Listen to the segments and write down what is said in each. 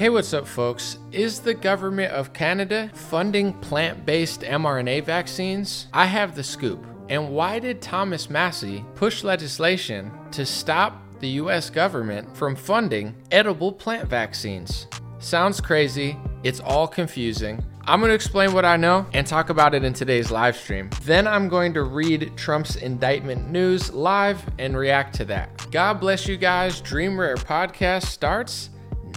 Hey, what's up, folks? Is the government of Canada funding plant-based mRNA vaccines? I have the scoop. And why did Thomas Massey push legislation to stop the US government from funding edible plant vaccines? Sounds crazy. It's all confusing. I'm going to explain what I know and talk about it in today's live stream. Then I'm going to read Trump's indictment news live and react to that. God bless you guys. Dream Rare Podcast starts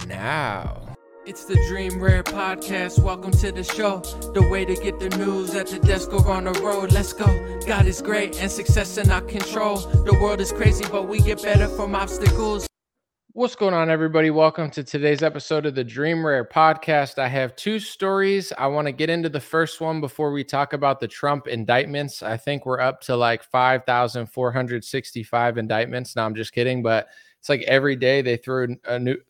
now. It's the Dream Rare Podcast. Welcome to the show. The way to get the news at the desk or on the road. Let's go. God is great and success in our control. The world is crazy, but we get better from obstacles. What's going on, everybody? Welcome to today's episode of the Dream Rare Podcast. I have two stories. I want to get into the first one before we talk about the Trump indictments. I think we're up to like 5,465 indictments. No, I'm just kidding, but it's like every day they throw a new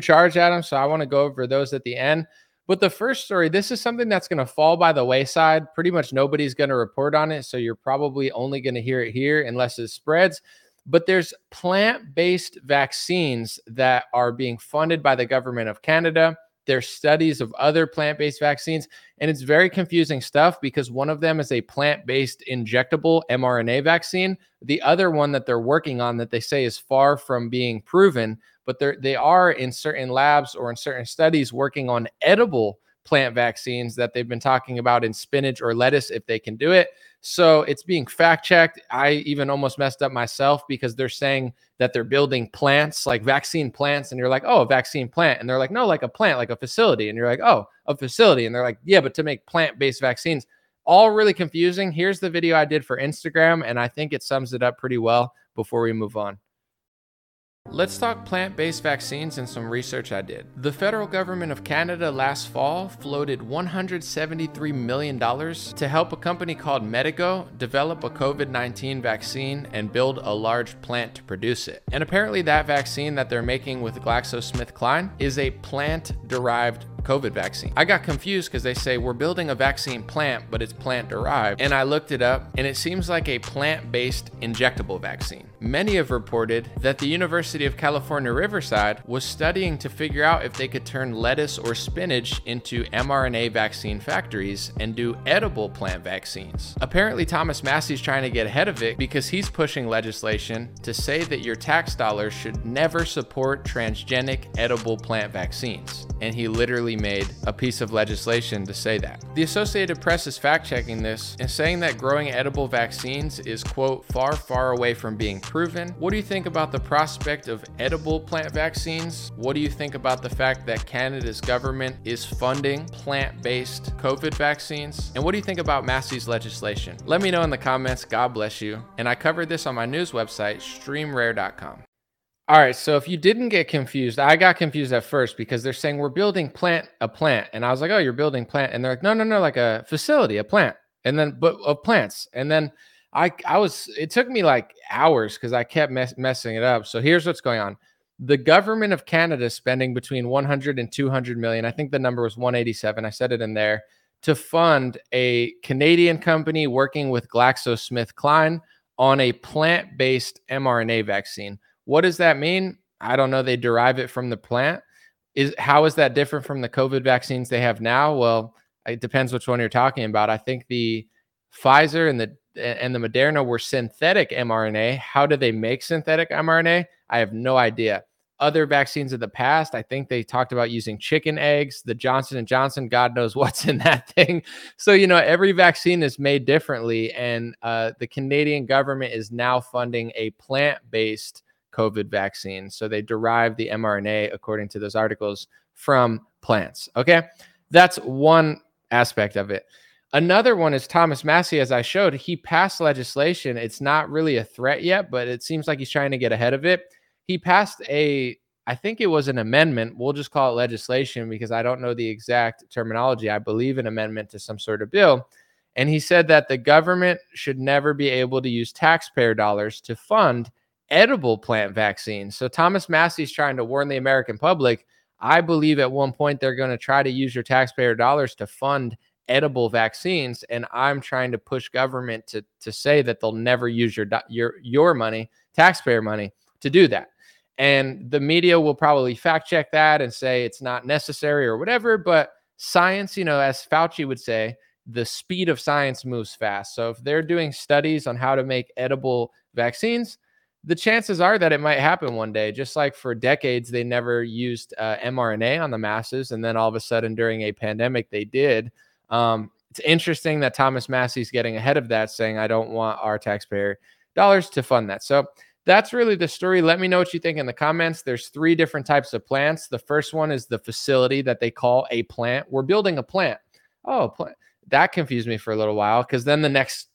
charge at him. So I want to go over those at the end. But the first story, this is something that's going to fall by the wayside. Pretty much nobody's going to report on it. So you're probably only going to hear it here unless it spreads. But there's plant-based vaccines that are being funded by the government of Canada. There's studies of other plant-based vaccines, and it's very confusing stuff because one of them is a plant-based injectable mRNA vaccine. The other one that they're working on that they say is far from being proven, but they are in certain labs or in certain studies working on edible plant vaccines that they've been talking about in spinach or lettuce if they can do it. So it's being fact-checked. I even almost messed up myself because they're saying that they're building plants, like vaccine plants. And you're like, oh, a vaccine plant. And they're like, no, like a plant, like a facility. And you're like, oh, a facility. And they're like, yeah, but to make plant-based vaccines, all really confusing. Here's the video I did for Instagram, and I think it sums it up pretty well before we move on. Let's talk plant-based vaccines and some research I did. The federal government of Canada last fall floated $173 million to help a company called Medigo develop a COVID-19 vaccine and build a large plant to produce it. And apparently that vaccine that they're making with GlaxoSmithKline is a plant-derived COVID vaccine. I got confused because they say we're building a vaccine plant, but it's plant derived. And I looked it up and it seems like a plant-based injectable vaccine. Many have reported that the University of California, Riverside was studying to figure out if they could turn lettuce or spinach into mRNA vaccine factories and do edible plant vaccines. Apparently Thomas Massey's trying to get ahead of it because he's pushing legislation to say that your tax dollars should never support transgenic edible plant vaccines. And he literally made a piece of legislation to say that. The Associated Press is fact-checking this and saying that growing edible vaccines is, quote, far, far away from being proven. What do you think about the prospect of edible plant vaccines? What do you think about the fact that Canada's government is funding plant-based COVID vaccines? And what do you think about Massey's legislation? Let me know in the comments. God bless you. And I covered this on my news website, streamrare.com. All right, so if you didn't get confused, I got confused at first because they're saying we're building a plant. And I was like, oh, you're building plant. And they're like, no, like a facility, a plant. And then, but of plants. And then it took me like hours because I kept messing it up. So here's what's going on. The government of Canada is spending between 100 and 200 million. I think the number was 187. I said it in there to fund a Canadian company working with GlaxoSmithKline on a plant-based mRNA vaccine. What does that mean? I don't know. They derive it from the plant. How is that different from the COVID vaccines they have now? Well, it depends which one you're talking about. I think the Pfizer and the Moderna were synthetic mRNA. How do they make synthetic mRNA? I have no idea. Other vaccines of the past, I think they talked about using chicken eggs, the Johnson & Johnson, God knows what's in that thing. So, every vaccine is made differently. And the Canadian government is now funding a plant-based COVID vaccine. So they derive the mRNA, according to those articles, from plants. Okay. That's one aspect of it. Another one is Thomas Massey, as I showed, he passed legislation. It's not really a threat yet, but it seems like he's trying to get ahead of it. He passed I think it was an amendment. We'll just call it legislation because I don't know the exact terminology. I believe an amendment to some sort of bill. And he said that the government should never be able to use taxpayer dollars to fund edible plant vaccines. So Thomas Massey's trying to warn the American public. I believe at one point they're going to try to use your taxpayer dollars to fund edible vaccines. And I'm trying to push government to say that they'll never use your money, taxpayer money, to do that. And the media will probably fact check that and say it's not necessary or whatever. But science, you know, as Fauci would say, the speed of science moves fast. So if they're doing studies on how to make edible vaccines, the chances are that it might happen one day, just like for decades, they never used mRNA on the masses. And then all of a sudden during a pandemic, they did. It's interesting that Thomas Massey's getting ahead of that, saying, I don't want our taxpayer dollars to fund that. So that's really the story. Let me know what you think in the comments. There's three different types of plants. The first one is the facility that they call a plant. We're building a plant. Oh, plant. That confused me for a little while, because then the next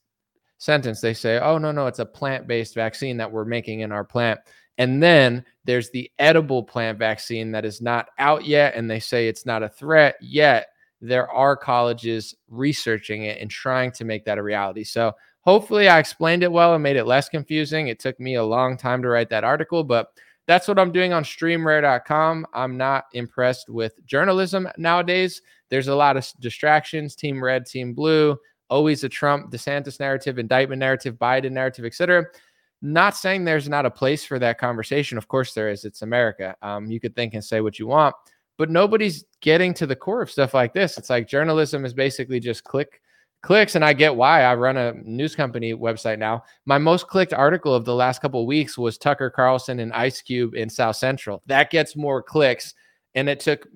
sentence they say, oh, no, it's a plant-based vaccine that we're making in our plant. And then there's the edible plant vaccine that is not out yet, and they say it's not a threat yet. There are colleges researching it and trying to make that a reality. So hopefully I explained it well and made it less confusing. It took me a long time to write that article, but that's what I'm doing on streamrare.com. I'm not impressed with journalism nowadays. There's a lot of distractions, team red, team blue, always a Trump, DeSantis narrative, indictment narrative, Biden narrative, etc. Not saying there's not a place for that conversation. Of course there is. It's America. You could think and say what you want, but nobody's getting to the core of stuff like this. It's like journalism is basically just clicks. And I get why. I run a news company website now. My most clicked article of the last couple of weeks was Tucker Carlson and Ice Cube in South Central. That gets more clicks. And it took,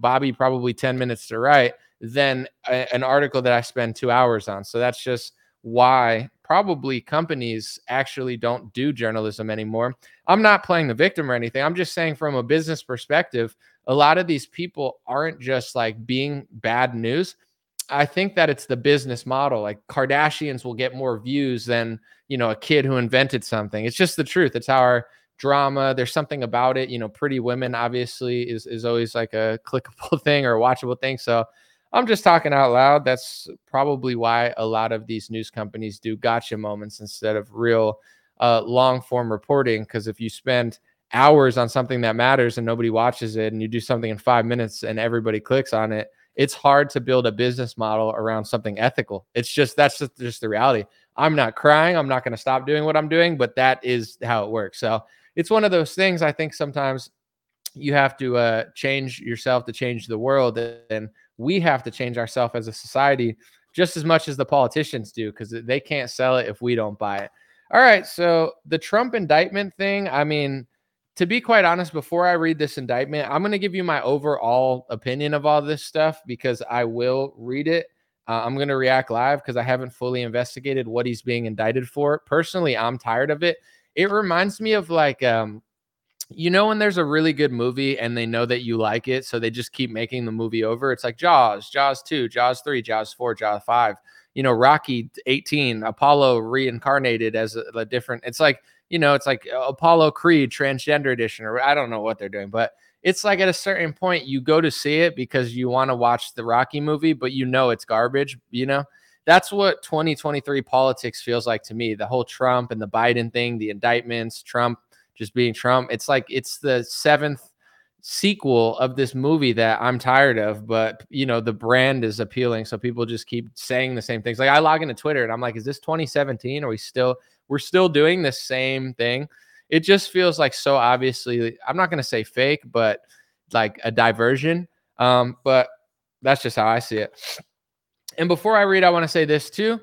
Bobby probably 10 minutes to write than an article that I spend 2 hours on. So that's just why probably companies actually don't do journalism anymore. I'm not playing the victim or anything. I'm just saying from a business perspective, a lot of these people aren't just like being bad news. I think that it's the business model. Like Kardashians will get more views than, a kid who invented something. It's just the truth. It's our drama. There's something about it. Pretty Women obviously is always like a clickable thing or a watchable thing. So I'm just talking out loud. That's probably why a lot of these news companies do gotcha moments instead of real long form reporting. Because if you spend hours on something that matters and nobody watches it, and you do something in 5 minutes and everybody clicks on it, it's hard to build a business model around something ethical. That's just the reality. I'm not crying. I'm not going to stop doing what I'm doing, but that is how it works. So it's one of those things. I think sometimes you have to change yourself to change the world. And we have to change ourselves as a society just as much as the politicians do, because they can't sell it if we don't buy it. All right. So the Trump indictment thing, to be quite honest, before I read this indictment, I'm going to give you my overall opinion of all this stuff, because I will read it. I'm going to react live because I haven't fully investigated what he's being indicted for. Personally, I'm tired of it. It reminds me of like, when there's a really good movie and they know that you like it, so they just keep making the movie over. It's like Jaws, Jaws 2, Jaws 3, Jaws 4, Jaws 5, Rocky 18, Apollo reincarnated as a different, it's like, it's like Apollo Creed transgender edition, or I don't know what they're doing, but it's like at a certain point you go to see it because you want to watch the Rocky movie, but it's garbage. That's what 2023 politics feels like to me. The whole Trump and the Biden thing, the indictments, Trump just being Trump. It's like it's the seventh sequel of this movie that I'm tired of, but the brand is appealing, so people just keep saying the same things. Like I log into Twitter and I'm like, is this 2017? Are we still? We're still doing the same thing. It just feels like so obviously, I'm not going to say fake, but like a diversion. But that's just how I see it. And before I read, I want to say this too.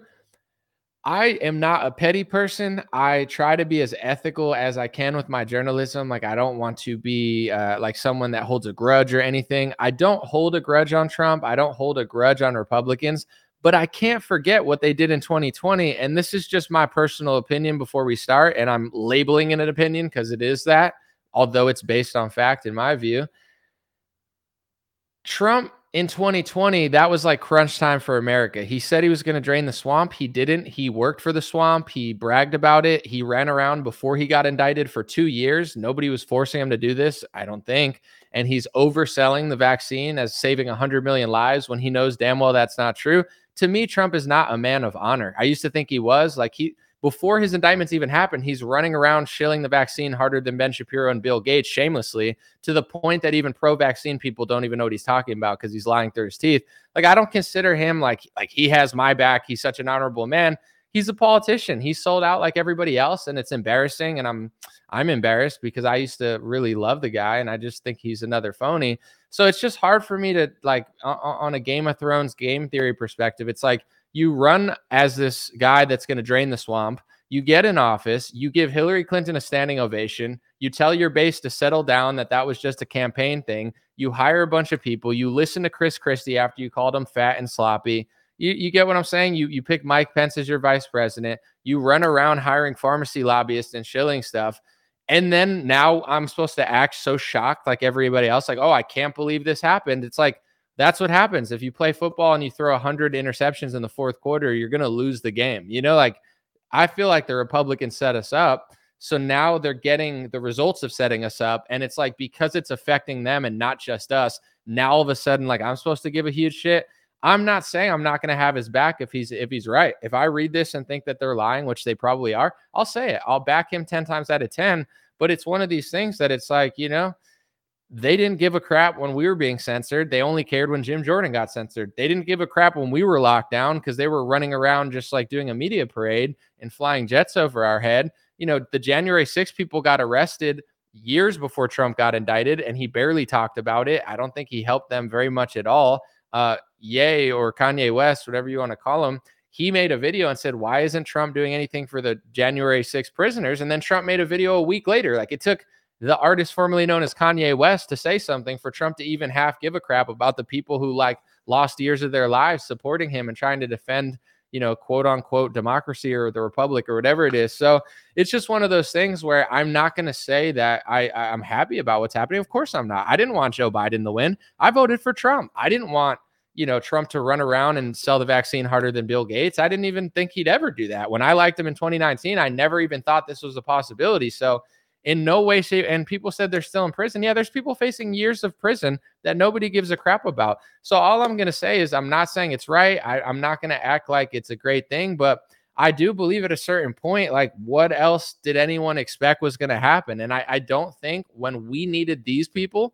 I am not a petty person. I try to be as ethical as I can with my journalism. Like I don't want to be like someone that holds a grudge or anything. I don't hold a grudge on Trump. I don't hold a grudge on Republicans. But I can't forget what they did in 2020. And this is just my personal opinion before we start. And I'm labeling it an opinion because it is that, although it's based on fact in my view. Trump in 2020, that was like crunch time for America. He said he was going to drain the swamp. He didn't. He worked for the swamp. He bragged about it. He ran around before he got indicted for 2 years. Nobody was forcing him to do this, I don't think. And he's overselling the vaccine as saving 100 million lives when he knows damn well that's not true. To me, Trump is not a man of honor. I used to think he was. Like before his indictments even happened, he's running around shilling the vaccine harder than Ben Shapiro and Bill Gates shamelessly, to the point that even pro-vaccine people don't even know what he's talking about because he's lying through his teeth. Like I don't consider him like he has my back. He's such an honorable man. he's a politician. He sold out like everybody else, and it's embarrassing. And I'm embarrassed because I used to really love the guy, and I just think he's another phony. So it's just hard for me to, like, on a Game of Thrones game theory perspective, it's like you run as this guy that's going to drain the swamp. You get in office, you give Hillary Clinton a standing ovation, you tell your base to settle down, that was just a campaign thing. You hire a bunch of people, you listen to Chris Christie after you called him fat and sloppy. You get what I'm saying? You pick Mike Pence as your vice president, you run around hiring pharmacy lobbyists and shilling stuff. And then now I'm supposed to act so shocked like everybody else, like, oh, I can't believe this happened. It's like, that's what happens. If you play football and you throw 100 interceptions in the fourth quarter, you're going to lose the game. You know, like, I feel like the Republicans set us up. So now they're getting the results of setting us up. And it's like, because it's affecting them and not just us, now all of a sudden, like, I'm supposed to give a huge shit. I'm not saying I'm not going to have his back if he's right. If I read this and think that they're lying, which they probably are, I'll say it. I'll back him 10 times out of 10. But it's one of these things that it's like, you know, they didn't give a crap when we were being censored. They only cared when Jim Jordan got censored. They didn't give a crap when we were locked down because they were running around just like doing a media parade and flying jets over our head. You know, the January 6th people got arrested years before Trump got indicted, and he barely talked about it. I don't think he helped them very much at all. Ye or Kanye West, whatever you want to call him, he made a video and said, why isn't Trump doing anything for the January 6th prisoners? And then Trump made a video a week later. Like, it took the artist formerly known as Kanye West to say something for Trump to even half give a crap about the people who, like, lost years of their lives supporting him and trying to defend, you know, quote unquote democracy or the republic or whatever it is. So it's just one of those things where I'm not going to say that I'm happy about what's happening. Of course I'm not. I didn't want Joe Biden to win. I voted for Trump. I didn't want, you know, Trump to run around and sell the vaccine harder than Bill Gates. I didn't even think he'd ever do that. When I liked him in 2019, I never even thought this was a possibility. So in no way, shape, and people said they're still in prison. Yeah, there's people facing years of prison that nobody gives a crap about. So all I'm going to say is I'm not saying it's right. I'm not going to act like it's a great thing, but I do believe at a certain point, like, what else did anyone expect was going to happen? And I don't think when we needed these people,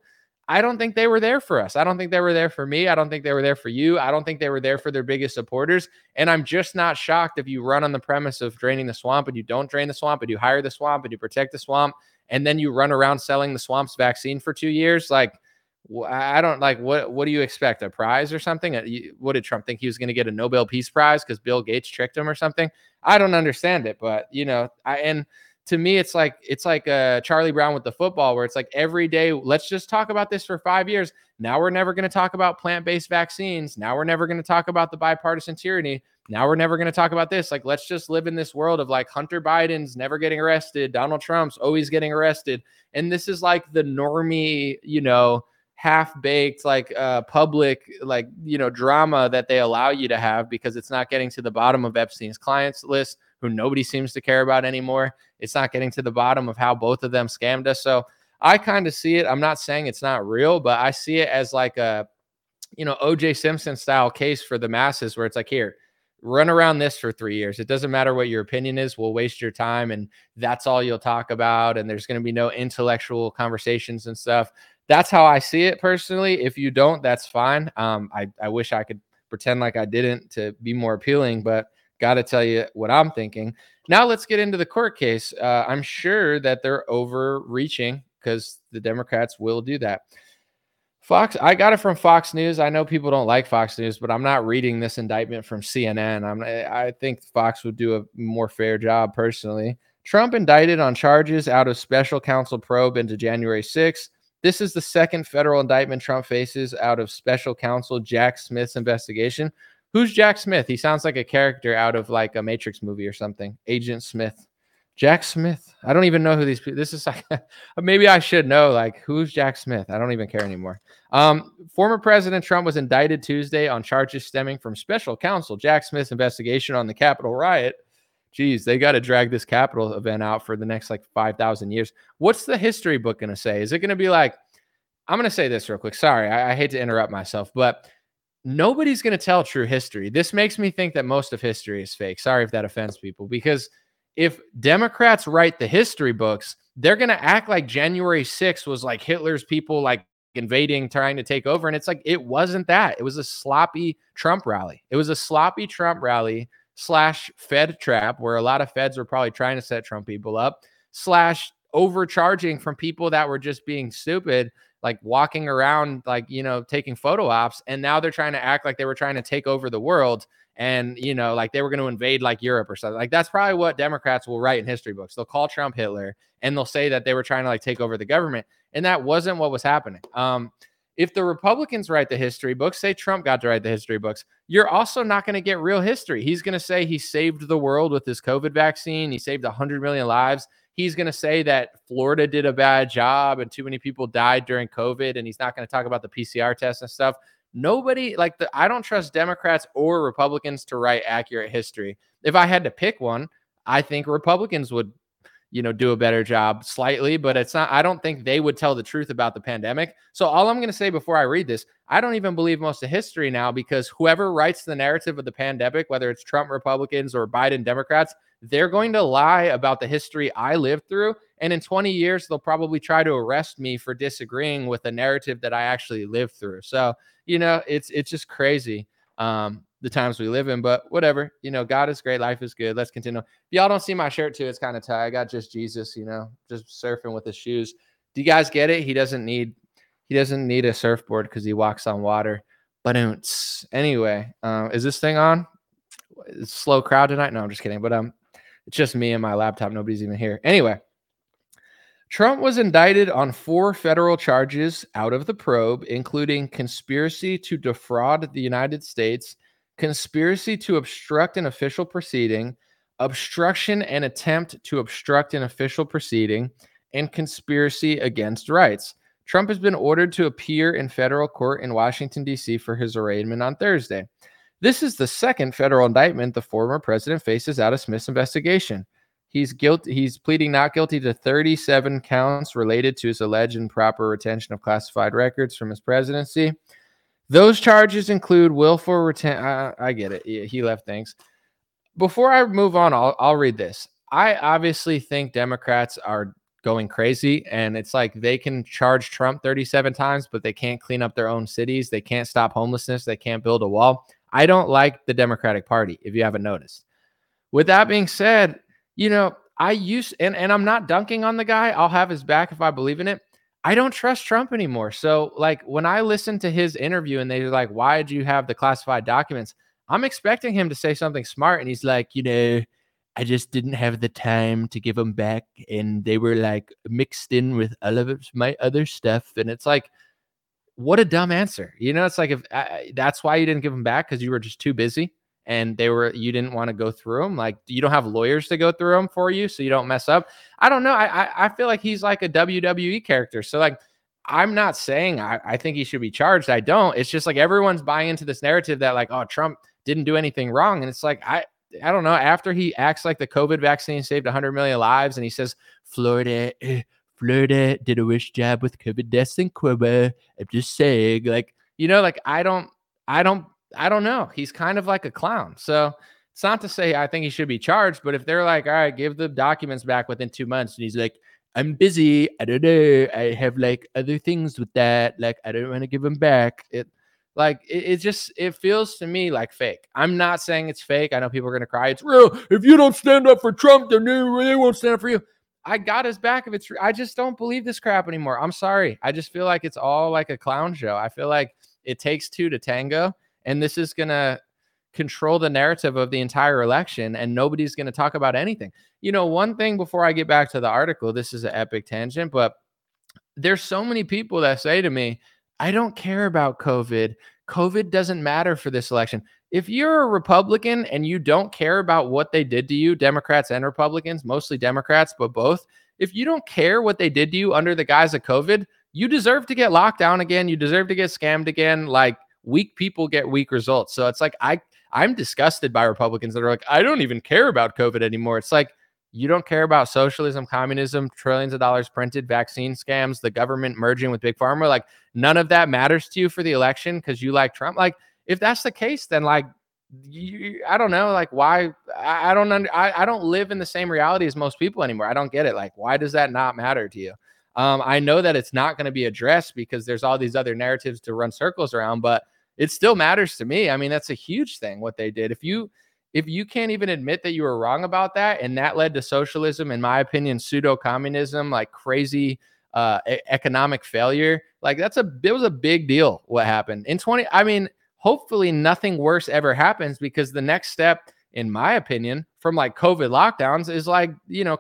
I don't think they were there for us. I don't think they were there for me. I don't think they were there for you. I don't think they were there for their biggest supporters. And I'm just not shocked if you run on the premise of draining the swamp and you don't drain the swamp and you hire the swamp and you protect the swamp. And then you run around selling the swamp's vaccine for 2 years. Like, I don't, like, what do you expect? A prize or something? What did Trump think he was going to get, a Nobel Peace Prize because Bill Gates tricked him or something? I don't understand it, but, you know, to me, it's like Charlie Brown with the football, where it's like every day, let's just talk about this for 5 years. Now we're never going to talk about plant-based vaccines. Now we're never going to talk about the bipartisan tyranny. Now we're never going to talk about this. Like, let's just live in this world of, like, Hunter Biden's never getting arrested. Donald Trump's always getting arrested. And this is like the normie, you know, half-baked, like, public, like, you know, drama that they allow you to have because it's not getting to the bottom of Epstein's clients list, who nobody seems to care about anymore. It's not getting to the bottom of how both of them scammed us. So I kind of see it. I'm not saying it's not real, but I see it as like a, you know, O.J. Simpson style case for the masses, where it's like, here, run around this for 3 years. It doesn't matter what your opinion is. We'll waste your time, and that's all you'll talk about. And there's going to be no intellectual conversations and stuff. That's how I see it personally. If you don't, that's fine. I wish I could pretend like I didn't to be more appealing, but got to tell you what I'm thinking. Now let's get into the court case. I'm sure that they're overreaching because the Democrats will do that. Fox, I got it from Fox News. I know people don't like Fox News, but I'm not reading this indictment from CNN. I think Fox would do a more fair job personally. Trump indicted on charges out of special counsel probe into January 6th. This is the second federal indictment Trump faces out of special counsel Jack Smith's investigation. Who's Jack Smith? He sounds like a character out of, like, a Matrix movie or something. Agent Smith. Jack Smith. I don't even know who these people, this is like, maybe I should know, like, who's Jack Smith? I don't even care anymore. Former President Trump was indicted Tuesday on charges stemming from special counsel Jack Smith's investigation on the Capitol riot. Geez, they got to drag this Capitol event out for the next, like, 5,000 years. What's the history book going to say? Is it going to be like, I'm going to say this real quick. Sorry, I hate to interrupt myself, but nobody's going to tell true history. This makes me think that most of history is fake. Sorry if that offends people, because if Democrats write the history books, they're going to act like January 6th was like Hitler's people, like, invading, trying to take over. And it's like, it wasn't that. It was a sloppy Trump rally. slash Fed trap, where a lot of Feds were probably trying to set Trump people up, slash overcharging from people that were just being stupid, like walking around, like, you know, taking photo ops. And now they're trying to act like they were trying to take over the world. And, you know, like they were going to invade like Europe or something. Like that's probably what Democrats will write in history books. They'll call Trump Hitler and they'll say that they were trying to like take over the government. And that wasn't what was happening. If the Republicans write the history books, say Trump got to write the history books, you're also not going to get real history. He's going to say he saved the world with his COVID vaccine. He saved 100 million lives. He's going to say that Florida did a bad job and too many people died during COVID. And he's not going to talk about the PCR tests and stuff. Nobody like the, I don't trust Democrats or Republicans to write accurate history. If I had to pick one, I think Republicans would, you know, do a better job slightly, but it's not, I don't think they would tell the truth about the pandemic. So all I'm going to say before I read this, I don't even believe most of history now, because whoever writes the narrative of the pandemic, whether it's Trump Republicans or Biden Democrats, they're going to lie about the history I lived through. And in 20 years, they'll probably try to arrest me for disagreeing with the narrative that I actually lived through. So, you know, it's just crazy, the times we live in, but whatever, you know, God is great. Life is good. Let's continue. If y'all don't see my shirt too, it's kind of tight. I got just Jesus, you know, just surfing with his shoes. Do you guys get it? He doesn't need a surfboard because he walks on water. But anyway, is this thing on? It's a slow crowd tonight. No, I'm just kidding. But it's just me and my laptop. Nobody's even here. Anyway. Trump was indicted on 4 federal charges out of the probe, including conspiracy to defraud the United States, conspiracy to obstruct an official proceeding, obstruction and attempt to obstruct an official proceeding, and conspiracy against rights. Trump has been ordered to appear in federal court in Washington, D.C. for his arraignment on Thursday. This is the 2nd federal indictment the former president faces out of Smith's investigation. He's guilty. He's pleading not guilty to 37 counts related to his alleged improper retention of classified records from his presidency. Those charges include willful retention. I get it. Yeah, he left things. Before I move on, I'll read this. I obviously think Democrats are going crazy, and it's like they can charge Trump 37 times, but they can't clean up their own cities. They can't stop homelessness. They can't build a wall. I don't like the Democratic Party, if you haven't noticed. With that being said, you know, and I'm not dunking on the guy. I'll have his back if I believe in it. I don't trust Trump anymore. So like when I listened to his interview and they were like, why did you have the classified documents? I'm expecting him to say something smart. And he's like, you know, I just didn't have the time to give them back. And they were like mixed in with all of my other stuff. And it's like, what a dumb answer. You know, it's like, that's why you didn't give them back, because you were just too busy. And you didn't want to go through them. Like, you don't have lawyers to go through them for you, so you don't mess up. I don't know. I feel like he's like a WWE character. So like, I'm not saying I think he should be charged. I don't. It's just like everyone's buying into this narrative that like, oh, Trump didn't do anything wrong. And it's like, I don't know. After he acts like the COVID vaccine saved 100 million lives, and he says, Florida did a worse job with COVID deaths than Cuba. I'm just saying, like, you know, like I don't know. He's kind of like a clown. So it's not to say I think he should be charged, but if they're like, all right, give the documents back within 2 months. And he's like, I'm busy. I don't know. I have like other things with that. Like, I don't want to give them back. It feels to me like fake. I'm not saying it's fake. I know people are going to cry. It's real. If you don't stand up for Trump, then they won't stand up for you. I got his back. If it's, I just don't believe this crap anymore. I'm sorry. I just feel like it's all like a clown show. I feel like it takes two to tango. And this is going to control the narrative of the entire election, and nobody's going to talk about anything. You know, one thing before I get back to the article, this is an epic tangent, but there's so many people that say to me, I don't care about COVID. COVID doesn't matter for this election. If you're a Republican and you don't care about what they did to you, Democrats and Republicans, mostly Democrats, but both, if you don't care what they did to you under the guise of COVID, you deserve to get locked down again. You deserve to get scammed again. Like, weak people get weak results. So it's like, I'm disgusted by Republicans that are like, I don't even care about COVID anymore. It's like, you don't care about socialism, communism, trillions of dollars printed, vaccine scams, the government merging with Big Pharma. Like, none of that matters to you for the election because you like Trump. Like, if that's the case, then like, I don't know, like, why? I don't live in the same reality as most people anymore. I don't get it. Like, why does that not matter to you? I know that it's not going to be addressed because there's all these other narratives to run circles around, but it still matters to me. I mean, that's a huge thing, what they did. If you, if you can't even admit that you were wrong about that, and that led to socialism, in my opinion, pseudo-communism, like crazy economic failure, like it was a big deal what happened in hopefully nothing worse ever happens, because the next step, in my opinion, from like COVID lockdowns is like,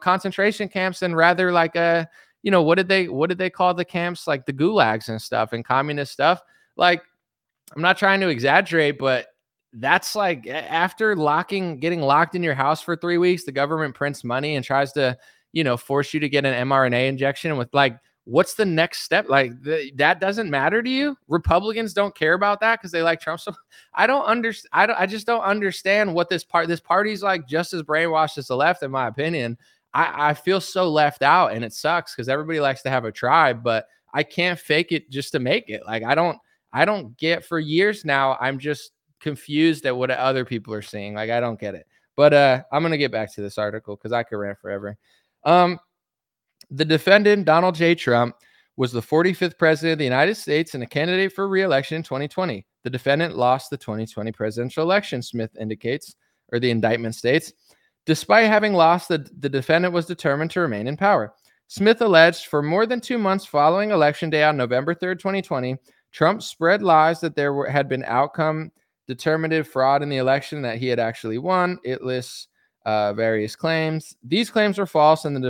concentration camps, and rather like a, what did they call the camps? Like the gulags and stuff and communist stuff. Like, I'm not trying to exaggerate, but that's like after getting locked in your house for 3 weeks, the government prints money and tries to, force you to get an mRNA injection with like, what's the next step? Like that doesn't matter to you. Republicans don't care about that because they like Trump. So I just don't understand what this party's like, just as brainwashed as the left, in my opinion. I feel so left out, and it sucks because everybody likes to have a tribe, but I can't fake it just to make it. Like I don't get, for years now, I'm just confused at what other people are seeing. Like I don't get it, but I'm going to get back to this article because I could rant forever. The defendant, Donald J. Trump, was the 45th president of the United States and a candidate for re-election in 2020. The defendant lost the 2020 presidential election, Smith indicates, or the indictment states. Despite having lost, the defendant was determined to remain in power. Smith alleged for more than 2 months following Election Day on November 3rd, 2020, Trump spread lies that had been outcome-determinative fraud in the election, that he had actually won. It lists various claims. These claims were false, and the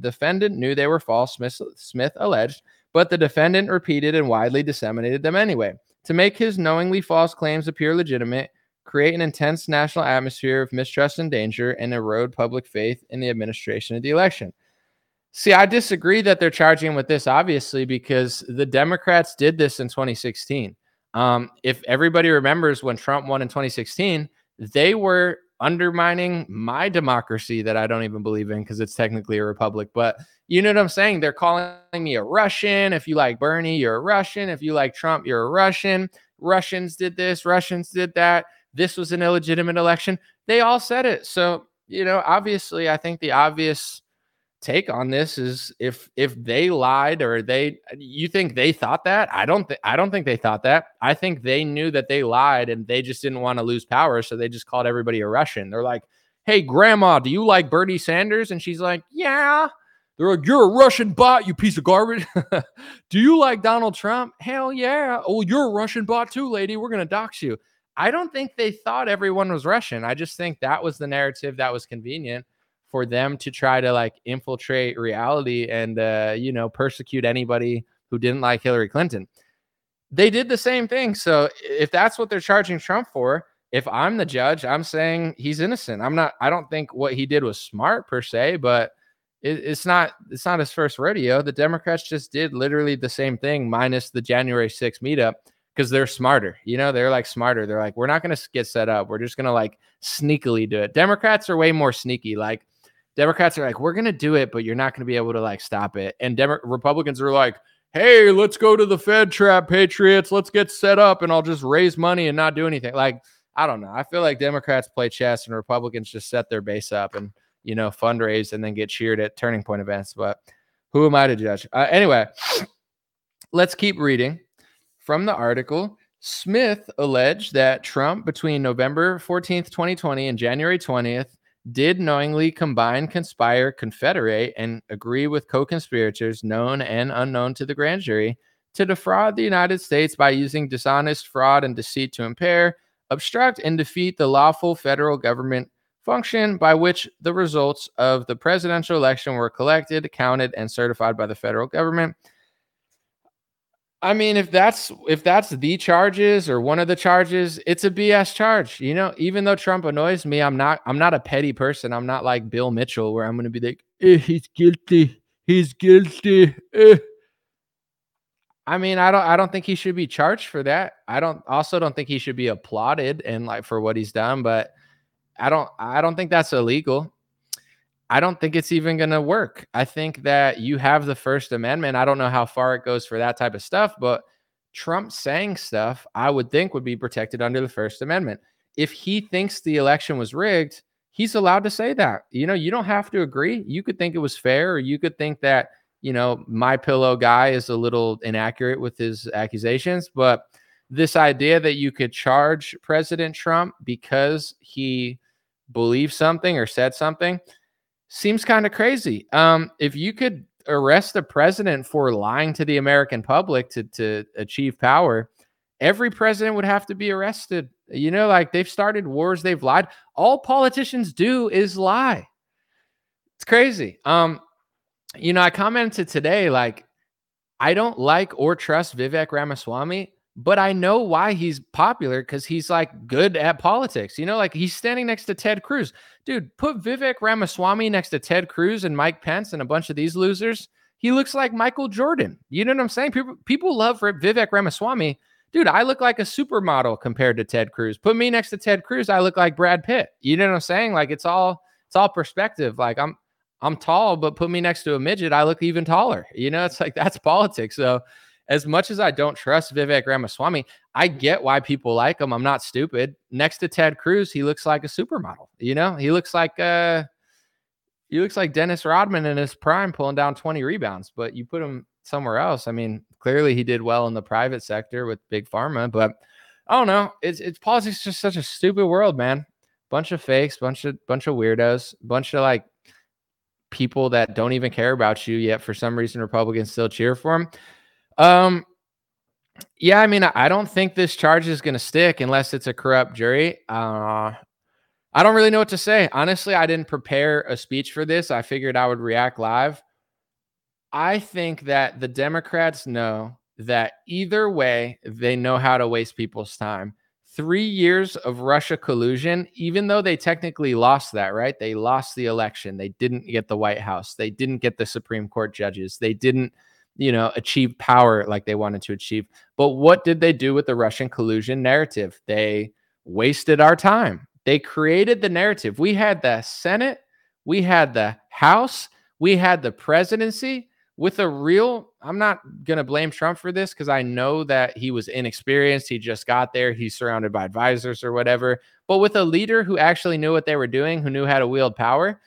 defendant knew they were false, Smith alleged, but the defendant repeated and widely disseminated them anyway. To make his knowingly false claims appear legitimate, create an intense national atmosphere of mistrust and danger, and erode public faith in the administration of the election. See, I disagree that they're charging with this, obviously, because the Democrats did this in 2016. If everybody remembers when Trump won in 2016, they were undermining my democracy that I don't even believe in because it's technically a republic. But you know what I'm saying? They're calling me a Russian. If you like Bernie, you're a Russian. If you like Trump, you're a Russian. Russians did this. Russians did that. This was an illegitimate election. They all said it. So, obviously, I think the obvious take on this is if they lied, or you think they thought that? I don't think they thought that. I think they knew that they lied, and they just didn't want to lose power, so they just called everybody a Russian. They're like, "Hey, grandma, do you like Bernie Sanders?" And she's like, "Yeah." They're like, "You're a Russian bot, you piece of garbage." "Do you like Donald Trump?" "Hell yeah." "Oh, you're a Russian bot too, lady. We're gonna dox you." I don't think they thought everyone was Russian. I just think that was the narrative that was convenient for them to try to like infiltrate reality and, persecute anybody who didn't like Hillary Clinton. They did the same thing. So if that's what they're charging Trump for, if I'm the judge, I'm saying he's innocent. I don't think what he did was smart per se, but it's not his first rodeo. The Democrats just did literally the same thing, minus the January 6th meetup, because they're smarter. They're like smarter. They're like, we're not going to get set up. We're just going to like sneakily do it. Democrats are way more sneaky. Like Democrats are like, we're going to do it, but you're not going to be able to like stop it. And Republicans are like, hey, let's go to the Fed trap, patriots. Let's get set up, and I'll just raise money and not do anything. Like, I don't know. I feel like Democrats play chess and Republicans just set their base up and, fundraise and then get cheered at turning point events. But who am I to judge? Anyway, let's keep reading. From the article, Smith alleged that Trump, between November 14th, 2020 and January 20th, did knowingly combine, conspire, confederate, and agree with co-conspirators known and unknown to the grand jury to defraud the United States by using dishonest fraud and deceit to impair, obstruct, and defeat the lawful federal government function by which the results of the presidential election were collected, counted, and certified by the federal government. If that's the charges or one of the charges, it's a BS charge. Even though Trump annoys me, I'm not a petty person. I'm not like Bill Mitchell, where I'm going to be like, he's guilty. I don't think he should be charged for that. I also don't think he should be applauded and like for what he's done, but I don't think that's illegal. I don't think it's even going to work. I think that you have the First Amendment. I don't know how far it goes for that type of stuff, but Trump saying stuff I would think would be protected under the First Amendment. If he thinks the election was rigged, he's allowed to say that. You don't have to agree. You could think it was fair, or you could think that, my pillow guy is a little inaccurate with his accusations, but this idea that you could charge President Trump because he believe something or said something seems kind of crazy. If you could arrest the president for lying to the American public to achieve power, every president would have to be arrested. You know, like they've started wars, they've lied. All politicians do is lie. It's crazy. You know, I commented today, like, I don't like or trust Vivek Ramaswamy, but I know why he's popular, because he's like good at politics. You know, like he's standing next to Ted Cruz. Dude, put Vivek Ramaswamy next to Ted Cruz and Mike Pence and a bunch of these losers. He looks like Michael Jordan. You know what I'm saying? People love Vivek Ramaswamy. Dude, I look like a supermodel compared to Ted Cruz. Put me next to Ted Cruz, I look like Brad Pitt. You know what I'm saying? Like it's all perspective. Like I'm tall, but put me next to a midget, I look even taller. You know, it's like that's politics. So as much as I don't trust Vivek Ramaswamy, I get why people like him. I'm not stupid. Next to Ted Cruz, he looks like a supermodel. You know, he looks like Dennis Rodman in his prime pulling down 20 rebounds, but you put him somewhere else. I mean, clearly he did well in the private sector with big pharma, but I don't know. It's politics is just such a stupid world, man. Bunch of fakes, bunch of weirdos, bunch of like people that don't even care about you, yet for some reason Republicans still cheer for them. Yeah, I mean, I don't think this charge is going to stick unless it's a corrupt jury. I don't really know what to say. Honestly, I didn't prepare a speech for this. I figured I would react live. I think that the Democrats know that either way, they know how to waste people's time. 3 years of Russia collusion, even though they technically lost that, right? They lost the election. They didn't get the White House. They didn't get the Supreme Court judges. They didn't, you know, achieve power like they wanted to achieve. But what did they do with the Russian collusion narrative? They wasted our time. They created the narrative. We had the Senate, we had the House, we had the presidency with a real, I'm not going to blame Trump for this because I know that he was inexperienced. He just got there. He's surrounded by advisors or whatever. But with a leader who actually knew what they were doing, who knew how to wield power,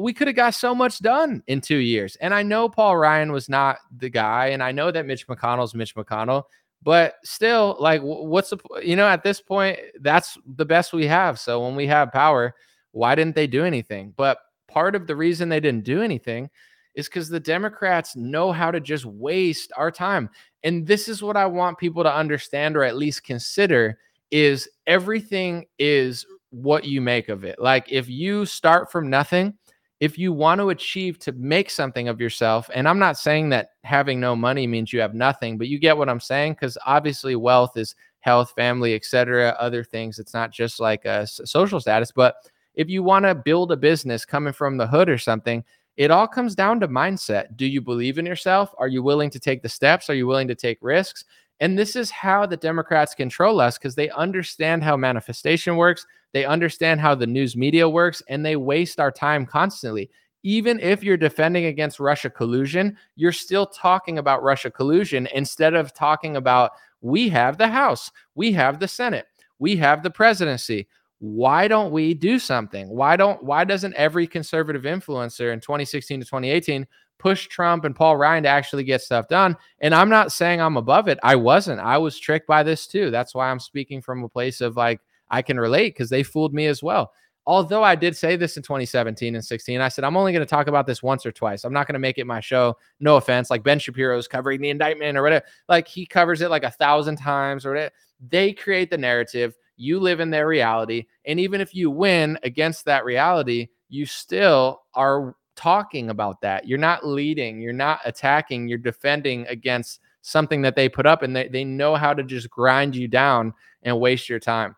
we could have got so much done in 2 years. And I know Paul Ryan was not the guy. And I know that Mitch McConnell's Mitch McConnell, but still, like, what's the, you know, at this point, that's the best we have. So when we have power, why didn't they do anything? But part of the reason they didn't do anything is because the Democrats know how to just waste our time. And this is what I want people to understand, or at least consider, is everything is what you make of it. Like if you start from nothing, if you want to achieve to make something of yourself, and I'm not saying that having no money means you have nothing, but you get what I'm saying, because obviously wealth is health, family, etc., other things. It's not just like a social status, but if you want to build a business coming from the hood or something, it all comes down to mindset. Do you believe in yourself? Are you willing to take the steps? Are you willing to take risks? And this is how the Democrats control us, because they understand how manifestation works. They understand how the news media works, and they waste our time constantly. Even if you're defending against Russia collusion, you're still talking about Russia collusion instead of talking about, we have the House, we have the Senate, we have the presidency. Why don't we do something? Why doesn't every conservative influencer in 2016 to 2018 push Trump and Paul Ryan to actually get stuff done? And I'm not saying I'm above it. I wasn't. I was tricked by this too. That's why I'm speaking from a place of like, I can relate, because they fooled me as well. Although I did say this in 2017 and 16, I said, I'm only going to talk about this once or twice. I'm not going to make it my show. No offense. Like Ben Shapiro is covering the indictment or whatever. Like he covers it like 1,000 times or whatever. They create the narrative. You live in their reality. And even if you win against that reality, you still are talking about that. You're not leading. You're not attacking. You're defending against something that they put up, and they know how to just grind you down and waste your time.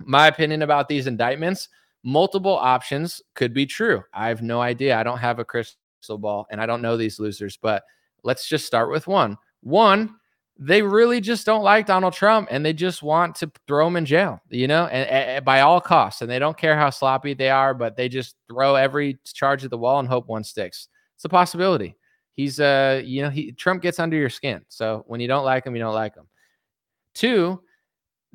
My opinion about these indictments, multiple options could be true. I have no idea. I don't have a crystal ball, and I don't know these losers, but let's just start with one. One, they really just don't like Donald Trump, and they just want to throw him in jail, you know, and by all costs. And they don't care how sloppy they are, but they just throw every charge at the wall and hope one sticks. It's a possibility. He's, you know, Trump gets under your skin. So when you don't like him, you don't like him. Two,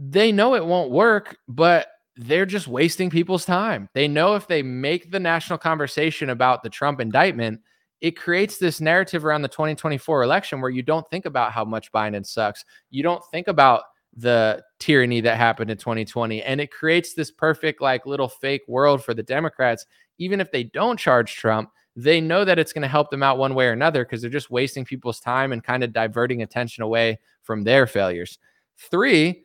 they know it won't work, but they're just wasting people's time. They know if they make the national conversation about the Trump indictment, it creates this narrative around the 2024 election where you don't think about how much Biden sucks. You don't think about the tyranny that happened in 2020. And it creates this perfect like little fake world for the Democrats. Even if they don't charge Trump, they know that it's going to help them out one way or another because they're just wasting people's time and kind of diverting attention away from their failures. 3,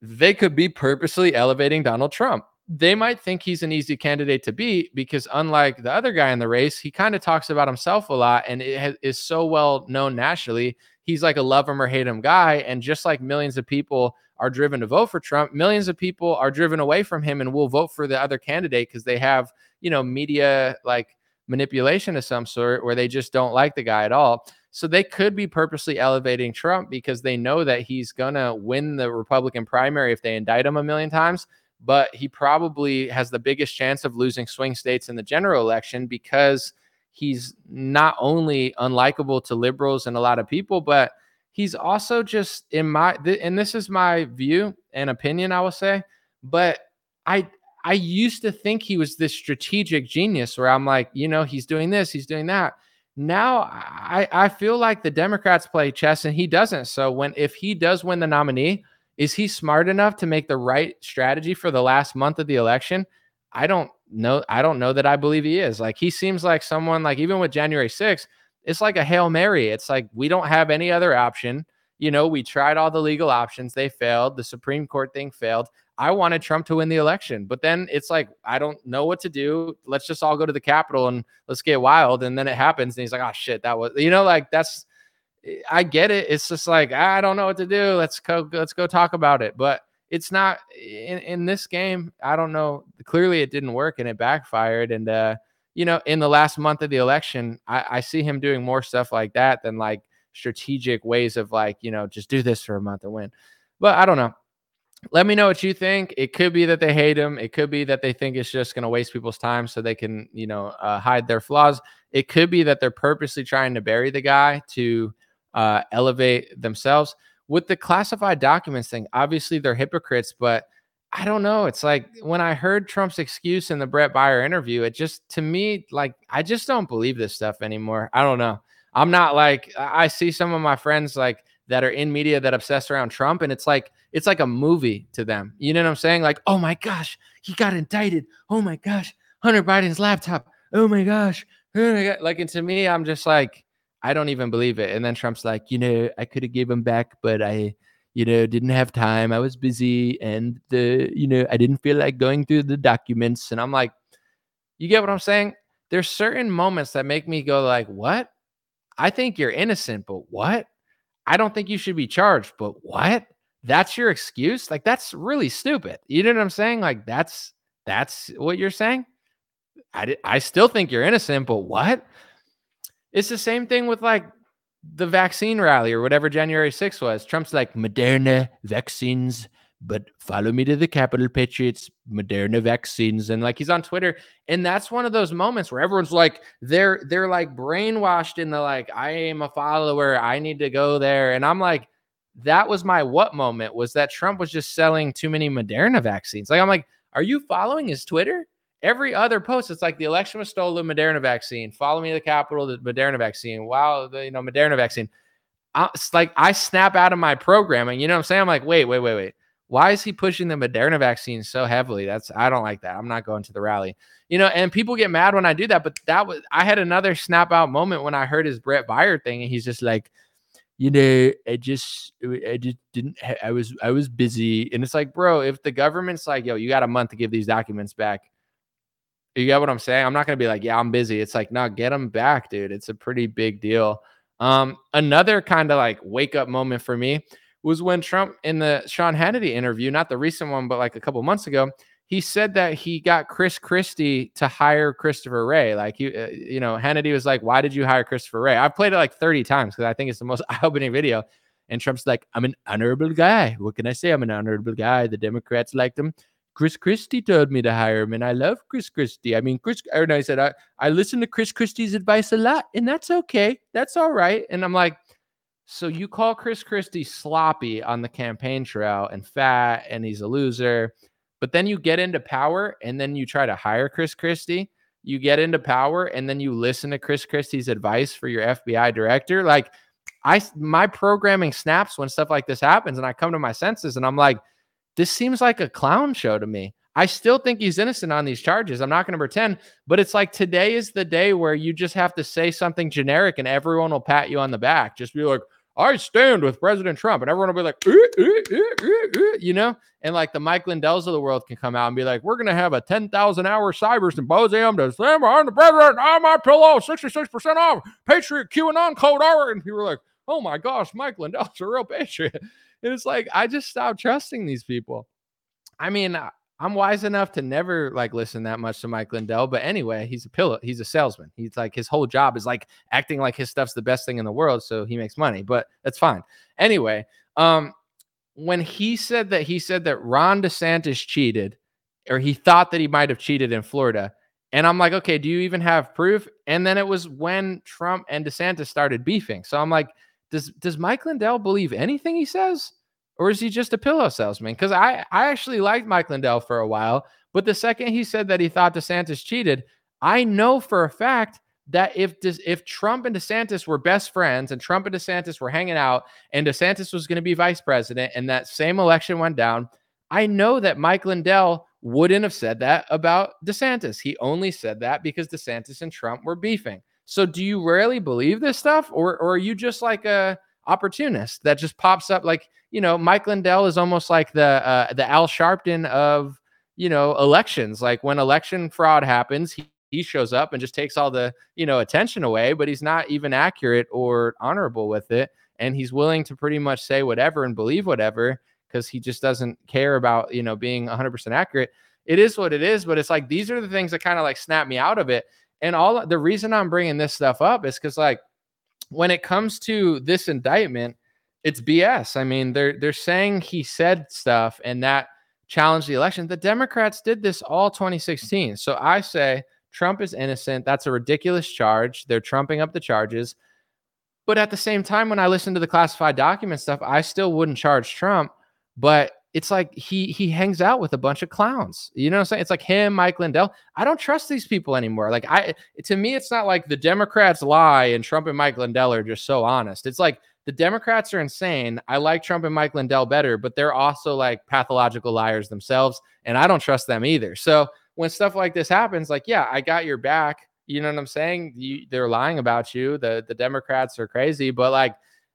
they could be purposely elevating Donald Trump. They might think he's an easy candidate to beat because unlike the other guy in the race, he kind of talks about himself a lot and is so well known nationally. He's like a love him or hate him guy. And just like millions of people are driven to vote for Trump, millions of people are driven away from him and will vote for the other candidate because they have, you know, media like manipulation of some sort where they just don't like the guy at all. So they could be purposely elevating Trump because they know that he's going to win the Republican primary if they indict him 1,000,000 times. But he probably has the biggest chance of losing swing states in the general election because he's not only unlikable to liberals and a lot of people, but he's also just and this is my view and opinion, I will say, but I used to think he was this strategic genius where I'm like, you know, he's doing this, he's doing that. Now I feel like the Democrats play chess and he doesn't. So if he does win the nominee, is he smart enough to make the right strategy for the last month of the election? I don't know. I don't know that I believe he is. Like, he seems like someone, like even with January 6th, it's like a Hail Mary. It's like, we don't have any other option. You know, we tried all the legal options. They failed. The Supreme Court thing failed. I wanted Trump to win the election, but then it's like, I don't know what to do. Let's just all go to the Capitol and let's get wild. And then it happens. And he's like, oh shit, that was, you know, like that's, I get it. It's just like, I don't know what to do. Let's go talk about it. But it's not in this game. I don't know. Clearly it didn't work and it backfired. And, you know, in the last month of the election, I see him doing more stuff like that than like strategic ways of like, you know, just do this for a month and win. But I don't know. Let me know what you think. It could be that they hate him. It could be that they think it's just going to waste people's time so they can, you know, hide their flaws. It could be that they're purposely trying to bury the guy to elevate themselves. With the classified documents thing, obviously they're hypocrites, but I don't know. It's like when I heard Trump's excuse in the Brett Baier interview, it just, to me, like, I just don't believe this stuff anymore. I don't know. I'm not like, I see some of my friends like that are in media that obsess around Trump. And it's like a movie to them. You know what I'm saying? Like, oh my gosh, he got indicted. Oh my gosh, Hunter Biden's laptop. Oh my gosh. Like, and to me, I'm just like, I don't even believe it. And then Trump's like, you know, I could have gave him back, but I, you know, didn't have time. I was busy and you know, I didn't feel like going through the documents. And I'm like, you get what I'm saying? There's certain moments that make me go like, what? I think you're innocent, but what? I don't think you should be charged, but what? That's your excuse? Like, that's really stupid. You know what I'm saying? Like, that's what you're saying? I still think you're innocent, but what? It's the same thing with like the vaccine rally or whatever January 6th was. Trump's like, Moderna vaccines, but follow me to the Capitol, Patriots, Moderna vaccines. And like, he's on Twitter. And that's one of those moments where everyone's like, they're like brainwashed in the, like, I am a follower. I need to go there. And I'm like, that was my what moment, was that Trump was just selling too many Moderna vaccines. Like, I'm like, are you following his Twitter? Every other post, it's like the election was stolen, Moderna vaccine. Follow me to the Capitol, the Moderna vaccine. Wow, the, you know, Moderna vaccine. It's like I snap out of my programming. You know what I'm saying? I'm like, wait. Why is he pushing the Moderna vaccine so heavily? I don't like that. I'm not going to the rally. You know, and people get mad when I do that. But I had another snap out moment when I heard his Brett Baier thing, and he's just like, you know, I just didn't. I was busy, and it's like, bro, if the government's like, yo, you got a month to give these documents back. You get what I'm saying? I'm not going to be like, yeah, I'm busy. It's like, no, get them back, dude. It's a pretty big deal. Another kind of like wake up moment for me was when Trump in the Sean Hannity interview, not the recent one, but like a couple months ago, he said that he got Chris Christie to hire Christopher Wray. Like, you know, Hannity was like, why did you hire Christopher Wray? I've played it like 30 times because I think it's the most eye-opening video. And Trump's like, I'm an honorable guy. What can I say? I'm an honorable guy. The Democrats liked him. Chris Christie told me to hire him, and I love Chris Christie. I mean, I said, I listen to Chris Christie's advice a lot, and that's okay. That's all right. And I'm like, so you call Chris Christie sloppy on the campaign trail and fat, and he's a loser, but then you get into power, and then you try to hire Chris Christie. You get into power, and then you listen to Chris Christie's advice for your FBI director. Like, my programming snaps when stuff like this happens, and I come to my senses, and I'm like, This seems like a clown show to me. I still think he's innocent on these charges. I'm not going to pretend, but it's like today is the day where you just have to say something generic and everyone will pat you on the back. Just be like, I stand with President Trump. And everyone will be like, you know, and like the Mike Lindells of the world can come out and be like, we're going to have a 10,000 hour cyber symposium to stand behind the president on my pillow, 66% off, Patriot QAnon code hour. And people are like, oh my gosh, Mike Lindell's a real patriot. And it's like, I just stopped trusting these people. I mean, I'm wise enough to never like listen that much to Mike Lindell, but anyway, he's a pillow. He's a salesman. He's like, his whole job is like acting like his stuff's the best thing in the world. So he makes money, but that's fine. Anyway, when he said that Ron DeSantis cheated, or he thought that he might've cheated in Florida. And I'm like, okay, do you even have proof? And then it was when Trump and DeSantis started beefing. So I'm like, does Mike Lindell believe anything he says? Or is he just a pillow salesman? Because I actually liked Mike Lindell for a while, but the second he said that he thought DeSantis cheated, I know for a fact that if Trump and DeSantis were best friends and Trump and DeSantis were hanging out and DeSantis was going to be vice president and that same election went down, I know that Mike Lindell wouldn't have said that about DeSantis. He only said that because DeSantis and Trump were beefing. So do you really believe this stuff? Or are you just like a opportunist that just pops up? Like, you know, Mike Lindell is almost like the Al Sharpton of, you know, elections. Like when election fraud happens, he shows up and just takes all the, you know, attention away, but he's not even accurate or honorable with it. And he's willing to pretty much say whatever and believe whatever because he just doesn't care about, you know, being 100% accurate. It is what it is, but it's like, these are the things that kind of like snap me out of it. And all the reason I'm bringing this stuff up is because like, when it comes to this indictment, it's BS. I mean, they're saying he said stuff and that challenged the election. The Democrats did this all 2016. So I say Trump is innocent. That's a ridiculous charge. They're trumping up the charges. But at the same time, when I listen to the classified document stuff, I still wouldn't charge Trump. But it's like he hangs out with a bunch of clowns. You know what I'm saying? It's like him, Mike Lindell. I don't trust these people anymore. Like to me, it's not like the Democrats lie and Trump and Mike Lindell are just so honest. It's like the Democrats are insane. I like Trump and Mike Lindell better, but they're also like pathological liars themselves. And I don't trust them either. So when stuff like this happens, like, yeah, I got your back. You know what I'm saying? They're lying about you. The Democrats are crazy, but like,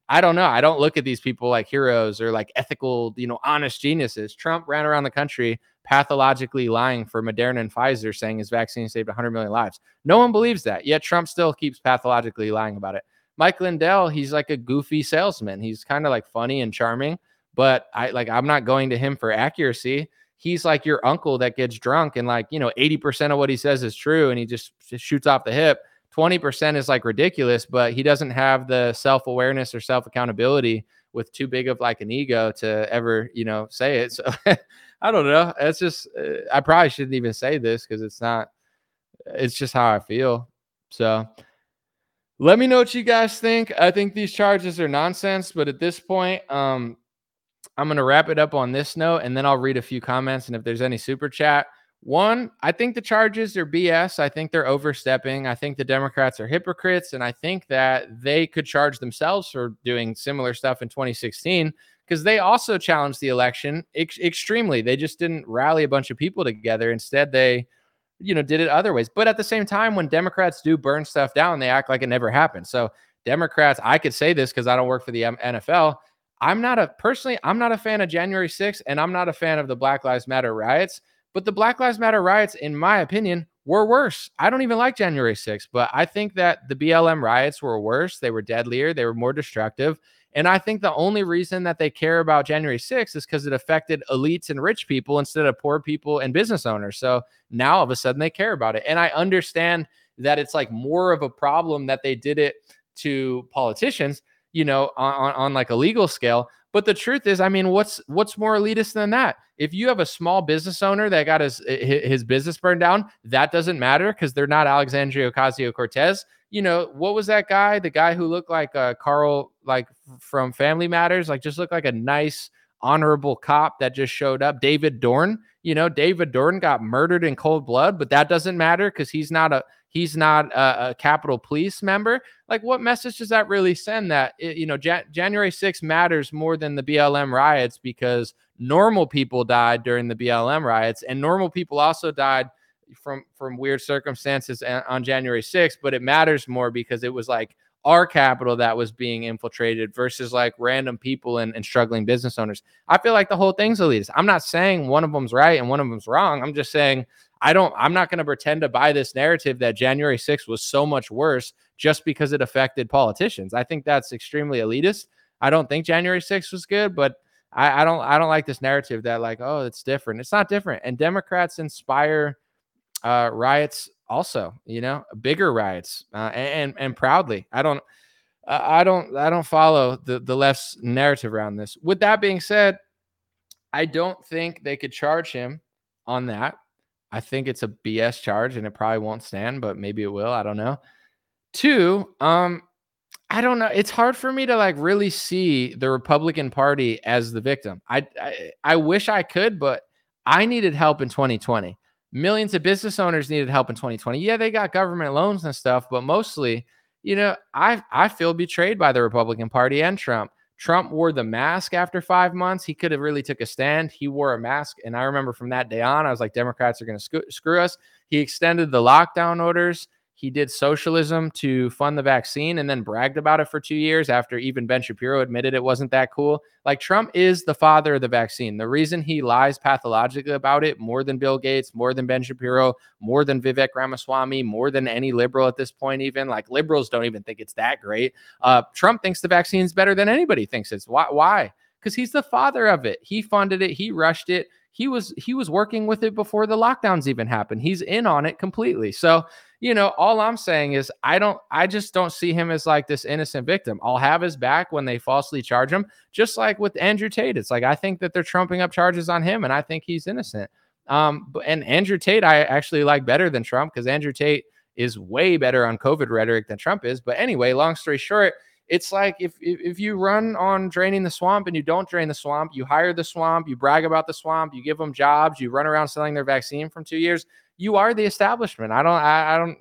I don't know. I don't look at these people like heroes or like ethical, you know, honest geniuses. Trump ran around the country pathologically lying for Moderna and Pfizer, saying his vaccine saved 100 million lives. No one believes that. Yet Trump still keeps pathologically lying about it. Mike Lindell, he's like a goofy salesman. He's kind of like funny and charming, but I'm not going to him for accuracy. He's like your uncle that gets drunk and like, you know, 80% of what he says is true and he just shoots off the hip. 20% is like ridiculous, but he doesn't have the self-awareness or self-accountability with too big of like an ego to ever, you know, say it. So I don't know. It's just, I probably shouldn't even say this because it's just how I feel. So let me know what you guys think. I think these charges are nonsense, but at this point, I'm going to wrap it up on this note and then I'll read a few comments. And if there's any super chat, one, I think the charges are BS. I think they're overstepping. I think the Democrats are hypocrites. And I think that they could charge themselves for doing similar stuff in 2016 because they also challenged the election extremely. They just didn't rally a bunch of people together. Instead, they, you know, did it other ways. But at the same time, when Democrats do burn stuff down, they act like it never happened. So Democrats, I could say this because I don't work for the NFL. I'm not a fan of January 6th and I'm not a fan of the Black Lives Matter riots. But the Black Lives Matter riots, in my opinion, were worse. I don't even like January 6th, but I think that the BLM riots were worse. They were deadlier. They were more destructive. And I think the only reason that they care about January 6th is because it affected elites and rich people instead of poor people and business owners. So now all of a sudden they care about it. And I understand that it's like more of a problem that they did it to politicians, you know, on like a legal scale. But the truth is, I mean, what's more elitist than that? If you have a small business owner that got his business burned down, that doesn't matter because they're not Alexandria Ocasio-Cortez. You know, what was that guy? The guy who looked like Carl, like from Family Matters, like just looked like a nice, honorable cop that just showed up, David Dorn. You know, David Dorn got murdered in cold blood, but that doesn't matter because he's not a Capitol Police member. Like, what message does that really send? That, you know, January 6th matters more than the BLM riots because normal people died during the BLM riots, and normal people also died from weird circumstances on January 6th, but it matters more because it was like our Capitol that was being infiltrated versus like random people and struggling business owners. I feel like the whole thing's elitist. I'm not saying one of them's right and one of them's wrong. I'm just saying I'm not going to pretend to buy this narrative that January 6th was so much worse just because it affected politicians. I think that's extremely elitist. I don't think January 6th was good, but I don't like this narrative that like, oh, it's different. It's not different. And Democrats inspire riots also, you know, bigger riots, and proudly. I don't follow the left's narrative around this. With that being said, I don't think they could charge him on that. I think it's a BS charge and it probably won't stand, but maybe it will. I don't know. Two, I don't know. It's hard for me to like really see the Republican Party as the victim. I wish I could, but I needed help in 2020. Millions of business owners needed help in 2020. Yeah, they got government loans and stuff, but mostly, you know, I feel betrayed by the Republican Party and Trump. Trump wore the mask after 5 months. He could have really took a stand. He wore a mask. And I remember from that day on, I was like, Democrats are going to screw us. He extended the lockdown orders. He did socialism to fund the vaccine and then bragged about it for 2 years after even Ben Shapiro admitted it wasn't that cool. Like, Trump is the father of the vaccine. The reason he lies pathologically about it more than Bill Gates, more than Ben Shapiro, more than Vivek Ramaswamy, more than any liberal at this point, even like liberals don't even think it's that great. Trump thinks the vaccine's better than anybody thinks it's. Why? Because he's the father of it. He funded it. He rushed it. He was working with it before the lockdowns even happened. He's in on it completely. So, you know, all I'm saying is I just don't see him as like this innocent victim. I'll have his back when they falsely charge him, just like with Andrew Tate. It's like, I think that they're trumping up charges on him and I think he's innocent. And Andrew Tate, I actually like better than Trump because Andrew Tate is way better on COVID rhetoric than Trump is. But anyway, long story short, it's like if you run on draining the swamp and you don't drain the swamp, you hire the swamp, you brag about the swamp, you give them jobs, you run around selling their vaccine from 2 years, you are the establishment. I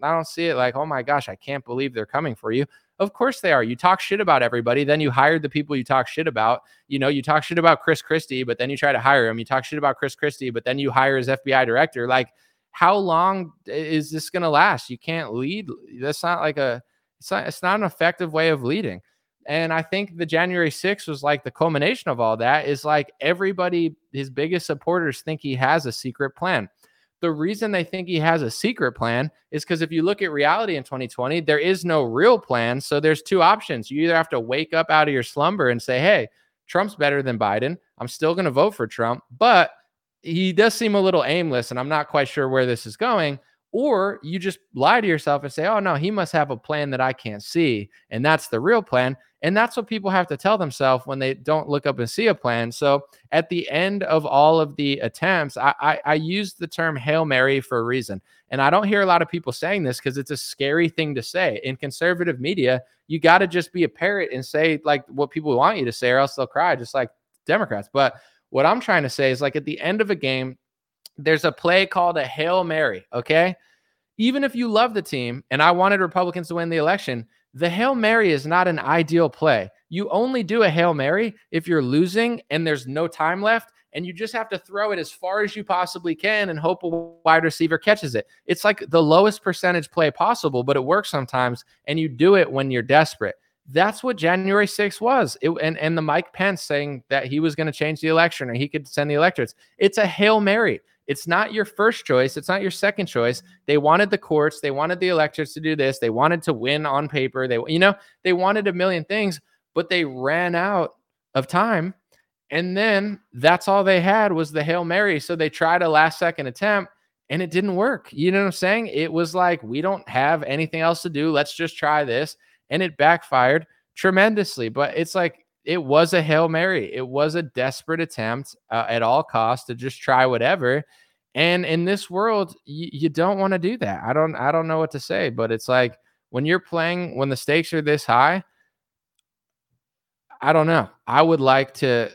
don't see it like, oh my gosh, I can't believe they're coming for you. Of course they are. You talk shit about everybody. Then you hired the people you talk shit about. You know, you talk shit about Chris Christie, but then you try to hire him. You talk shit about Chris Christie, but then you hire his FBI director. Like, how long is this going to last? You can't lead. That's not like a, It's not an effective way of leading. And I think the January 6th was like the culmination of all that is like everybody, his biggest supporters think he has a secret plan. The reason they think he has a secret plan is because if you look at reality in 2020, there is no real plan. So there's two options. You either have to wake up out of your slumber and say, hey, Trump's better than Biden. I'm still going to vote for Trump, but he does seem a little aimless and I'm not quite sure where this is going. Or you just lie to yourself and say, oh, no, he must have a plan that I can't see. And that's the real plan. And that's what people have to tell themselves when they don't look up and see a plan. So at the end of all of the attempts, I used the term Hail Mary for a reason. And I don't hear a lot of people saying this because it's a scary thing to say. In conservative media, you got to just be a parrot and say like what people want you to say or else they'll cry, just like Democrats. But what I'm trying to say is like at the end of a game, there's a play called a Hail Mary, okay? Even if you love the team, and I wanted Republicans to win the election, the Hail Mary is not an ideal play. You only do a Hail Mary if you're losing and there's no time left, and you just have to throw it as far as you possibly can and hope a wide receiver catches it. It's like the lowest percentage play possible, but it works sometimes, and you do it when you're desperate. That's what January 6th was. And the Mike Pence saying that he was going to change the election or he could send the electorates. It's a Hail Mary. It's not your first choice. It's not your second choice. They wanted the courts. They wanted the electors to do this. They wanted to win on paper. They wanted a million things, but they ran out of time. And then that's all they had was the Hail Mary. So they tried a last second attempt and it didn't work. You know what I'm saying? It was like, we don't have anything else to do. Let's just try this. And it backfired tremendously. But it's like, it was a Hail Mary. It was a desperate attempt at all costs to just try whatever. And in this world, you don't want to do that. I don't know what to say, but it's like when you're playing, when the stakes are this high, I don't know. I would like to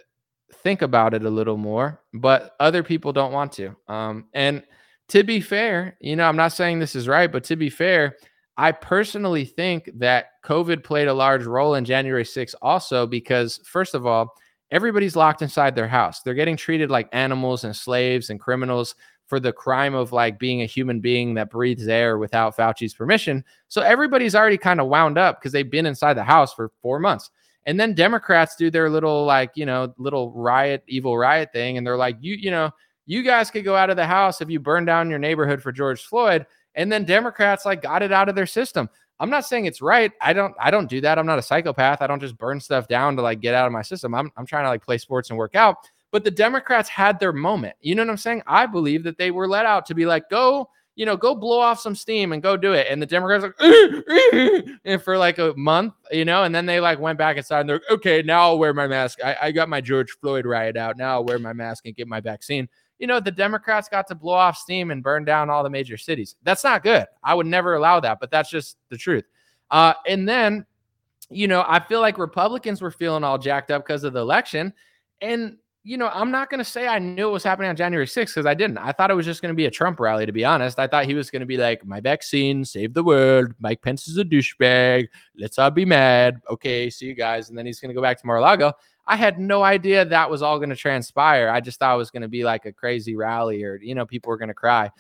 think about it a little more, but other people don't want to. And to be fair, you know, I'm not saying this is right, but to be fair, I personally think that COVID played a large role in January 6th also because, first of all, everybody's locked inside their house. They're getting treated like animals and slaves and criminals for the crime of like being a human being that breathes air without Fauci's permission. So everybody's already kind of wound up because they've been inside the house for 4 months. And then Democrats do their little like, you know, little riot, evil riot thing. And they're like, you guys could go out of the house if you burn down your neighborhood for George Floyd. And then Democrats like got it out of their system. I'm not saying it's right. I don't do that. I'm not a psychopath. I don't just burn stuff down to like get out of my system. I'm trying to like play sports and work out. But the Democrats had their moment. You know what I'm saying? I believe that they were let out to be like, go blow off some steam and go do it. And the Democrats like, and for like a month, you know, and then they like went back inside and they're like, okay, now I'll wear my mask. I got my George Floyd riot out. Now I'll wear my mask and get my vaccine. You know, the Democrats got to blow off steam and burn down all the major cities. That's not good. I would never allow that, but that's just the truth. And then, you know, I feel like Republicans were feeling all jacked up because of the election. And, you know, I'm not going to say I knew it was happening on January 6th because I didn't. I thought it was just going to be a Trump rally, to be honest. I thought he was going to be like, my vaccine, save the world. Mike Pence is a douchebag. Let's all be mad. Okay, see you guys. And then he's going to go back to Mar-a-Lago. I had no idea that was all going to transpire. I just thought it was going to be like a crazy rally or, you know, people were going to cry.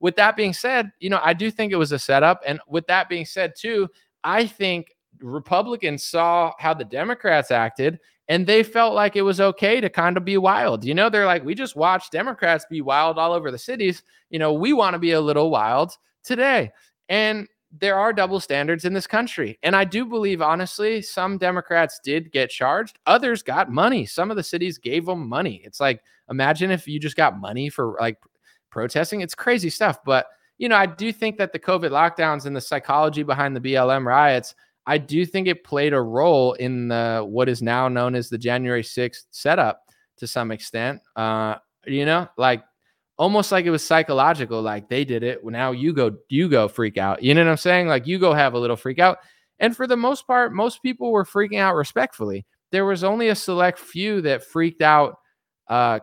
With that being said, you know, I do think it was a setup. And with that being said, too, I think Republicans saw how the Democrats acted and they felt like it was okay to kind of be wild. You know, they're like, we just watched Democrats be wild all over the cities. You know, we want to be a little wild today. And there are double standards in this country. And I do believe, honestly, some Democrats did get charged. Others got money. Some of the cities gave them money. It's like, imagine if you just got money for like protesting. It's crazy stuff. But, you know, I do think that the COVID lockdowns and the psychology behind the BLM riots, I do think it played a role in the what is now known as the January 6th setup to some extent. You know, like, almost like it was psychological, like they did it. Well, now you go freak out. You know what I'm saying? Like you go have a little freak out. And for the most part, most people were freaking out respectfully. There was only a select few that freaked out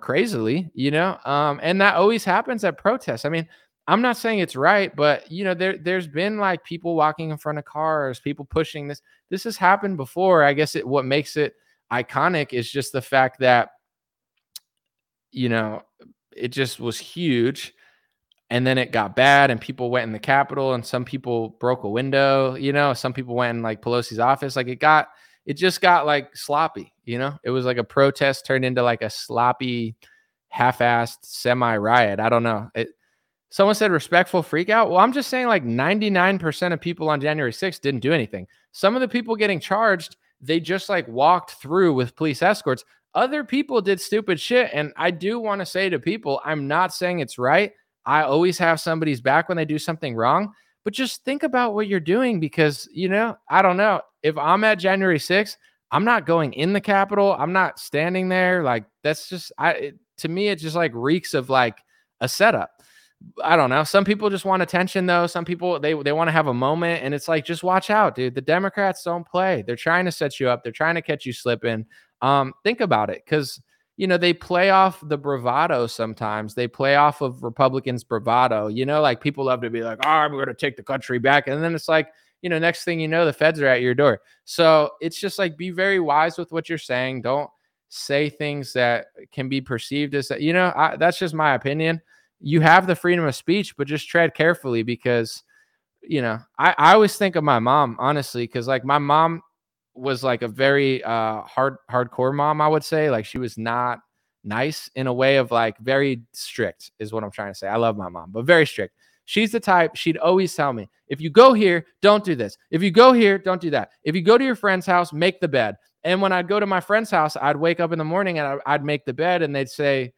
crazily, you know? And that always happens at protests. I mean, I'm not saying it's right, but you know, there's been like people walking in front of cars, people pushing this. This has happened before. I guess what makes it iconic is just the fact that, you know, it just was huge. And then it got bad and people went in the Capitol and some people broke a window, you know, some people went in like Pelosi's office. Like it just got like sloppy, you know, it was like a protest turned into like a sloppy, half-assed semi riot. I don't know. Someone said respectful freak out. Well, I'm just saying like 99% of people on January 6th didn't do anything. Some of the people getting charged, they just like walked through with police escorts. Other people did stupid shit. And I do want to say to people, I'm not saying it's right. I always have somebody's back when they do something wrong, but just think about what you're doing because, you know, I don't know. If I'm at January 6th, I'm not going in the Capitol. I'm not standing there. Like that's just, to me, it just like reeks of like a setup. I don't know. Some people just want attention though. Some people, they want to have a moment and it's like, just watch out, dude. The Democrats don't play. They're trying to set you up. They're trying to catch you slipping. Think about it because, you know, they play off the bravado sometimes. They play off of Republicans' bravado. You know, like people love to be like, oh, I'm going to take the country back. And then it's like, you know, next thing you know, the feds are at your door. So it's just like be very wise with what you're saying. Don't say things that can be perceived as, you know, that's just my opinion. You have the freedom of speech, but just tread carefully because, you know, I always think of my mom, honestly, because like my mom was like a very hardcore mom, I would say. Like she was not nice in a way of like very strict is what I'm trying to say. I love my mom, but very strict. She's the type, she'd always tell me, if you go here, don't do this. If you go here, don't do that. If you go to your friend's house, make the bed. And when I'd go to my friend's house, I'd wake up in the morning and I'd make the bed and they'd say,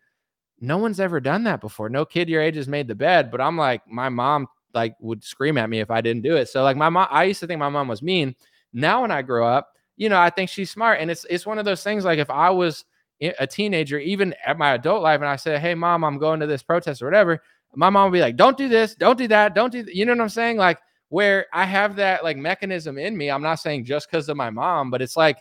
no one's ever done that before. No kid your age has made the bed. But I'm like, my mom like would scream at me if I didn't do it. So like my mom, I used to think my mom was mean. Now, when I grow up, you know, I think she's smart. And it's one of those things, like if I was a teenager, even at my adult life, and I said, hey, mom, I'm going to this protest or whatever, my mom would be like, don't do this, don't do that, don't do that. You know what I'm saying? Like where I have that like mechanism in me, I'm not saying just because of my mom, but it's like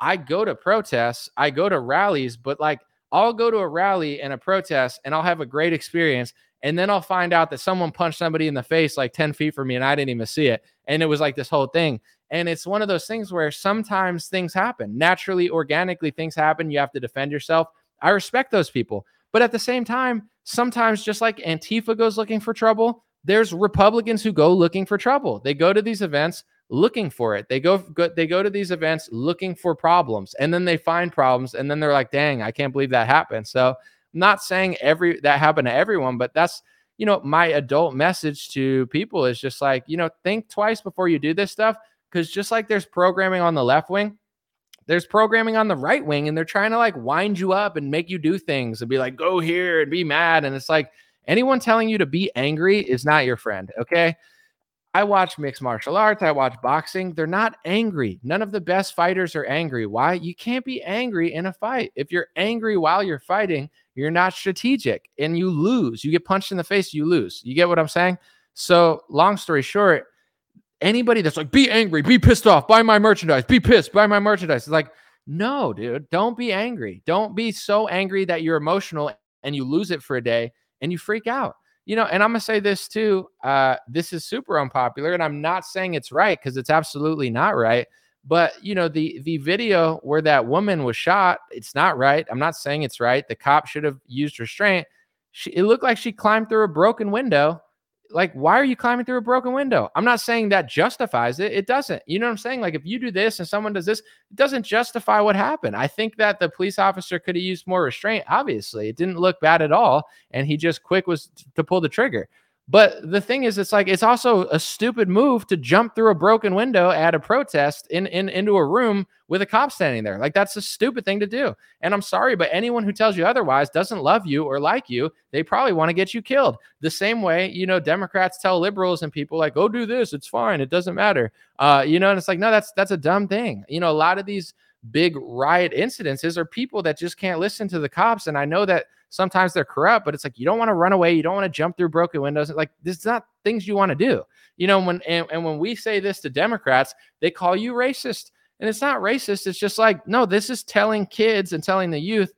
I go to protests, I go to rallies, but like I'll go to a rally and a protest and I'll have a great experience. And then I'll find out that someone punched somebody in the face like 10 feet from me and I didn't even see it. And it was like this whole thing. And it's one of those things where sometimes things happen. Naturally, organically, things happen. You have to defend yourself. I respect those people. But at the same time, sometimes just like Antifa goes looking for trouble, there's Republicans who go looking for trouble. They go to these events looking for it. They go to these events looking for problems, and then they find problems, and then they're like, dang, I can't believe that happened. So I'm not saying that happened to everyone, but that's, you know, my adult message to people is just like, you know, think twice before you do this stuff, because just like there's programming on the left wing, there's programming on the right wing, and they're trying to like wind you up and make you do things and be like, go here and be mad. And it's like, anyone telling you to be angry is not your friend. Okay. I watch mixed martial arts. I watch boxing. They're not angry. None of the best fighters are angry. Why? You can't be angry in a fight. If you're angry while you're fighting, you're not strategic and you lose. You get punched in the face, you lose. You get what I'm saying? So long story short, anybody that's like, be angry, be pissed off, buy my merchandise, be pissed, buy my merchandise. It's like, no, dude, don't be angry. Don't be so angry that you're emotional and you lose it for a day and you freak out. You know, and I'm going to say this too, this is super unpopular, and I'm not saying it's right because it's absolutely not right. But, you know, the video where that woman was shot, it's not right. I'm not saying it's right. The cop should have used restraint. It looked like she climbed through a broken window. Like, why are you climbing through a broken window? I'm not saying that justifies it. It doesn't. You know what I'm saying? Like, if you do this and someone does this, it doesn't justify what happened. I think that the police officer could have used more restraint. Obviously, it didn't look bad at all. And he just was quick to pull the trigger. But the thing is, it's like, it's also a stupid move to jump through a broken window at a protest into a room with a cop standing there. Like, that's a stupid thing to do. And I'm sorry, but anyone who tells you otherwise doesn't love you or like you. They probably want to get you killed. The same way, you know, Democrats tell liberals and people like, oh, do this, it's fine, it doesn't matter. You know, and it's like, no, that's a dumb thing. You know, a lot of these big riot incidences are people that just can't listen to the cops. And I know that sometimes they're corrupt, but it's like, you don't want to run away. You don't want to jump through broken windows. Like, this is not things you want to do. You know, when we say this to Democrats, they call you racist, and it's not racist. It's just like, no, this is telling kids and telling the youth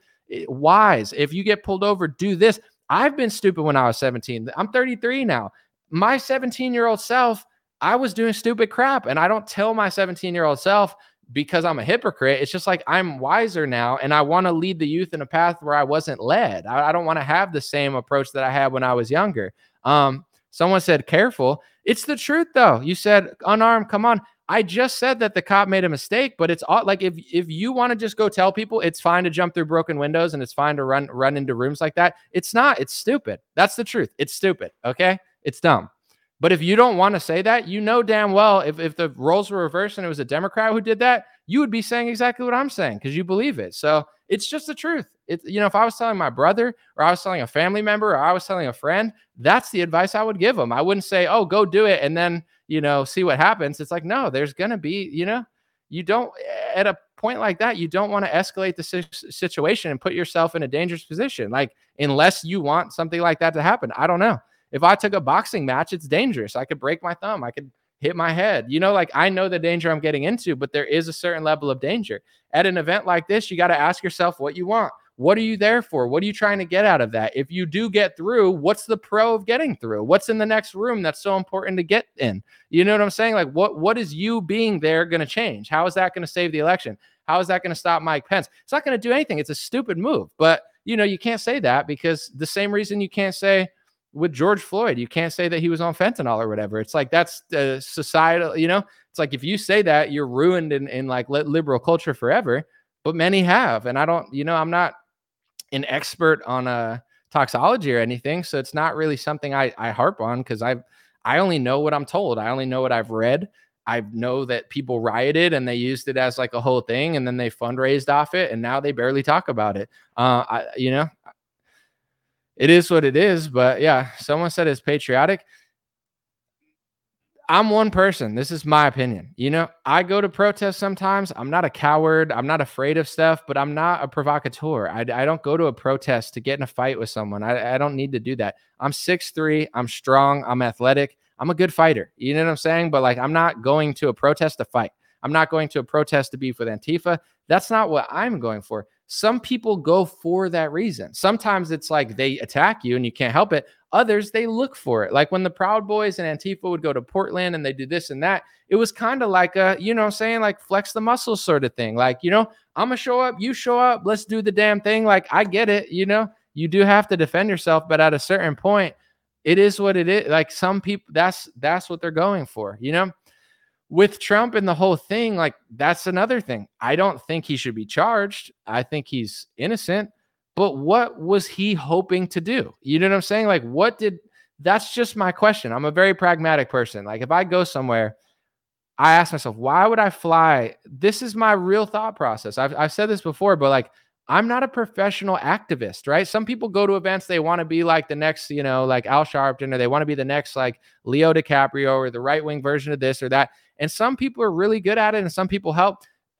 wise. If you get pulled over, do this. I've been stupid when I was 17. I'm 33 now. My 17-year-old self, I was doing stupid crap, and I don't tell my 17-year-old self because I'm a hypocrite. It's just like, I'm wiser now, and I want to lead the youth in a path where I wasn't led. I don't want to have the same approach that I had when I was younger. Someone said, careful. It's the truth though. You said unarmed, come on. I just said that the cop made a mistake, but it's all, like, if you want to just go tell people it's fine to jump through broken windows and it's fine to run into rooms like that, it's not, it's stupid. That's the truth. It's stupid. Okay. It's dumb. But if you don't want to say that, you know damn well if the roles were reversed and it was a Democrat who did that, you would be saying exactly what I'm saying because you believe it. So it's just the truth. You know, if I was telling my brother or I was telling a family member or I was telling a friend, that's the advice I would give them. I wouldn't say, oh, go do it and then, you know, see what happens. It's like, no, there's going to be, you know, you don't, at a point like that, you don't want to escalate the situation and put yourself in a dangerous position. Like, unless you want something like that to happen. I don't know. If I took a boxing match, it's dangerous. I could break my thumb. I could hit my head. You know, like, I know the danger I'm getting into, but there is a certain level of danger. At an event like this, you got to ask yourself what you want. What are you there for? What are you trying to get out of that? If you do get through, what's the pro of getting through? What's in the next room that's so important to get in? You know what I'm saying? Like, what is you being there going to change? How is that going to save the election? How is that going to stop Mike Pence? It's not going to do anything. It's a stupid move. But, you know, you can't say that because the same reason you can't say, with George Floyd, you can't say that he was on fentanyl or whatever. It's like, that's societal, you know, it's like, if you say that, you're ruined in like liberal culture forever, but many have. And I don't, you know, I'm not an expert on toxicology or anything. So it's not really something I harp on because I only know what I'm told. I only know what I've read. I know that people rioted and they used it as like a whole thing and then they fundraised off it. And now they barely talk about it. You know, it is what it is, but yeah, someone said it's patriotic. I'm one person. This is my opinion. You know, I go to protests sometimes. I'm not a coward. I'm not afraid of stuff, but I'm not a provocateur. I don't go to a protest to get in a fight with someone. I don't need to do that. I'm 6'3". I'm strong. I'm athletic. I'm a good fighter. You know what I'm saying? But like, I'm not going to a protest to fight. I'm not going to a protest to beef with Antifa. That's not what I'm going for. Some people go for that reason. Sometimes it's like they attack you and you can't help it. Others, they look for it. Like when the Proud Boys and Antifa would go to Portland and they do this and that, it was kind of like a, you know what I'm saying, like flex the muscles sort of thing. Like, you know, I'm going to show up, you show up, let's do the damn thing. Like, I get it, you know, you do have to defend yourself, but at a certain point, it is what it is. Like some people, that's what they're going for, you know? With Trump and the whole thing, like that's another thing. I don't think he should be charged. I think he's innocent. But what was he hoping to do? You know what I'm saying? Like, what did, that's just my question. I'm a very pragmatic person. Like if I go somewhere, I ask myself, why would I fly? This is my real thought process. I've said this before, but like, I'm not a professional activist, right? Some people go to events, they want to be like the next, you know, like Al Sharpton, or they want to be the next like Leo DiCaprio or the right-wing version of this or that. And some people are really good at it and some people help.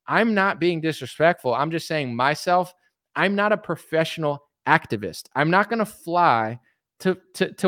I'm not being disrespectful. I'm just saying myself, I'm not a professional activist. I'm not going to fly to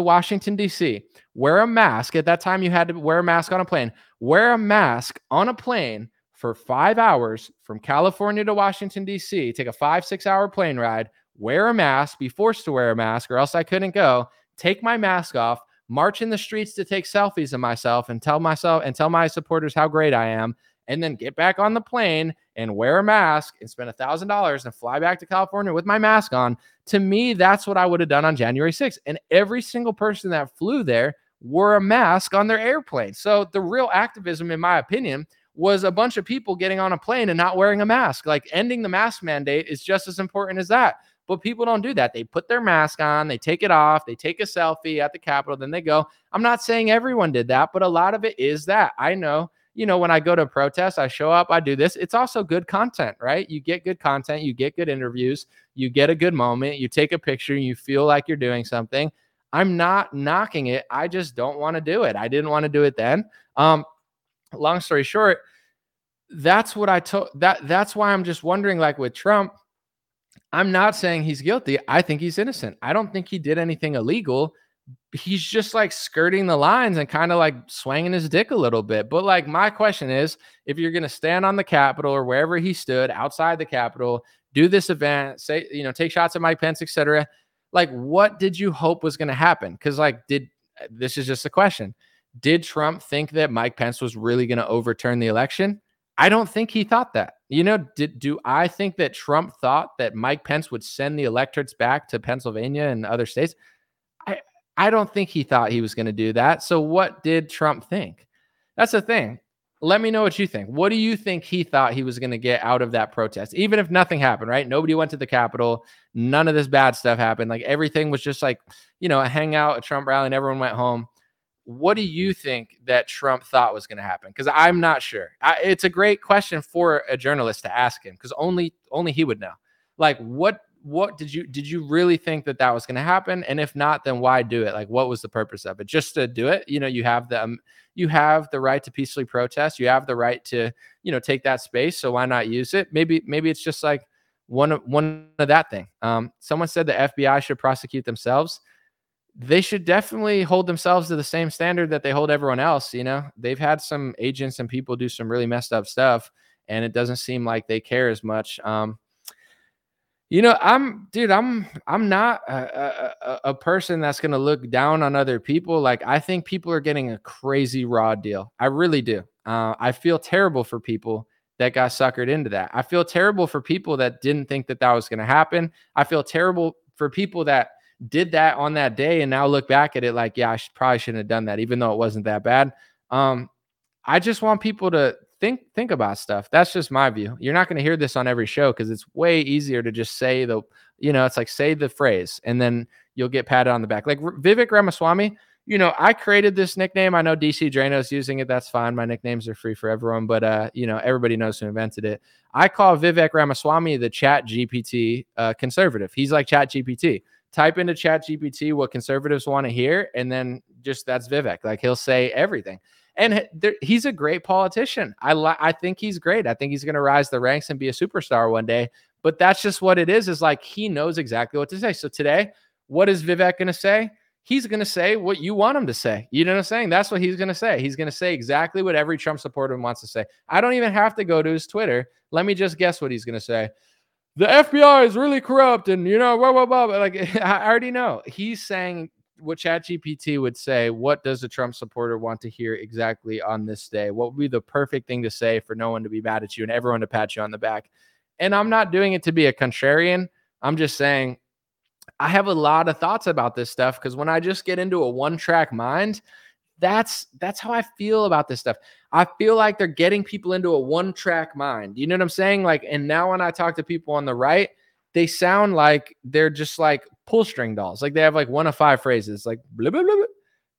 Washington, D.C., wear a mask. At that time, you had to wear a mask on a plane. Wear a mask on a plane for 5 hours from California to Washington, D.C., take a 5-6 hour plane ride, wear a mask, be forced to wear a mask or else I couldn't go, take my mask off, march in the streets to take selfies of myself and tell my supporters how great I am, and then get back on the plane and wear a mask and spend $1,000 and fly back to California with my mask on. To me, that's what I would have done on January 6th. And every single person that flew there wore a mask on their airplane. So the real activism, in my opinion, was a bunch of people getting on a plane and not wearing a mask. Like ending the mask mandate is just as important as that. But people don't do that. They put their mask on, they take it off, they take a selfie at the Capitol, then they go. I'm not saying everyone did that, but a lot of it is that. I know, you know, when I go to protests, I show up, I do this. It's also good content, right? You get good content, you get good interviews, you get a good moment, you take a picture, you feel like you're doing something. I'm not knocking it. I just don't want to do it. I didn't want to do it then. Long story short, that's what I told. That's why I'm just wondering, like with Trump, I'm not saying he's guilty. I think he's innocent. I don't think he did anything illegal. He's just like skirting the lines and kind of like swinging his dick a little bit. But like my question is, if you're going to stand on the Capitol or wherever he stood outside the Capitol, do this event, say, you know, take shots at Mike Pence, etc. Like, what did you hope was going to happen? Because like, this is just a question. Did Trump think that Mike Pence was really going to overturn the election? I don't think he thought that. You know, do I think that Trump thought that Mike Pence would send the electorates back to Pennsylvania and other states? I don't think he thought he was going to do that. So what did Trump think? That's the thing. Let me know what you think. What do you think he thought he was going to get out of that protest? Even if nothing happened, right? Nobody went to the Capitol. None of this bad stuff happened. Like everything was just like, you know, a hangout, a Trump rally, and everyone went home. What do you think that Trump thought was going to happen? Because I'm not sure. It's a great question for a journalist to ask him, because only he would know. Like, what did you really think that was going to happen? And if not, then why do it? Like, what was the purpose of it? Just to do it? You know, you have the right to peacefully protest. You have the right to, you know, take that space. So why not use it? Maybe it's just like one of that thing. Someone said the FBI should prosecute themselves. They should definitely hold themselves to the same standard that they hold everyone else. You know, they've had some agents and people do some really messed up stuff, and it doesn't seem like they care as much. You know, I'm not a person that's going to look down on other people. Like, I think people are getting a crazy raw deal. I really do. I feel terrible for people that got suckered into that. I feel terrible for people that didn't think that was going to happen. I feel terrible for people that did that on that day and now look back at it like, yeah, I probably shouldn't have done that, even though it wasn't that bad. I just want people to think about stuff. That's just my view. You're not going to hear this on every show because it's way easier to just say the, you know, it's like say the phrase and then you'll get patted on the back. Like Vivek Ramaswamy, you know, I created this nickname. I know DC Drano's using it. That's fine. My nicknames are free for everyone, but you know, everybody knows who invented it. I call Vivek Ramaswamy the Chat GPT conservative. He's like Chat GPT. Type into ChatGPT what conservatives want to hear, and then just that's Vivek. Like, he'll say everything. And he's a great politician. I think he's great. I think he's going to rise the ranks and be a superstar one day. But that's just what it is like he knows exactly what to say. So today, what is Vivek going to say? he's going to say what you want him to say. You know what I'm saying? That's what he's going to say. He's going to say exactly what every Trump supporter wants to say. I don't even have to go to his Twitter. Let me just guess what he's going to say. The FBI is really corrupt and, you know, blah, blah, blah. Like, I already know. He's saying what ChatGPT would say. What does a Trump supporter want to hear exactly on this day? What would be the perfect thing to say for no one to be mad at you and everyone to pat you on the back? And I'm not doing it to be a contrarian. I'm just saying, I have a lot of thoughts about this stuff because when I just get into a one-track mind, that's how I feel about this stuff. I feel like they're getting people into a one-track mind. You know what I'm saying? Like, and now when I talk to people on the right, they sound like they're just like pull string dolls. Like they have like one of five phrases, like blah, blah, blah, blah.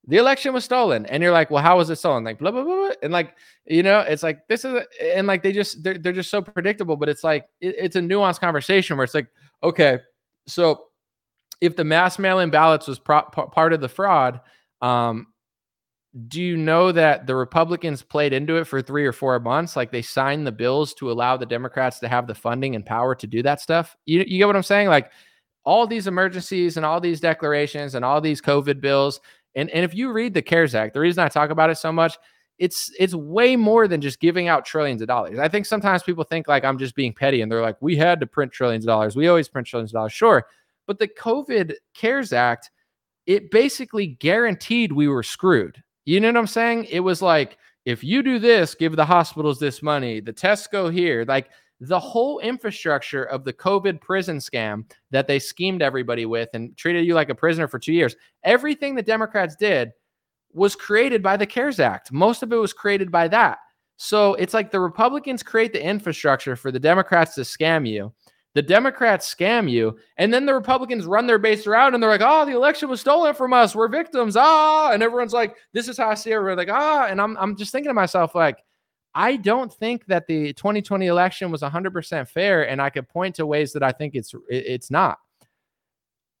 The election was stolen. And you're like, well, how was it stolen? Like blah, blah, blah, blah. And like, you know, it's like, this is, and like, they're just so predictable, but it's like, it's a nuanced conversation where it's like, okay, so if the mass mail-in ballots was part of the fraud, do you know that the Republicans played into it for 3 or 4 months? Like they signed the bills to allow the Democrats to have the funding and power to do that stuff. You get what I'm saying? Like all these emergencies and all these declarations and all these COVID bills. And if you read the CARES Act, the reason I talk about it so much, it's way more than just giving out trillions of dollars. I think sometimes people think like I'm just being petty and they're like, we had to print trillions of dollars. We always print trillions of dollars. Sure. But the COVID CARES Act, it basically guaranteed we were screwed. You know what I'm saying? It was like, if you do this, give the hospitals this money, the tests go here. Like the whole infrastructure of the COVID prison scam that they schemed everybody with and treated you like a prisoner for 2 years. Everything the Democrats did was created by the CARES Act. Most of it was created by that. So it's like the Republicans create the infrastructure for the Democrats to scam you. The Democrats scam you, and then the Republicans run their base around, and they're like, oh, the election was stolen from us. We're victims, ah. And everyone's like, this is how I see it. We're like, ah. And I'm just thinking to myself, like, I don't think that the 2020 election was 100% fair, and I could point to ways that I think it's not.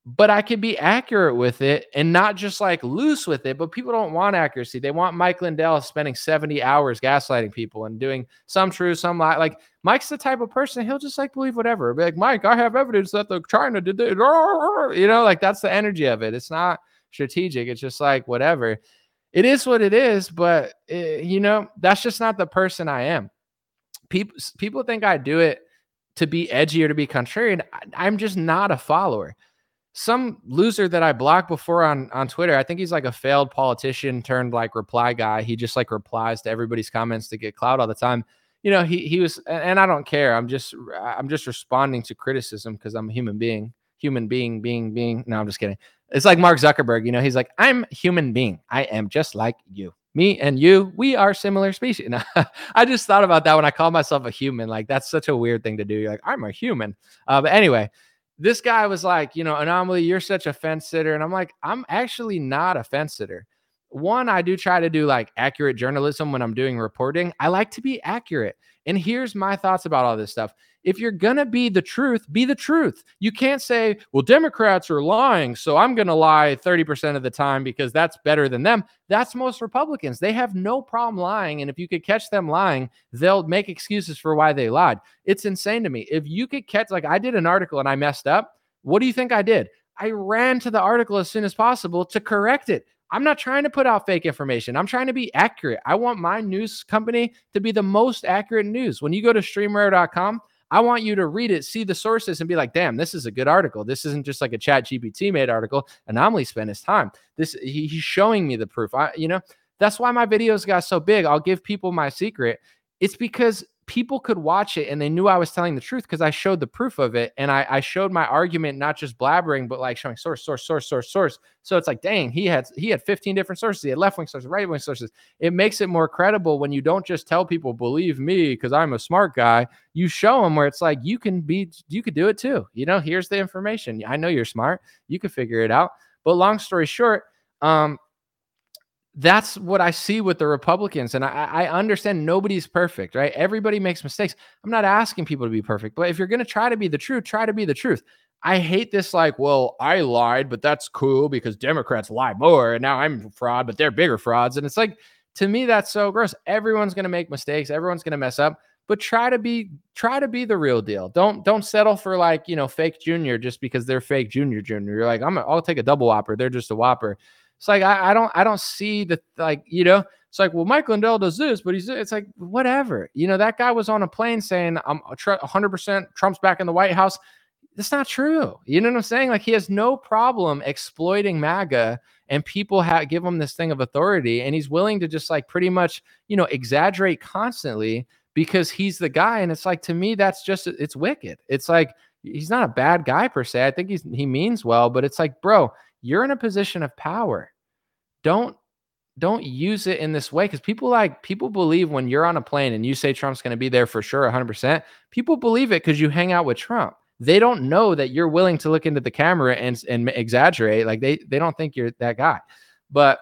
But I could be accurate with it and not just, like, loose with it, but people don't want accuracy. They want Mike Lindell spending 70 hours gaslighting people and doing some true, some lie. Like, Mike's the type of person, he'll just, like, believe whatever. Be like, Mike, I have evidence that the China did it. You know, like, that's the energy of it. It's not strategic. It's just, like, whatever. It is what it is, but, you know, that's just not the person I am. People think I do it to be edgy or to be contrarian. I'm just not a follower. Some loser that I blocked before on Twitter, I think he's like a failed politician turned like reply guy. He just like replies to everybody's comments to get clout all the time. You know, he was, and I don't care. I'm just responding to criticism because I'm a human being. No, I'm just kidding. It's like Mark Zuckerberg, you know, he's like, I'm a human being. I am just like you. Me and you, we are similar species. And I just thought about that when I called myself a human. Like, that's such a weird thing to do. You're like, I'm a human. But anyway, this guy was like, you know, Anomaly, you're such a fence sitter. And I'm like, I'm actually not a fence sitter. One, I do try to do like accurate journalism when I'm doing reporting. I like to be accurate. And here's my thoughts about all this stuff. If you're going to be the truth, be the truth. You can't say, well, Democrats are lying, so I'm going to lie 30% of the time because that's better than them. That's most Republicans. They have no problem lying. And if you could catch them lying, they'll make excuses for why they lied. It's insane to me. If you could catch, like I did an article and I messed up. What do you think I did? I ran to the article as soon as possible to correct it. I'm not trying to put out fake information. I'm trying to be accurate. I want my news company to be the most accurate news. When you go to streamrare.com, I want you to read it, see the sources, and be like, damn, this is a good article. This isn't just like a ChatGPT made article. Anomaly spent his time. He's showing me the proof. You know, that's why my videos got so big. I'll give people my secret. It's because people could watch it and they knew I was telling the truth because I showed the proof of it. And I showed my argument, not just blabbering, but like showing source. So it's like, dang, he had 15 different sources. He had left-wing sources, right-wing sources. It makes it more credible when you don't just tell people, believe me, because I'm a smart guy. You show them where it's like, you could do it too. You know, here's the information. I know you're smart. You could figure it out. But long story short, that's what I see with the Republicans. And I understand nobody's perfect, right? Everybody makes mistakes. I'm not asking people to be perfect, but if you're going to try to be the truth, try to be the truth. I hate this, like, well, I lied, but that's cool because Democrats lie more. And now I'm a fraud, but they're bigger frauds. And it's like, to me, that's so gross. Everyone's going to make mistakes. Everyone's going to mess up. but try to be the real deal. Don't settle for like, you know, fake junior just because they're fake junior. You're like, I'll take a double whopper. They're just a whopper. It's like, I don't see the, like, you know, it's like, well, Mike Lindell does this, but it's like, whatever, you know, that guy was on a plane saying 100% Trump's back in the White House. That's not true. You know what I'm saying? Like, he has no problem exploiting MAGA, and people give him this thing of authority, and he's willing to just like pretty much, you know, exaggerate constantly because he's the guy. And it's like, to me, that's just, it's wicked. It's like, he's not a bad guy per se. I think he means well, but it's like, bro, you're in a position of power. Don't use it in this way, because people believe when you're on a plane and you say Trump's going to be there for sure, 100%, people believe it because you hang out with Trump. They don't know that you're willing to look into the camera and exaggerate. Like, they don't think you're that guy. But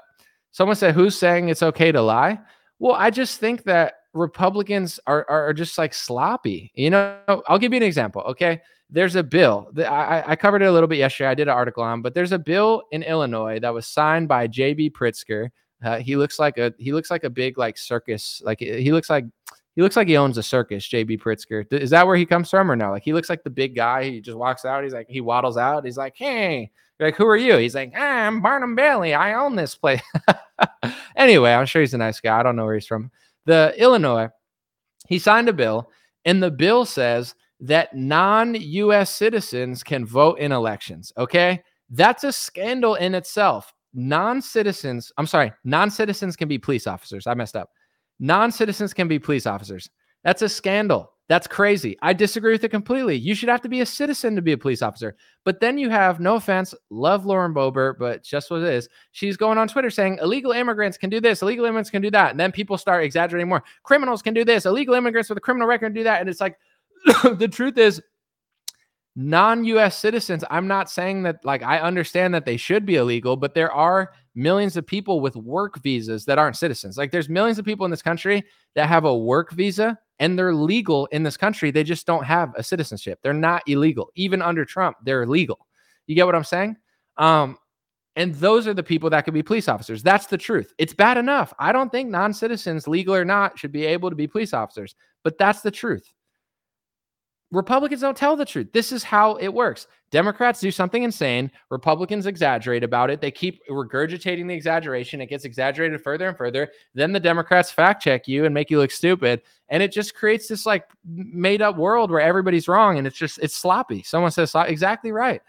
someone said, who's saying it's okay to lie? Well, I just think that Republicans are just like sloppy. You know, I'll give you an example. Okay. There's a bill that I covered it a little bit yesterday. I did an article on, but there's a bill in Illinois that was signed by J.B. Pritzker. He looks like a big like circus. Like, he looks like he owns a circus, J.B. Pritzker. Is that where he comes from or no? Like, he looks like the big guy. He just walks out. He's like, he waddles out. He's like, hey, you're like, who are you? He's like, I'm Barnum Bailey. I own this place. Anyway, I'm sure he's a nice guy. I don't know where he's from. Illinois, he signed a bill, and the bill says that non-U.S. citizens can vote in elections. Okay. That's a scandal in itself. Non-citizens can be police officers. I messed up. Non-citizens can be police officers. That's a scandal. That's crazy. I disagree with it completely. You should have to be a citizen to be a police officer. But then you have, no offense, love Lauren Boebert, but just what it is. She's going on Twitter saying illegal immigrants can do this, illegal immigrants can do that. And then people start exaggerating more. Criminals can do this, illegal immigrants with a criminal record can do that. And it's like, the truth is, non-U.S. citizens, I'm not saying that, like, I understand that they should be illegal, but there are millions of people with work visas that aren't citizens. Like, there's millions of people in this country that have a work visa and they're legal in this country. They just don't have a citizenship. They're not illegal. Even under Trump, they're legal. You get what I'm saying? And those are the people that could be police officers. That's the truth. It's bad enough. I don't think non-citizens, legal or not, should be able to be police officers, but that's the truth. Republicans don't tell the truth. This is how it works. Democrats do something insane. Republicans exaggerate about it. They keep regurgitating the exaggeration. It gets exaggerated further and further. Then the Democrats fact check you and make you look stupid. And it just creates this like made up world where everybody's wrong. And it's sloppy. Someone says, exactly right.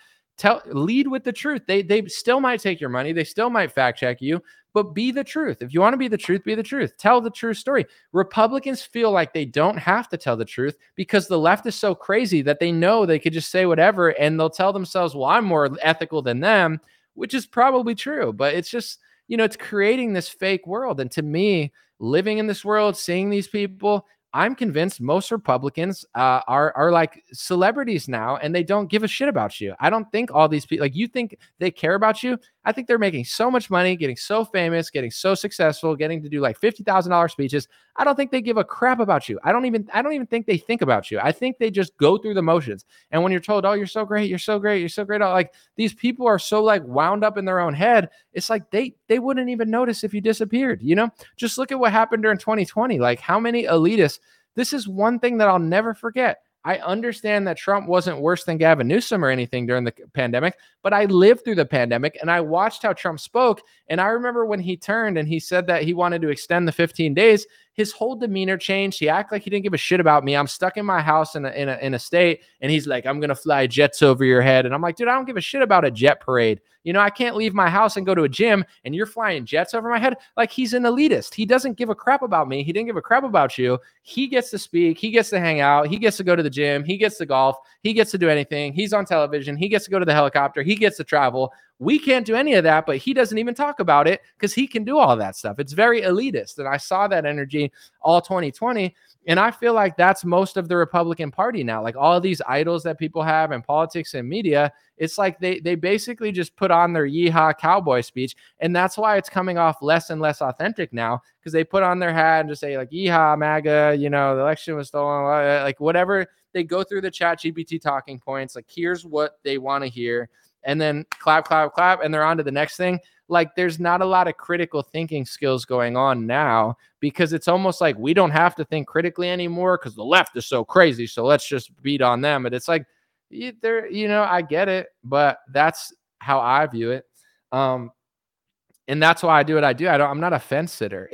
Lead with the truth. They still might take your money. They still might fact check you, but be the truth. If you want to be the truth, be the truth. Tell the true story. Republicans feel like they don't have to tell the truth because the left is so crazy that they know they could just say whatever, and they'll tell themselves, well, I'm more ethical than them, which is probably true, but it's just, you know, it's creating this fake world. And to me, living in this world, seeing these people, I'm convinced most Republicans are like celebrities now, and they don't give a shit about you. I don't think all these people, like, you think they care about you. I think they're making so much money, getting so famous, getting so successful, getting to do like $50,000 speeches. I don't think they give a crap about you. I don't even think they think about you. I think they just go through the motions. And when you're told, oh, you're so great, you're so great, you're so great, like, these people are so like wound up in their own head. It's like they wouldn't even notice if you disappeared, you know? Just look at what happened during 2020. Like, how many elitists, this is one thing that I'll never forget. I understand that Trump wasn't worse than Gavin Newsom or anything during the pandemic, but I lived through the pandemic and I watched how Trump spoke. And I remember when he turned and he said that he wanted to extend the 15 days, his whole demeanor changed. He acted like he didn't give a shit about me. I'm stuck in my house in a state, and he's like, I'm going to fly jets over your head. And I'm like, dude, I don't give a shit about a jet parade. You know, I can't leave my house and go to a gym, and you're flying jets over my head. Like, he's an elitist. He doesn't give a crap about me. He didn't give a crap about you. He gets to speak. He gets to hang out. He gets to go to the gym. He gets to golf. He gets to do anything. He's on television. He gets to go to the helicopter. He gets to travel. We can't do any of that, but he doesn't even talk about it because he can do all that stuff. It's very elitist. And I saw that energy all 2020. And I feel like that's most of the Republican Party now. Like, all of these idols that people have in politics and media, it's like they basically just put on their yeehaw cowboy speech. And that's why it's coming off less and less authentic now, because they put on their hat and just say like, yeehaw, MAGA, you know, the election was stolen, like whatever. They go through the ChatGPT talking points. Like, here's what they want to hear. and then clap, clap, clap, and they're on to the next thing. Like, there's not a lot of critical thinking skills going on now, because it's almost like we don't have to think critically anymore because the left is so crazy, so let's just beat on them. And it's like, I get it, but that's how I view it. And that's why I do what I do. I'm not a fence sitter.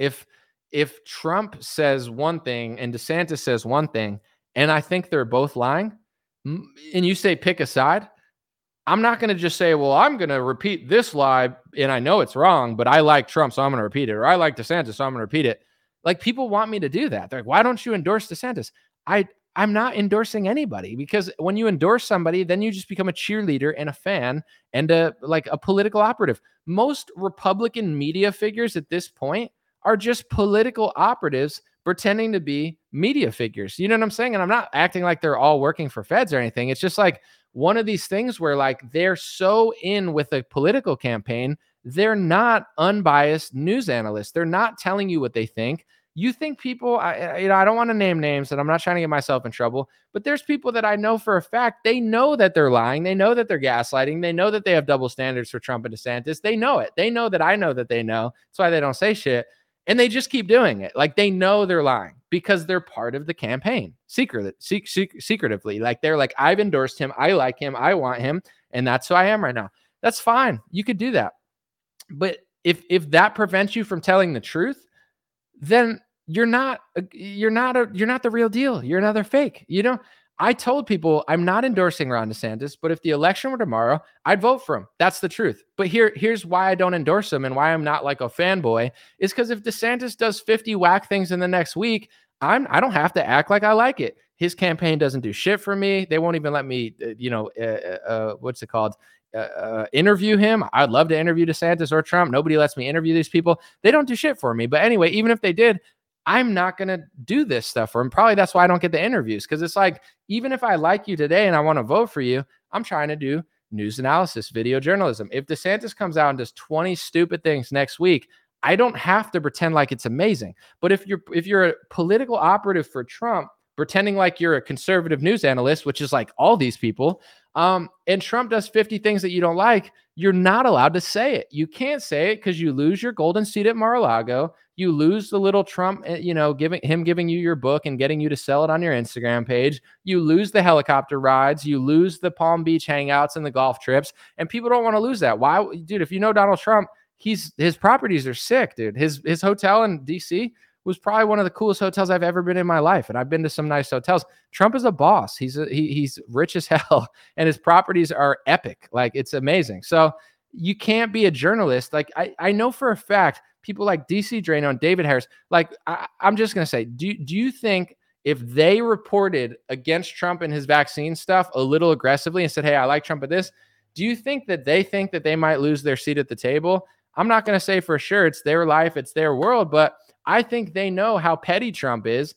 If Trump says one thing and DeSantis says one thing, and I think they're both lying, and you say pick a side, I'm not going to just say, well, I'm going to repeat this lie, and I know it's wrong, but I like Trump, so I'm going to repeat it, or I like DeSantis, so I'm going to repeat it. Like, people want me to do that. They're like, why don't you endorse DeSantis? I'm not endorsing anybody, because when you endorse somebody, then you just become a cheerleader and a fan and a political operative. Most Republican media figures at this point are just political operatives pretending to be media figures. You know what I'm saying? And I'm not acting like they're all working for feds or anything. It's just like one of these things where, like, they're so in with a political campaign, they're not unbiased news analysts. They're not telling you what they think. You think people, I don't want to name names, and I'm not trying to get myself in trouble, but there's people that I know for a fact, they know that they're lying. They know that they're gaslighting. They know that they have double standards for Trump and DeSantis. They know it. They know that I know that they know. That's why they don't say shit. And they just keep doing it. Like, they know they're lying because they're part of the campaign secretively. Like, they're like, I've endorsed him. I like him. I want him. And that's who I am right now. That's fine. You could do that. But if that prevents you from telling the truth, then you're not the real deal. You're another fake. You know, I told people I'm not endorsing Ron DeSantis, but if the election were tomorrow, I'd vote for him. That's the truth. But here's why I don't endorse him and why I'm not like a fanboy is because if DeSantis does 50 whack things in the next week, I don't have to act like I like it. His campaign doesn't do shit for me. They won't even let me, interview him. I'd love to interview DeSantis or Trump. Nobody lets me interview these people. They don't do shit for me. But anyway, even if they did, I'm not going to do this stuff for him. Probably that's why I don't get the interviews. Cause it's like, even if I like you today and I want to vote for you, I'm trying to do news analysis, video journalism. If DeSantis comes out and does 20 stupid things next week, I don't have to pretend like it's amazing. But if you're a political operative for Trump, pretending like you're a conservative news analyst, which is like all these people, and Trump does 50 things that you don't like, you're not allowed to say it. You can't say it because you lose your golden seat at Mar-a-Lago. You lose the little Trump, giving you your book and getting you to sell it on your Instagram page. You lose the helicopter rides. You lose the Palm Beach hangouts and the golf trips. And people don't want to lose that. Why, dude? If you know Donald Trump, his properties are sick, dude. His hotel in D.C. was probably one of the coolest hotels I've ever been in my life. And I've been to some nice hotels. Trump is a boss. He's rich as hell, and his properties are epic. Like, it's amazing. So you can't be a journalist. Like, I know for a fact, people like DC Drano and David Harris, like, I'm just going to say, do you think if they reported against Trump and his vaccine stuff a little aggressively and said, hey, I like Trump at this, do you think that they might lose their seat at the table? I'm not going to say for sure. It's their life. It's their world. But I think they know how petty Trump is.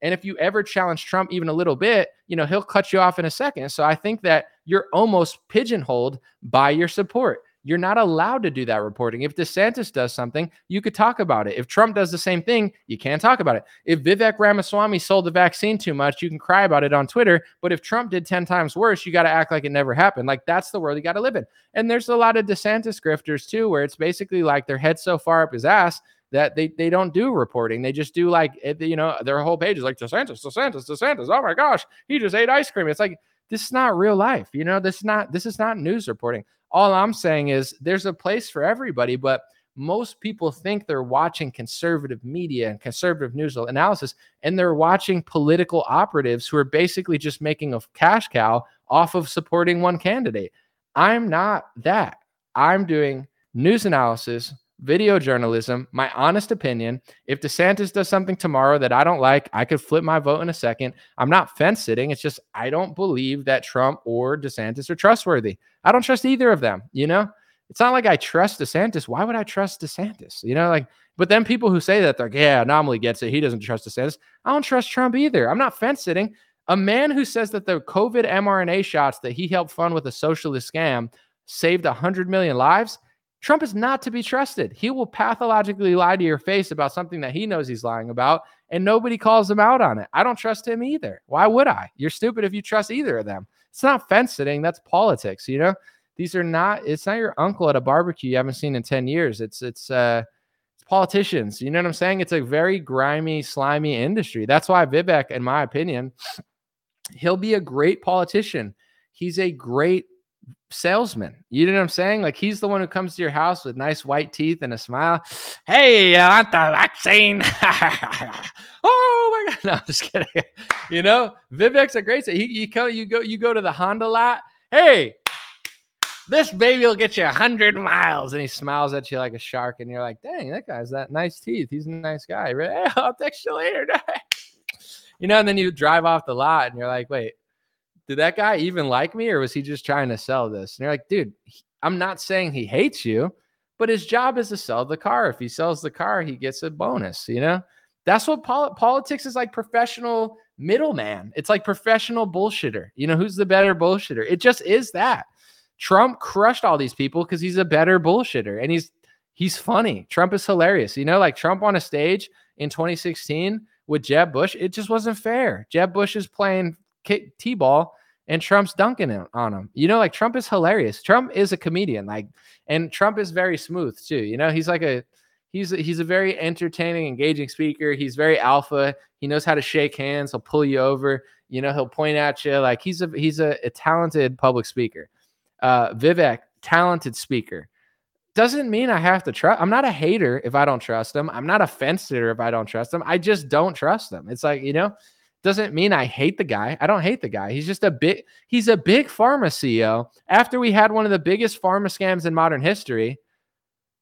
And if you ever challenge Trump even a little bit, he'll cut you off in a second. So I think that you're almost pigeonholed by your support. You're not allowed to do that reporting. If DeSantis does something, you could talk about it. If Trump does the same thing, you can't talk about it. If Vivek Ramaswamy sold the vaccine too much, you can cry about it on Twitter. But if Trump did 10 times worse, you got to act like it never happened. Like, that's the world you got to live in. And there's a lot of DeSantis grifters too, where it's basically like their head's so far up his ass that they don't do reporting. They just do, like, their whole page is like, DeSantis. Oh my gosh, he just ate ice cream. It's like, this is not real life. This is not news reporting. All I'm saying is there's a place for everybody, but most people think they're watching conservative media and conservative news analysis, and they're watching political operatives who are basically just making a cash cow off of supporting one candidate. I'm not that. I'm doing news analysis, video journalism, my honest opinion. If DeSantis does something tomorrow that I don't like, I could flip my vote in a second. I'm not fence sitting. It's just, I don't believe that Trump or DeSantis are trustworthy. I don't trust either of them. It's not like I trust DeSantis. Why would I trust DeSantis? But then people who say that, they're like, yeah, Anomaly gets it. He doesn't trust DeSantis. I don't trust Trump either. I'm not fence sitting. A man who says that the COVID mRNA shots that he helped fund with a socialist scam saved 100 million lives. Trump is not to be trusted. He will pathologically lie to your face about something that he knows he's lying about, and nobody calls him out on it. I don't trust him either. Why would I? You're stupid if you trust either of them. It's not fence sitting. That's politics. These are not, it's not your uncle at a barbecue you haven't seen in 10 years. It's politicians. You know what I'm saying? It's a very grimy, slimy industry. That's why Vivek, in my opinion, he'll be a great politician. He's a great salesman. You know what I'm saying? Like, he's the one who comes to your house with nice white teeth and a smile. Hey, I want the vaccine. Oh my God. No, I'm just kidding. You know, Vivek's a great, you go to the Honda lot. Hey, this baby will get you 100 miles. And he smiles at you like a shark. And you're like, dang, that guy's that nice teeth. He's a nice guy. Hey, I'll text you later. You know, and then you drive off the lot and you're like, wait, did that guy even like me, or was he just trying to sell this? And you're like, dude, I'm not saying he hates you, but his job is to sell the car. If he sells the car, he gets a bonus. You know, that's what politics is like. Professional middleman. It's like professional bullshitter. You know, who's the better bullshitter? It just is that. Trump crushed all these people because he's a better bullshitter, and he's funny. Trump is hilarious. You know, like Trump on a stage in 2016 with Jeb Bush, it just wasn't fair. Jeb Bush is playing T-ball and Trump's dunking on him. You know, like Trump is hilarious. Trump is a comedian, like, and Trump is very smooth too. You know, he's like he's a very entertaining, engaging speaker. He's very alpha. He knows how to shake hands. He'll pull you over. You know, he'll point at you. Like he's a talented public speaker. Vivek, talented speaker. Doesn't mean I have to trust. I'm not a hater if I don't trust him. I'm not a fence sitter if I don't trust him. I just don't trust him. It's like, you know, doesn't mean I hate the guy. I don't hate the guy. He's just a big pharma CEO after we had one of the biggest pharma scams in modern history.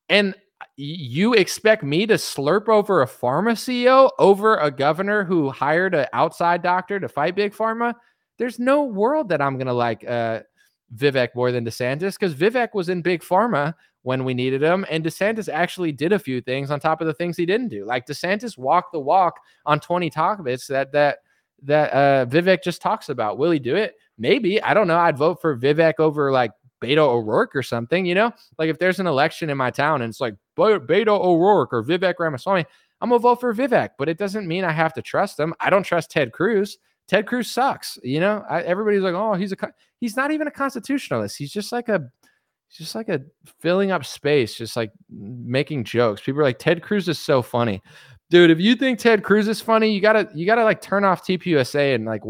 And you expect me to slurp over a pharma CEO over a governor who hired an outside doctor to fight big pharma? There's no world that I'm going to like Vivek more than DeSantis, because Vivek was in big pharma when we needed him. And DeSantis actually did a few things on top of the things he didn't do. Like DeSantis walked the walk on 20 topics that Vivek just talks about. Will he do it? Maybe. I don't know. I'd vote for Vivek over like Beto O'Rourke or something, you know, like if there's an election in my town and it's like Beto O'Rourke or Vivek Ramaswamy, I'm going to vote for Vivek, but it doesn't mean I have to trust him. I don't trust Ted Cruz. Ted Cruz sucks. You know, everybody's like, oh, he's not even a constitutionalist. He's just like a filling up space, just like making jokes. People are like, Ted Cruz is so funny. Dude, if you think Ted Cruz is funny, you gotta like turn off TPUSA and like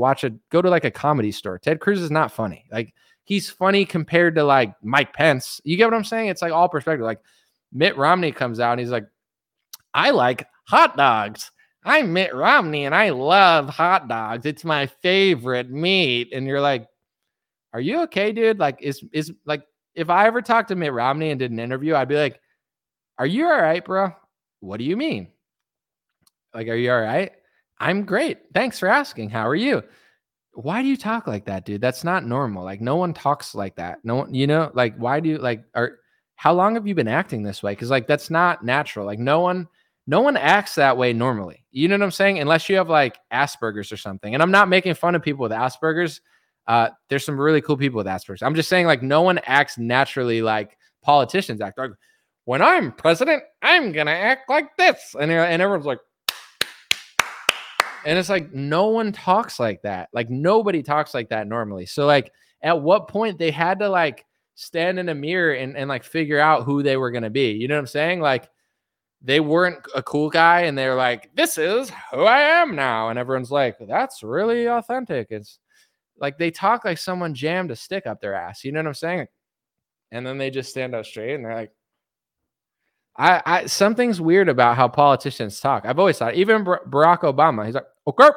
go to like a comedy store. Ted Cruz is not funny. Like he's funny compared to like Mike Pence. You get what I'm saying? It's like all perspective. Like Mitt Romney comes out and he's like, I like hot dogs. I'm Mitt Romney and I love hot dogs. It's my favorite meat. And you're like, are you okay, dude? Like is like, if I ever talked to Mitt Romney and did an interview, I'd be like, are you all right, bro? What do you mean? Like, are you all right? I'm great. Thanks for asking. How are you? Why do you talk like that, dude? That's not normal. Like, no one talks like that. No one, you know, like, why do you how long have you been acting this way? Cause like, that's not natural. Like no one acts that way normally. You know what I'm saying? Unless you have like Asperger's or something. And I'm not making fun of people with Asperger's. There's some really cool people with Asperger's. I'm just saying, like, no one acts naturally like politicians act. Like, when I'm president, I'm going to act like this. And everyone's like, and it's like, no one talks like that. Like, nobody talks like that normally. So like, at what point they had to like stand in a mirror and like figure out who they were going to be. You know what I'm saying? Like, they weren't a cool guy and they're like, this is who I am now. And everyone's like, that's really authentic. It's like they talk like someone jammed a stick up their ass. You know what I'm saying? And then they just stand up straight and they're like, I something's weird about how politicians talk. I've always thought, even Barack Obama, he's like, okay,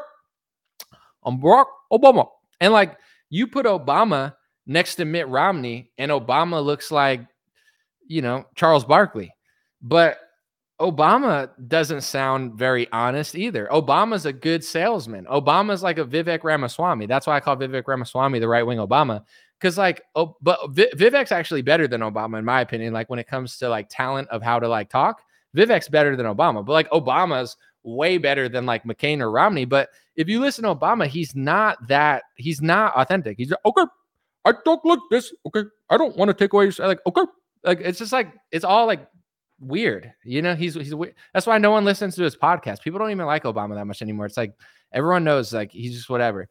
I'm Barack Obama. And like you put Obama next to Mitt Romney and Obama looks like, you know, Charles Barkley. But Obama doesn't sound very honest either. Obama's a good salesman. Obama's like a Vivek Ramaswamy. That's why I call Vivek Ramaswamy the right-wing Obama. Because like, Vivek's actually better than Obama, in my opinion. Like when it comes to like talent of how to like talk, Vivek's better than Obama. But like Obama's way better than like McCain or Romney. But if you listen to Obama, he's not authentic. He's like, okay, I don't like this. Okay, I don't want to take away your, like, okay. Like, it's just like, it's all like, weird, you know, he's weird. That's why no one listens to his podcast. People don't even like Obama that much anymore. It's like everyone knows, like he's just whatever.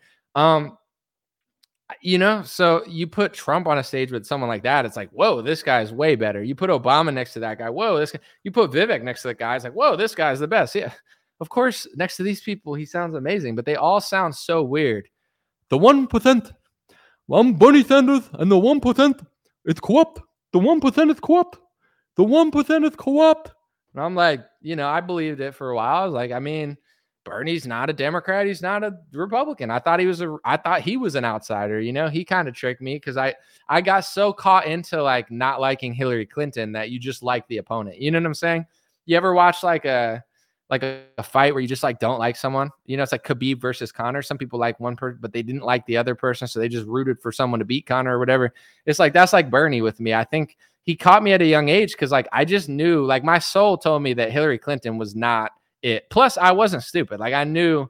You know, so you put Trump on a stage with someone like that, it's like, whoa, this guy's way better. You put Obama next to that guy, whoa, this guy. You put Vivek next to that guy, it's like, whoa, this guy's the best. Yeah, of course, next to these people, he sounds amazing, but they all sound so weird. The 1%, I'm Bernie Sanders, and the 1%, it's co-op. The 1% is co-op. The 1% is co-op. And I'm like, you know, I believed it for a while. I was like, I mean, Bernie's not a Democrat. He's not a Republican. I thought he was an outsider. You know, he kind of tricked me because I got so caught into like not liking Hillary Clinton that you just like the opponent. You know what I'm saying? You ever watch like a fight where you just like don't like someone? You know, it's like Khabib versus Conor. Some people like one person, but they didn't like the other person, so they just rooted for someone to beat Conor or whatever. It's like that's like Bernie with me. I think he caught me at a young age because like I just knew, like my soul told me that Hillary Clinton was not it. Plus, I wasn't stupid. Like I knew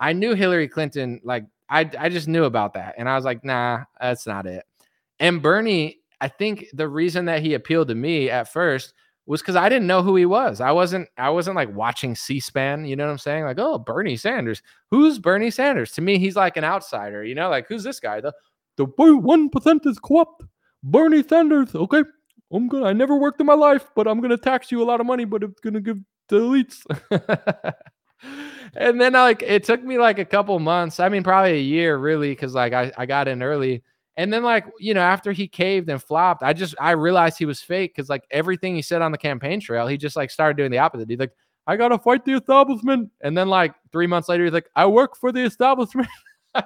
Hillary Clinton. Like I just knew about that, and I was like, nah, that's not it. And Bernie, I think the reason that he appealed to me at first was because I didn't know who he was. I wasn't like watching C-SPAN. You know what I'm saying? Like, oh, Bernie Sanders. Who's Bernie Sanders? To me, he's like an outsider. You know, like who's this guy? The 1% is co-op. Bernie Sanders. Okay, I'm good. I never worked in my life, but I'm gonna tax you a lot of money, but it's gonna give the elites. And then like it took me like a couple months, I mean probably a year really, because like I got in early, and then like, you know, after he caved and flopped, I realized he was fake, because like everything he said on the campaign trail, he just like started doing the opposite. He's like, I gotta fight the establishment, and then like 3 months later he's like, I work for the establishment. I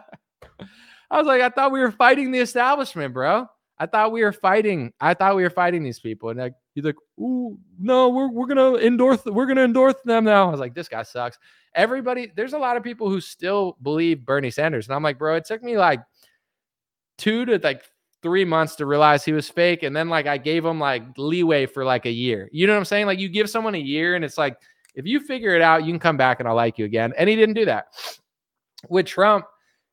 was like, I thought we were fighting the establishment, bro. I thought we were fighting these people. And like he's like, ooh, no, we're gonna endorse them now. I was like, this guy sucks. Everybody, there's a lot of people who still believe Bernie Sanders. And I'm like, bro, it took me like 2 to 3 months to realize he was fake. And then like I gave him like leeway for like a year. You know what I'm saying? Like you give someone a year and it's like, if you figure it out, you can come back and I'll like you again. And he didn't do that. With Trump,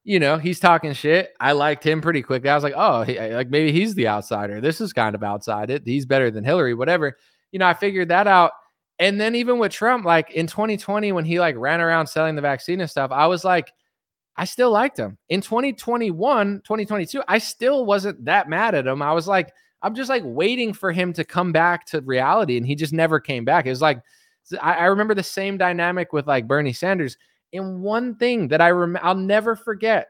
you know, he's talking shit. I liked him pretty quick. I was like, oh, like maybe he's the outsider. This is kind of outside it. He's better than Hillary, whatever. You know, I figured that out. And then even with Trump, like in 2020, when he like ran around selling the vaccine and stuff, I was like, I still liked him. In 2021, 2022, I still wasn't that mad at him. I was like, I'm just like waiting for him to come back to reality. And he just never came back. It was like, I remember the same dynamic with like Bernie Sanders. And one thing that I'll never forget,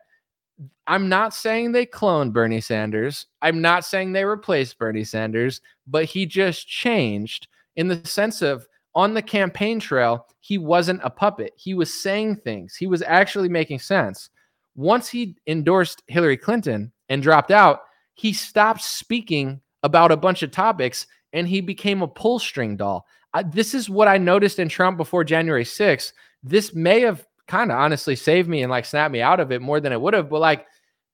I'm not saying they cloned Bernie Sanders. I'm not saying they replaced Bernie Sanders, but he just changed in the sense of on the campaign trail, he wasn't a puppet. He was saying things. He was actually making sense. Once he endorsed Hillary Clinton and dropped out, he stopped speaking about a bunch of topics and he became a pull string doll. This is what I noticed in Trump before January 6th. This may have kind of honestly saved me and like snapped me out of it more than it would have. But like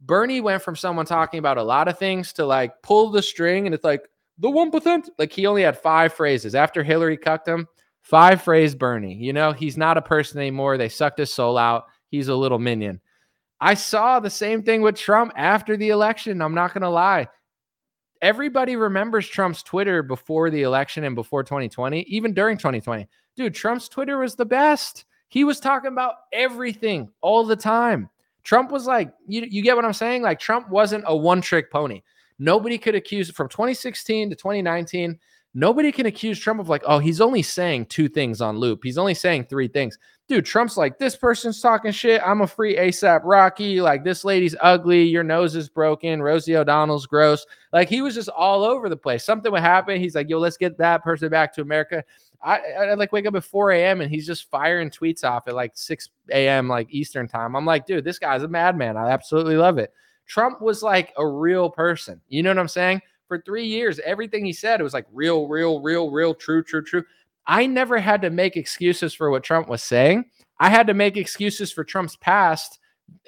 Bernie went from someone talking about a lot of things to like pull the string. And it's like the 1%, like he only had 5 phrases after Hillary cucked him. 5 phrase Bernie, you know, he's not a person anymore. They sucked his soul out. He's a little minion. I saw the same thing with Trump after the election. I'm not going to lie. Everybody remembers Trump's Twitter before the election and before 2020, even during 2020, dude, Trump's Twitter was the best. He was talking about everything all the time. Trump was like, you get what I'm saying? Like Trump wasn't a one-trick pony. Nobody could accuse, from 2016 to 2019, nobody can accuse Trump of like, oh, he's only saying 2 things on loop. He's only saying 3 things. Dude, Trump's like, this person's talking shit. I'm a free ASAP Rocky. Like this lady's ugly. Your nose is broken. Rosie O'Donnell's gross. Like he was just all over the place. Something would happen. He's like, yo, let's get that person back to America. I like wake up at 4 a.m. and he's just firing tweets off at like 6 a.m. like Eastern time. I'm like, dude, this guy's a madman. I absolutely love it. Trump was like a real person. You know what I'm saying? For 3 years, everything he said, it was like real, real, real, real, true, true, true. I never had to make excuses for what Trump was saying. I had to make excuses for Trump's past.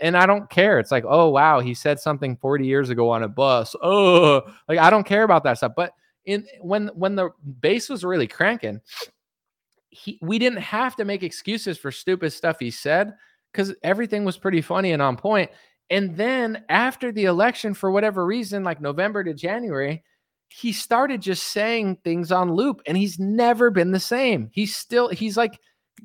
And I don't care. It's like, oh, wow, he said something 40 years ago on a bus. Oh, like I don't care about that stuff. But when the base was really cranking, we didn't have to make excuses for stupid stuff he said because everything was pretty funny and on point. And then after the election, for whatever reason, like November to January, he started just saying things on loop, and he's never been the same. He's like,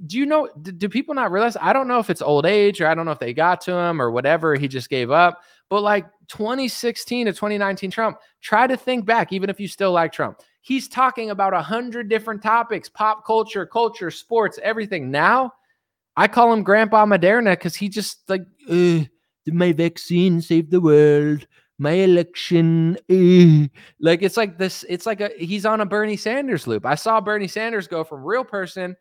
do you know, do people not realize? I don't know if it's old age or I don't know if they got to him or whatever. He just gave up. But like 2016 to 2019 Trump, try to think back, even if you still like Trump. He's talking about 100 different topics, pop culture, culture, sports, everything. Now, I call him Grandpa Moderna because he just like, my vaccine saved the world. My election, like it's like this. It's like he's on a Bernie Sanders loop. I saw Bernie Sanders go from real person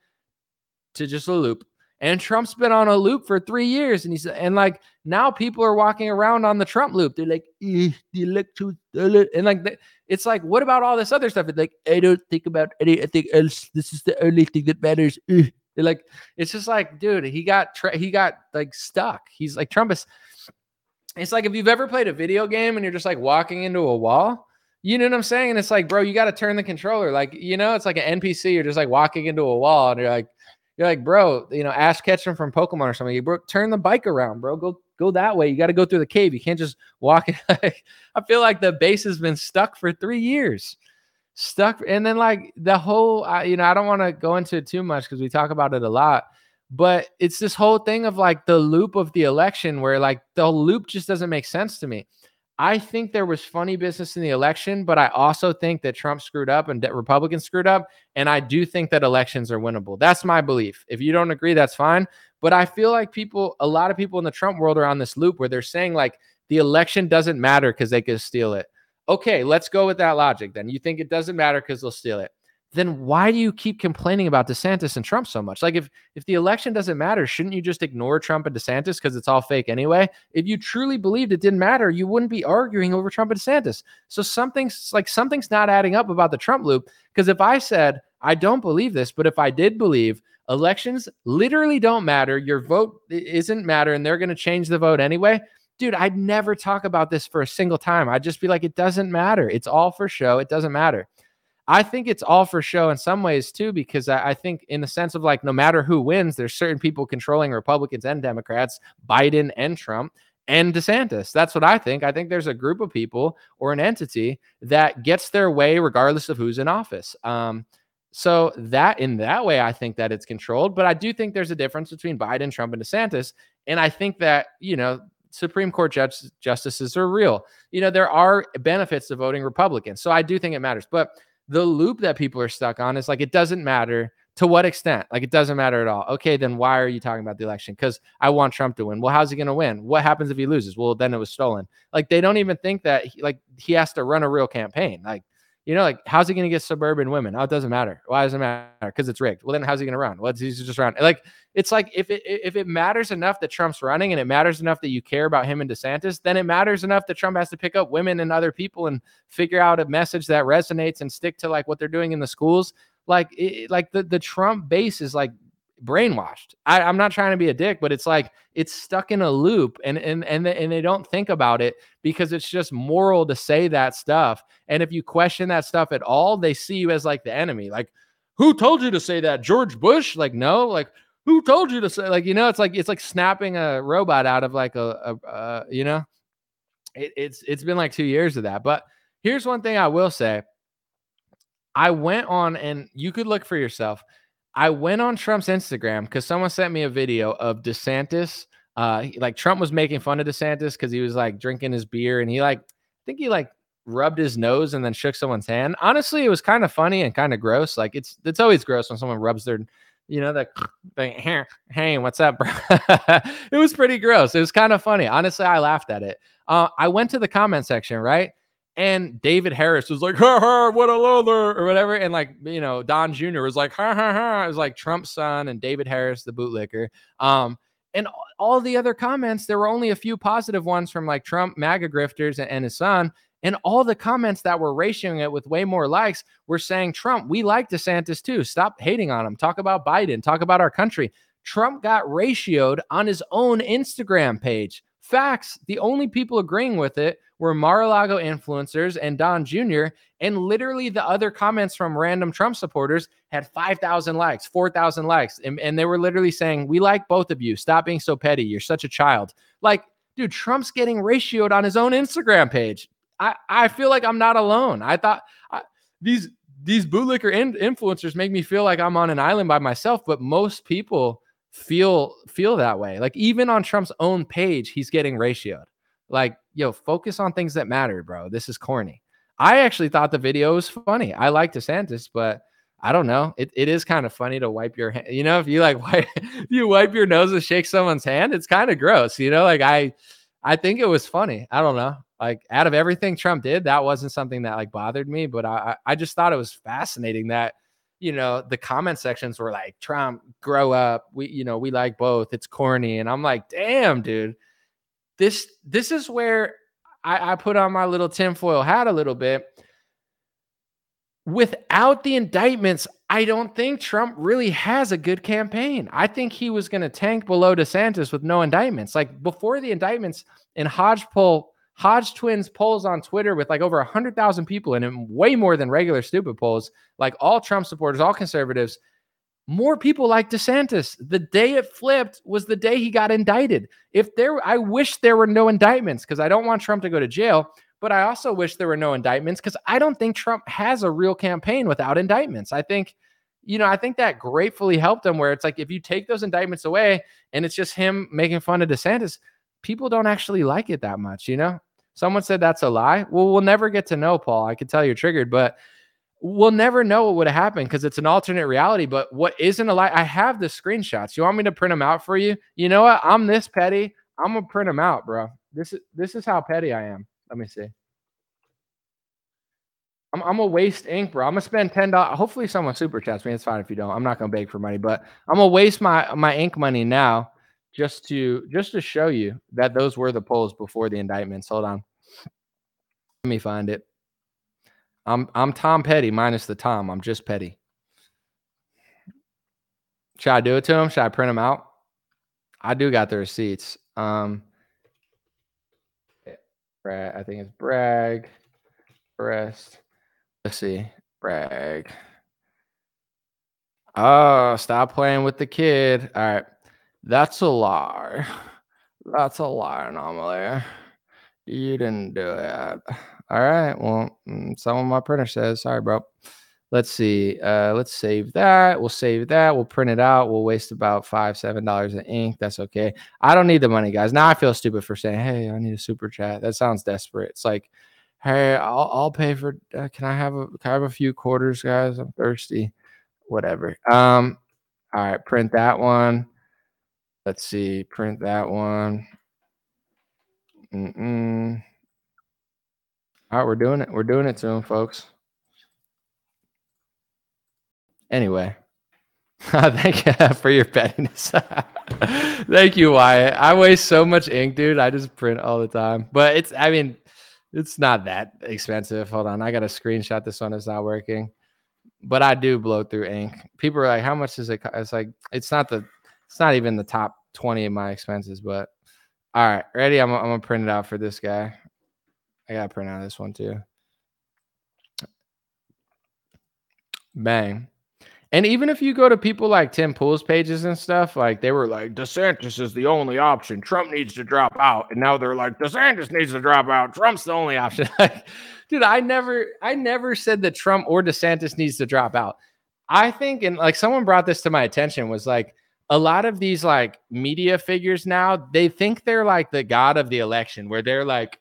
to just a loop, and Trump's been on a loop for 3 years. And he's and like now people are walking around on the Trump loop. They're like the election, and like it's like what about all this other stuff? It's like I don't think about anything else. This is the only thing that matters. Like it's just like dude, he got like stuck. He's like Trump is. It's like if you've ever played a video game and you're just like walking into a wall, you know what I'm saying? And it's like, bro, you got to turn the controller. Like, you know, it's like an NPC. You're just like walking into a wall and you're like, bro, you know, Ash Ketchum from Pokemon or something. You bro, turn the bike around, bro. Go that way. You got to go through the cave. You can't just walk. I feel like the base has been stuck for 3 years. Stuck. And then like the whole, you know, I don't want to go into it too much because we talk about it a lot. But it's this whole thing of like the loop of the election where like the loop just doesn't make sense to me. I think there was funny business in the election, but I also think that Trump screwed up and Republicans screwed up. And I do think that elections are winnable. That's my belief. If you don't agree, that's fine. But I feel like a lot of people in the Trump world are on this loop where they're saying like the election doesn't matter because they could steal it. Okay, let's go with that logic then. You think it doesn't matter because they'll steal it. Then why do you keep complaining about DeSantis and Trump so much? Like if the election doesn't matter, shouldn't you just ignore Trump and DeSantis because it's all fake anyway? If you truly believed it didn't matter, you wouldn't be arguing over Trump and DeSantis. So something's not adding up about the Trump loop, because if I said, I don't believe this, but if I did believe elections literally don't matter, your vote isn't matter, and they're going to change the vote anyway, dude, I'd never talk about this for a single time. I'd just be like, it doesn't matter. It's all for show. It doesn't matter. I think it's all for show in some ways too, because I think in the sense of like, no matter who wins, there's certain people controlling Republicans and Democrats, Biden and Trump and DeSantis. That's what I think. I think there's a group of people or an entity that gets their way regardless of who's in office. So that in that way, I think that it's controlled, but I do think there's a difference between Biden, Trump, and DeSantis. And I think that, you know, Supreme Court justices are real. You know, there are benefits to voting Republican. So I do think it matters, but the loop that people are stuck on is like, it doesn't matter to what extent, like it doesn't matter at all. Okay, then why are you talking about the election? Because I want Trump to win. Well, how's he going to win? What happens if he loses? Well, then it was stolen. Like they don't even think that he has to run a real campaign. Like, you know, like how's he going to get suburban women? Oh, it doesn't matter. Why does it matter? Because it's rigged. Well, then how's he going to run? Well, he's just running. Like, it's like if it matters enough that Trump's running and it matters enough that you care about him and DeSantis, then it matters enough that Trump has to pick up women and other people and figure out a message that resonates and stick to like what they're doing in the schools. Like, the Trump base is like brainwashed. I'm not trying to be a dick, but it's like it's stuck in a loop and they don't think about it because it's just moral to say that stuff. And if you question that stuff at all, they see you as like the enemy. Like, who told you to say that? George Bush? Like, no, like who told you to say, like, you know, it's like snapping a robot out of like a you know, it's been like 2 years of that. But here's one thing I will say. I went on and you could look for yourself. I went on Trump's Instagram because someone sent me a video of DeSantis. Like Trump was making fun of DeSantis because he was like drinking his beer and he like, I think he like rubbed his nose and then shook someone's hand. Honestly, it was kind of funny and kind of gross. Like it's always gross when someone rubs their, you know, that thing. Hey, what's up, bro? It was pretty gross. It was kind of funny. Honestly, I laughed at it. I went to the comment section, right? And David Harris was like, ha ha, what a loather, or whatever. And like, you know, Don Jr. was like, ha ha ha. It was like Trump's son and David Harris, the bootlicker. And all the other comments, there were only a few positive ones from like Trump, MAGA grifters and his son. And all the comments that were ratioing it with way more likes were saying, Trump, we like DeSantis too. Stop hating on him. Talk about Biden. Talk about our country. Trump got ratioed on his own Instagram page. Facts. The only people agreeing with it were Mar-a-Lago influencers and Don Jr. And literally the other comments from random Trump supporters had 5,000 likes, 4,000 likes. And they were literally saying, we like both of you. Stop being so petty. You're such a child. Like, dude, Trump's getting ratioed on his own Instagram page. I feel like I'm not alone. I thought these bootlicker influencers make me feel like I'm on an island by myself, but most people feel that way. Like even on Trump's own page, he's getting ratioed. Like yo, focus on things that matter, bro. This is corny. I actually thought the video was funny. I like DeSantis, but I don't know. It is kind of funny to wipe your hand. You know, if you like wipe your nose and shake someone's hand, it's kind of gross. You know, like I think it was funny. I don't know. Like out of everything Trump did, that wasn't something that like bothered me, but I just thought it was fascinating that, you know, the comment sections were like, Trump, grow up. We, you know, we like both. It's corny. And I'm like, damn, dude, this is where I put on my little tinfoil hat a little bit. Without the indictments, I don't think Trump really has a good campaign. I think he was going to tank below DeSantis with no indictments. Like before the indictments in Hodge Twins polls on Twitter with like over 100,000 people in him, way more than regular stupid polls, like all Trump supporters, all conservatives, more people like DeSantis. The day it flipped was the day he got indicted. I wish there were no indictments because I don't want Trump to go to jail. But I also wish there were no indictments because I don't think Trump has a real campaign without indictments. I think that gratefully helped him where it's like, if you take those indictments away and it's just him making fun of DeSantis, people don't actually like it that much. You know, someone said that's a lie. Well, we'll never get to know, Paul. I could tell you're triggered, but we'll never know what would have happened because it's an alternate reality. But what isn't a lie? I have the screenshots. You want me to print them out for you? You know what? I'm this petty. I'm going to print them out, bro. This is how petty I am. Let me see. I'm going to waste ink, bro. I'm going to spend $10. Hopefully someone super chats me. It's fine if you don't. I'm not going to beg for money, but I'm going to waste my ink money now just to show you that those were the polls before the indictments. Hold on. Let me find it. I'm Tom Petty minus the Tom. I'm just petty. Should I do it to him? Should I print him out? I do got the receipts. I think it's Bragg, arrest. Let's see, Bragg. Oh, stop playing with the kid. All right, that's a lie. That's a lie, anomaly. You didn't do that. All right, well, someone my printer says, sorry, bro. Let's see. Let's save that. We'll save that. We'll print it out. We'll waste about $7 in ink. That's okay. I don't need the money, guys. Now I feel stupid for saying, hey, I need a super chat. That sounds desperate. It's like, hey, I'll pay for, can I have a few quarters, guys? I'm thirsty. Whatever. All right. Print that one. Let's see. Print that one. All right. We're doing it. We're doing it to them, folks. Anyway, thank you for your pettiness. Thank you, Wyatt. I waste so much ink, dude. I just print all the time. But it's not that expensive. Hold on. I got a screenshot. This one is not working. But I do blow through ink. People are like, how much does it cost? It's like, it's not even the top 20 of my expenses. But all right, ready? I'm going to print it out for this guy. I got to print out this one too. Bang. And even if you go to people like Tim Pool's pages and stuff, like they were like, DeSantis is the only option. Trump needs to drop out. And now they're like, DeSantis needs to drop out. Trump's the only option. Like, dude, I never said that Trump or DeSantis needs to drop out. I think, and like someone brought this to my attention, was like a lot of these like media figures now, they think they're like the god of the election, where they're like,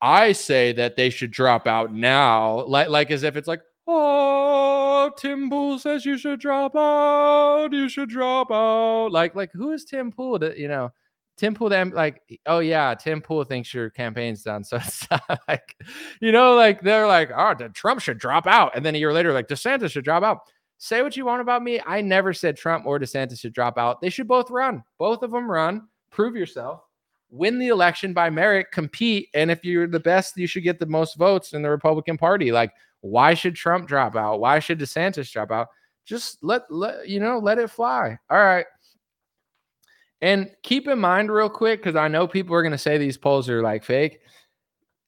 I say that they should drop out now. Like as if it's like, oh, Tim Pool says you should drop out. You should drop out. Like who is Tim Pool? You know, Tim Pool. Like, oh yeah, Tim Pool thinks your campaign's done. So it's like, you know, like they're like, oh, Trump should drop out, and then a year later, like DeSantis should drop out. Say what you want about me. I never said Trump or DeSantis should drop out. They should both run. Both of them run. Prove yourself. Win the election by merit. Compete, and if you're the best, you should get the most votes in the Republican Party. Like, why should Trump drop out? Why should DeSantis drop out? Just let it fly. All right. And keep in mind real quick, because I know people are going to say these polls are like fake.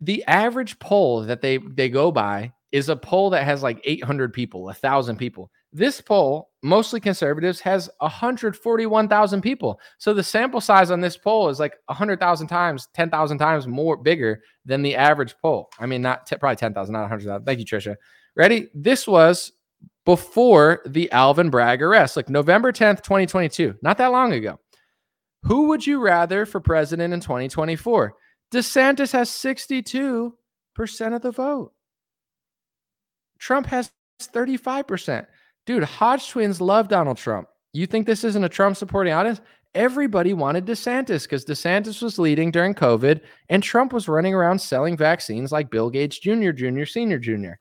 The average poll that they go by is a poll that has like 800 people, 1,000 people. This poll, mostly conservatives, has 141,000 people. So the sample size on this poll is like 100,000 times, 10,000 times more bigger than the average poll. I mean, probably 10,000, not 100,000. Thank you, Trisha. Ready? This was before the Alvin Bragg arrest, like November 10th, 2022, not that long ago. Who would you rather for president in 2024? DeSantis has 62% of the vote. Trump has 35%. Dude, Hodge twins love Donald Trump. You think this isn't a Trump supporting audience? Everybody wanted DeSantis because DeSantis was leading during COVID and Trump was running around selling vaccines like Bill Gates Jr., Senior.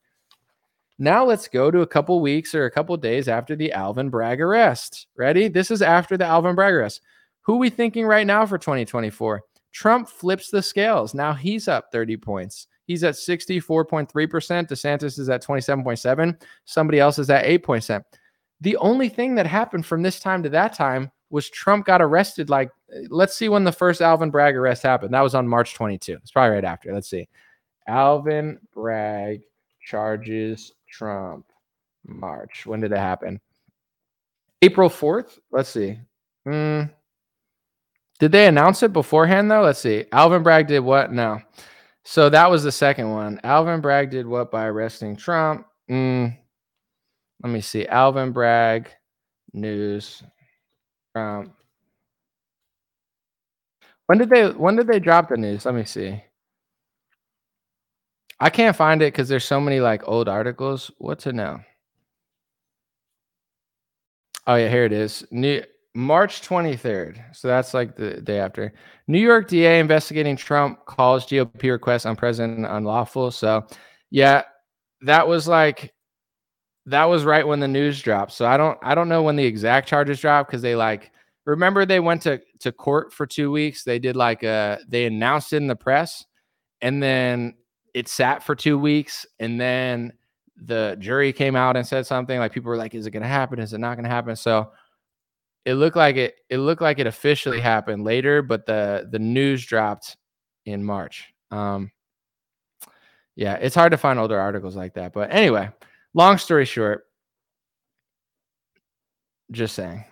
Now let's go to a couple weeks or a couple days after the Alvin Bragg arrest. Ready? This is after the Alvin Bragg arrest. Who are we thinking right now for 2024? Trump flips the scales. Now he's up 30 points. He's at 64.3%. DeSantis is at 27.7%. Somebody else is at 8%. The only thing that happened from this time to that time was Trump got arrested. Like, let's see when the first Alvin Bragg arrest happened. That was on March 22. It's probably right after. Let's see. Alvin Bragg charges Trump. March. When did it happen? April 4th. Let's see. Did they announce it beforehand, though? Let's see. Alvin Bragg did what? No. So that was the second one. Alvin Bragg did what by arresting Trump? Let me see. Alvin Bragg news. When did they drop the news? Let me see. I can't find it because there's so many like old articles. What to know? Oh yeah, here it is. March 23rd. So that's like the day after. New York DA investigating Trump calls GOP request on president unlawful. So yeah, that was right when the news dropped. So I don't know when the exact charges dropped because they remember they went to court for 2 weeks. They did they announced it in the press and then it sat for 2 weeks and then the jury came out and said something like people were like, is it going to happen? Is it not going to happen? So it looked like it officially happened later, but the news dropped in March. Yeah, it's hard to find older articles like that. But anyway, long story short, just saying.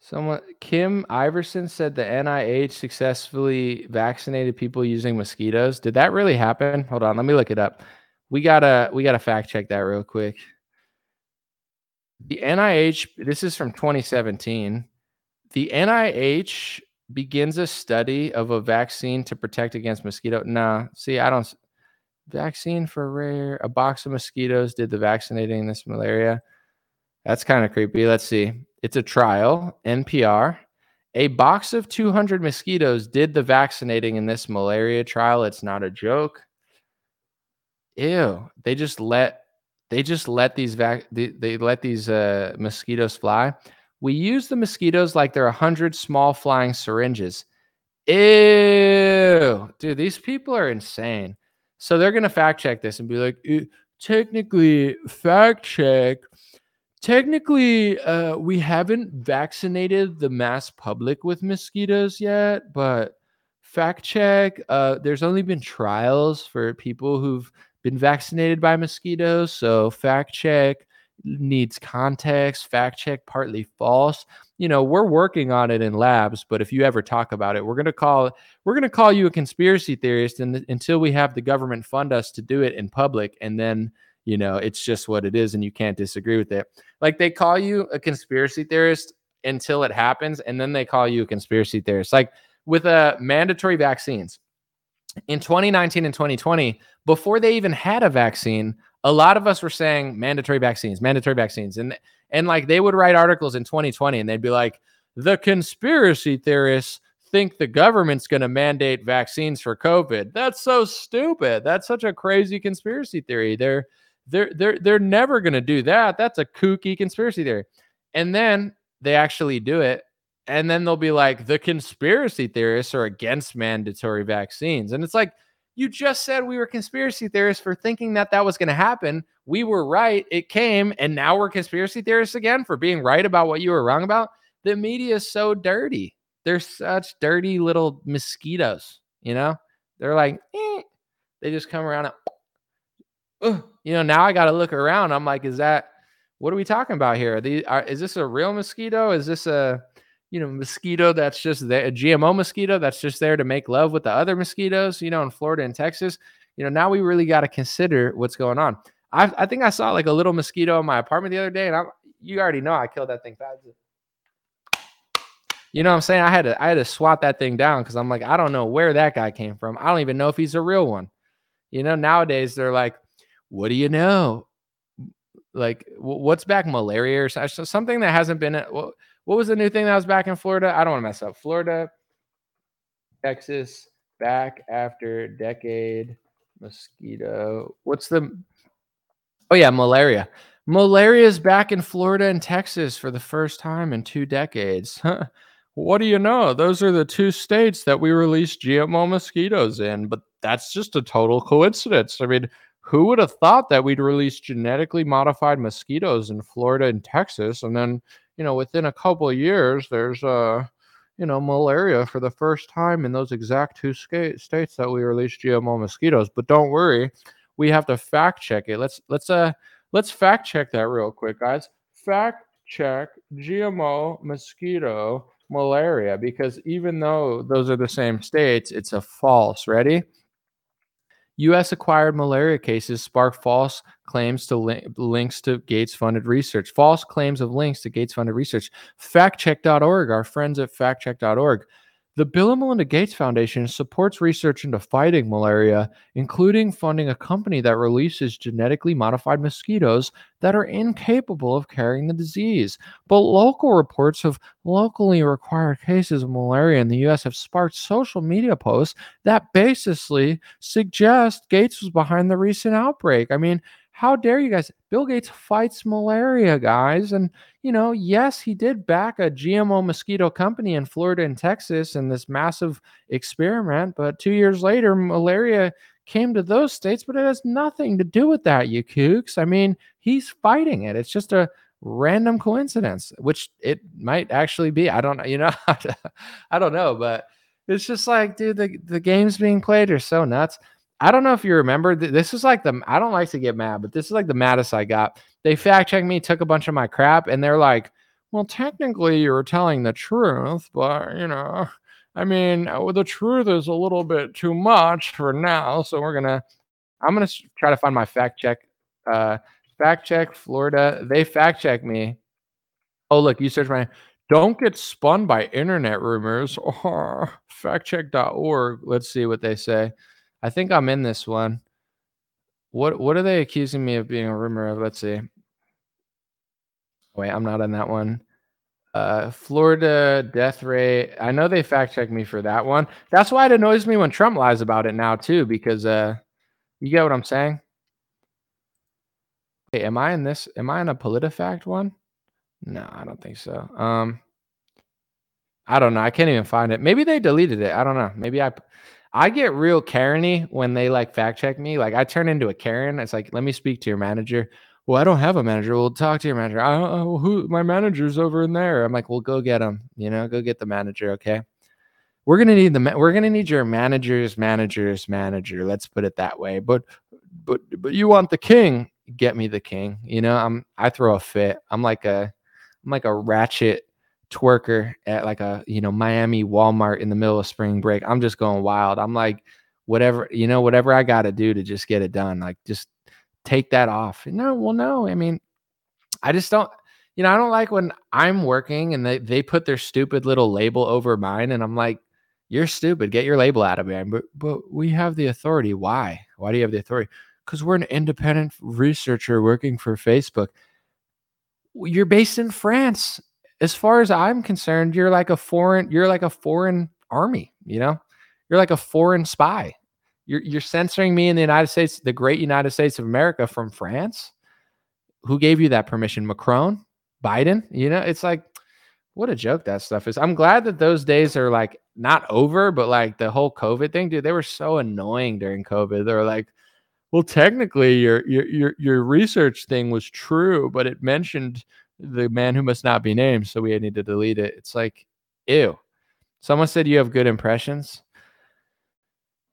Someone, Kim Iverson said the NIH successfully vaccinated people using mosquitoes. Did that really happen? Hold on, let me look it up. We gotta fact check that real quick. The NIH, this is from 2017. The NIH begins a study of a vaccine to protect against mosquito. Nah, see, I don't. Vaccine for rare. A box of mosquitoes did the vaccinating this malaria. That's kind of creepy. Let's see. It's a trial. NPR. A box of 200 mosquitoes did the vaccinating in this malaria trial. It's not a joke. Ew. They let these mosquitoes fly. We use the mosquitoes like they're 100 small flying syringes. Ew. Dude, these people are insane. So they're going to fact check this and be like, technically, fact check. Technically, we haven't vaccinated the mass public with mosquitoes yet, but fact check, there's only been trials for people who've been vaccinated by mosquitoes, so fact check needs context, fact check partly false. You know, we're working on it in labs, but if you ever talk about it, we're going to call you a conspiracy theorist until we have the government fund us to do it in public, and then, you know, it's just what it is and you can't disagree with it. Like they call you a conspiracy theorist until it happens, and then they call you a conspiracy theorist. Like with mandatory vaccines. In 2019 and 2020, before they even had a vaccine, a lot of us were saying mandatory vaccines. And like they would write articles in 2020 and they'd be like, the conspiracy theorists think the government's going to mandate vaccines for COVID. That's so stupid. That's such a crazy conspiracy theory. They're never going to do that. That's a kooky conspiracy theory. And then they actually do it. And then they'll be like, the conspiracy theorists are against mandatory vaccines. And it's like, you just said we were conspiracy theorists for thinking that was going to happen. We were right. It came. And now we're conspiracy theorists again for being right about what you were wrong about. The media is so dirty. They're such dirty little mosquitoes. You know, they're like, they just come around. Now I got to look around. I'm like, what are we talking about here? Is this a real mosquito? Is this mosquito that's just there, a GMO mosquito that's just there to make love with the other mosquitoes, in Florida and Texas. Now we really got to consider what's going on. I think I saw like a little mosquito in my apartment the other day, and you already know I killed that thing fast. You know what I'm saying? I had to swat that thing down because I'm like, I don't know where that guy came from. I don't even know if he's a real one. You know, nowadays they're like, what do you know? Like, what's back, malaria or something that hasn't been, what was the new thing that was back in Florida? I don't want to mess up. Florida, Texas, back after decade, mosquito. What's the, oh yeah, malaria. Malaria is back in Florida and Texas for the first time in 2 decades. What do you know? Those are the 2 states that we released GMO mosquitoes in, but that's just a total coincidence. I mean, who would have thought that we'd release genetically modified mosquitoes in Florida and Texas? And then, you know, within a couple of years, there's, you know, malaria for the first time in those exact 2 states that we released GMO mosquitoes. But don't worry, we have to fact check it. Let's fact check that real quick, guys. Fact check GMO mosquito malaria, because even though those are the same states, it's a false. Ready? U.S. acquired malaria cases spark false claims to links to Gates-funded research. False claims of links to Gates-funded research. Factcheck.org, our friends at Factcheck.org. The Bill and Melinda Gates Foundation supports research into fighting malaria, including funding a company that releases genetically modified mosquitoes that are incapable of carrying the disease. But local reports of locally required cases of malaria in the U.S. have sparked social media posts that basically suggest Gates was behind the recent outbreak. I mean, how dare you guys? Bill Gates fights malaria, guys. And, you know, yes, he did back a GMO mosquito company in Florida and Texas in this massive experiment. But 2 years later, malaria came to those states, but it has nothing to do with that, you kooks. I mean, he's fighting it. It's just a random coincidence, which it might actually be. I don't know, you know, I don't know. But it's just like, dude, the games being played are so nuts. I don't know if you remember, this is like I don't like to get mad, but this is like the maddest I got. They fact-checked me, took a bunch of my crap, and they're like, well, technically you were telling the truth, but, you know, I mean, the truth is a little bit too much for now, so I'm going to try to find my fact check. Fact check Florida, they fact-checked me. Oh, look, you search my Don't get spun by internet rumors or factcheck.org. Let's see what they say. I think I'm in this one. What are they accusing me of being a rumor of? Let's see. Wait, I'm not on that one. Florida death rate. I know they fact-checked me for that one. That's why it annoys me when Trump lies about it now too, because you get what I'm saying? Hey, am I in this? Am I in a PolitiFact one? No, I don't think so. I don't know. I can't even find it. Maybe they deleted it. I don't know. Maybe I get real Karen-y when they like fact check me. Like I turn into a Karen. It's like, let me speak to your manager. Well, I don't have a manager. We'll talk to your manager. I don't know who my manager's over in there. I'm like, well, go get him. You know, go get the manager. Okay, we're gonna need we're gonna need your manager's manager. Let's put it that way. But you want the king? Get me the king. You know, I throw a fit. I'm like a ratchet twerker at like a, you know, Miami Walmart in the middle of spring break. I'm just going wild. I'm like, whatever, you know, whatever I got to do to just get it done. Like, just take that off. No, well, no. I mean, I just don't, you know, I don't like when I'm working and they put their stupid little label over mine. And I'm like, you're stupid. Get your label out of me. But we have the authority. Why? Why do you have the authority? Because we're an independent researcher working for Facebook. You're based in France. As far as I'm concerned, you're like a foreign army, you know, you're like a foreign spy. You're censoring me in the United States, the great United States of America, from France. Who gave you that permission? Macron, Biden? You know, it's like, what a joke that stuff is. I'm glad that those days are like not over, but like the whole COVID thing, dude, they were so annoying during COVID. They were like, well, technically your research thing was true, but it mentioned the man who must not be named, so we need to delete it. It's like, ew. Someone said you have good impressions.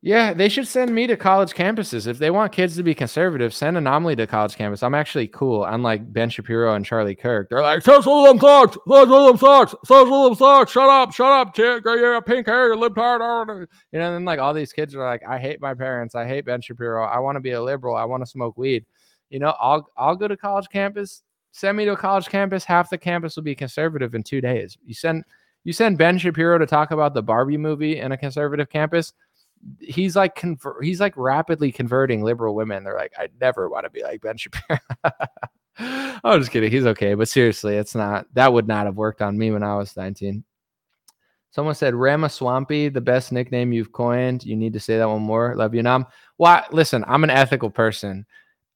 Yeah, they should send me to college campuses. If they want kids to be conservative, send Anomaly to college campus. I'm actually cool. I'm like Ben Shapiro and Charlie Kirk. They're like, socialism sucks. Socialism sucks. Socialism sucks. Shut up, chick. You're a pink hair. You're libtard. You know, and then like all these kids are like, I hate my parents. I hate Ben Shapiro. I want to be a liberal. I want to smoke weed. You know, I'll go to college campus. Send me to a college campus. Half the campus will be conservative in 2 days. You send You send Ben Shapiro to talk about the Barbie movie in a conservative campus, he's like rapidly converting liberal women. They're like, I never want to be like Ben Shapiro. I'm just kidding. He's okay. But seriously, that would not have worked on me when I was 19. Someone said, Ramaswampy, the best nickname you've coined. You need to say that one more. Love you, Nam. Well, listen, I'm an ethical person.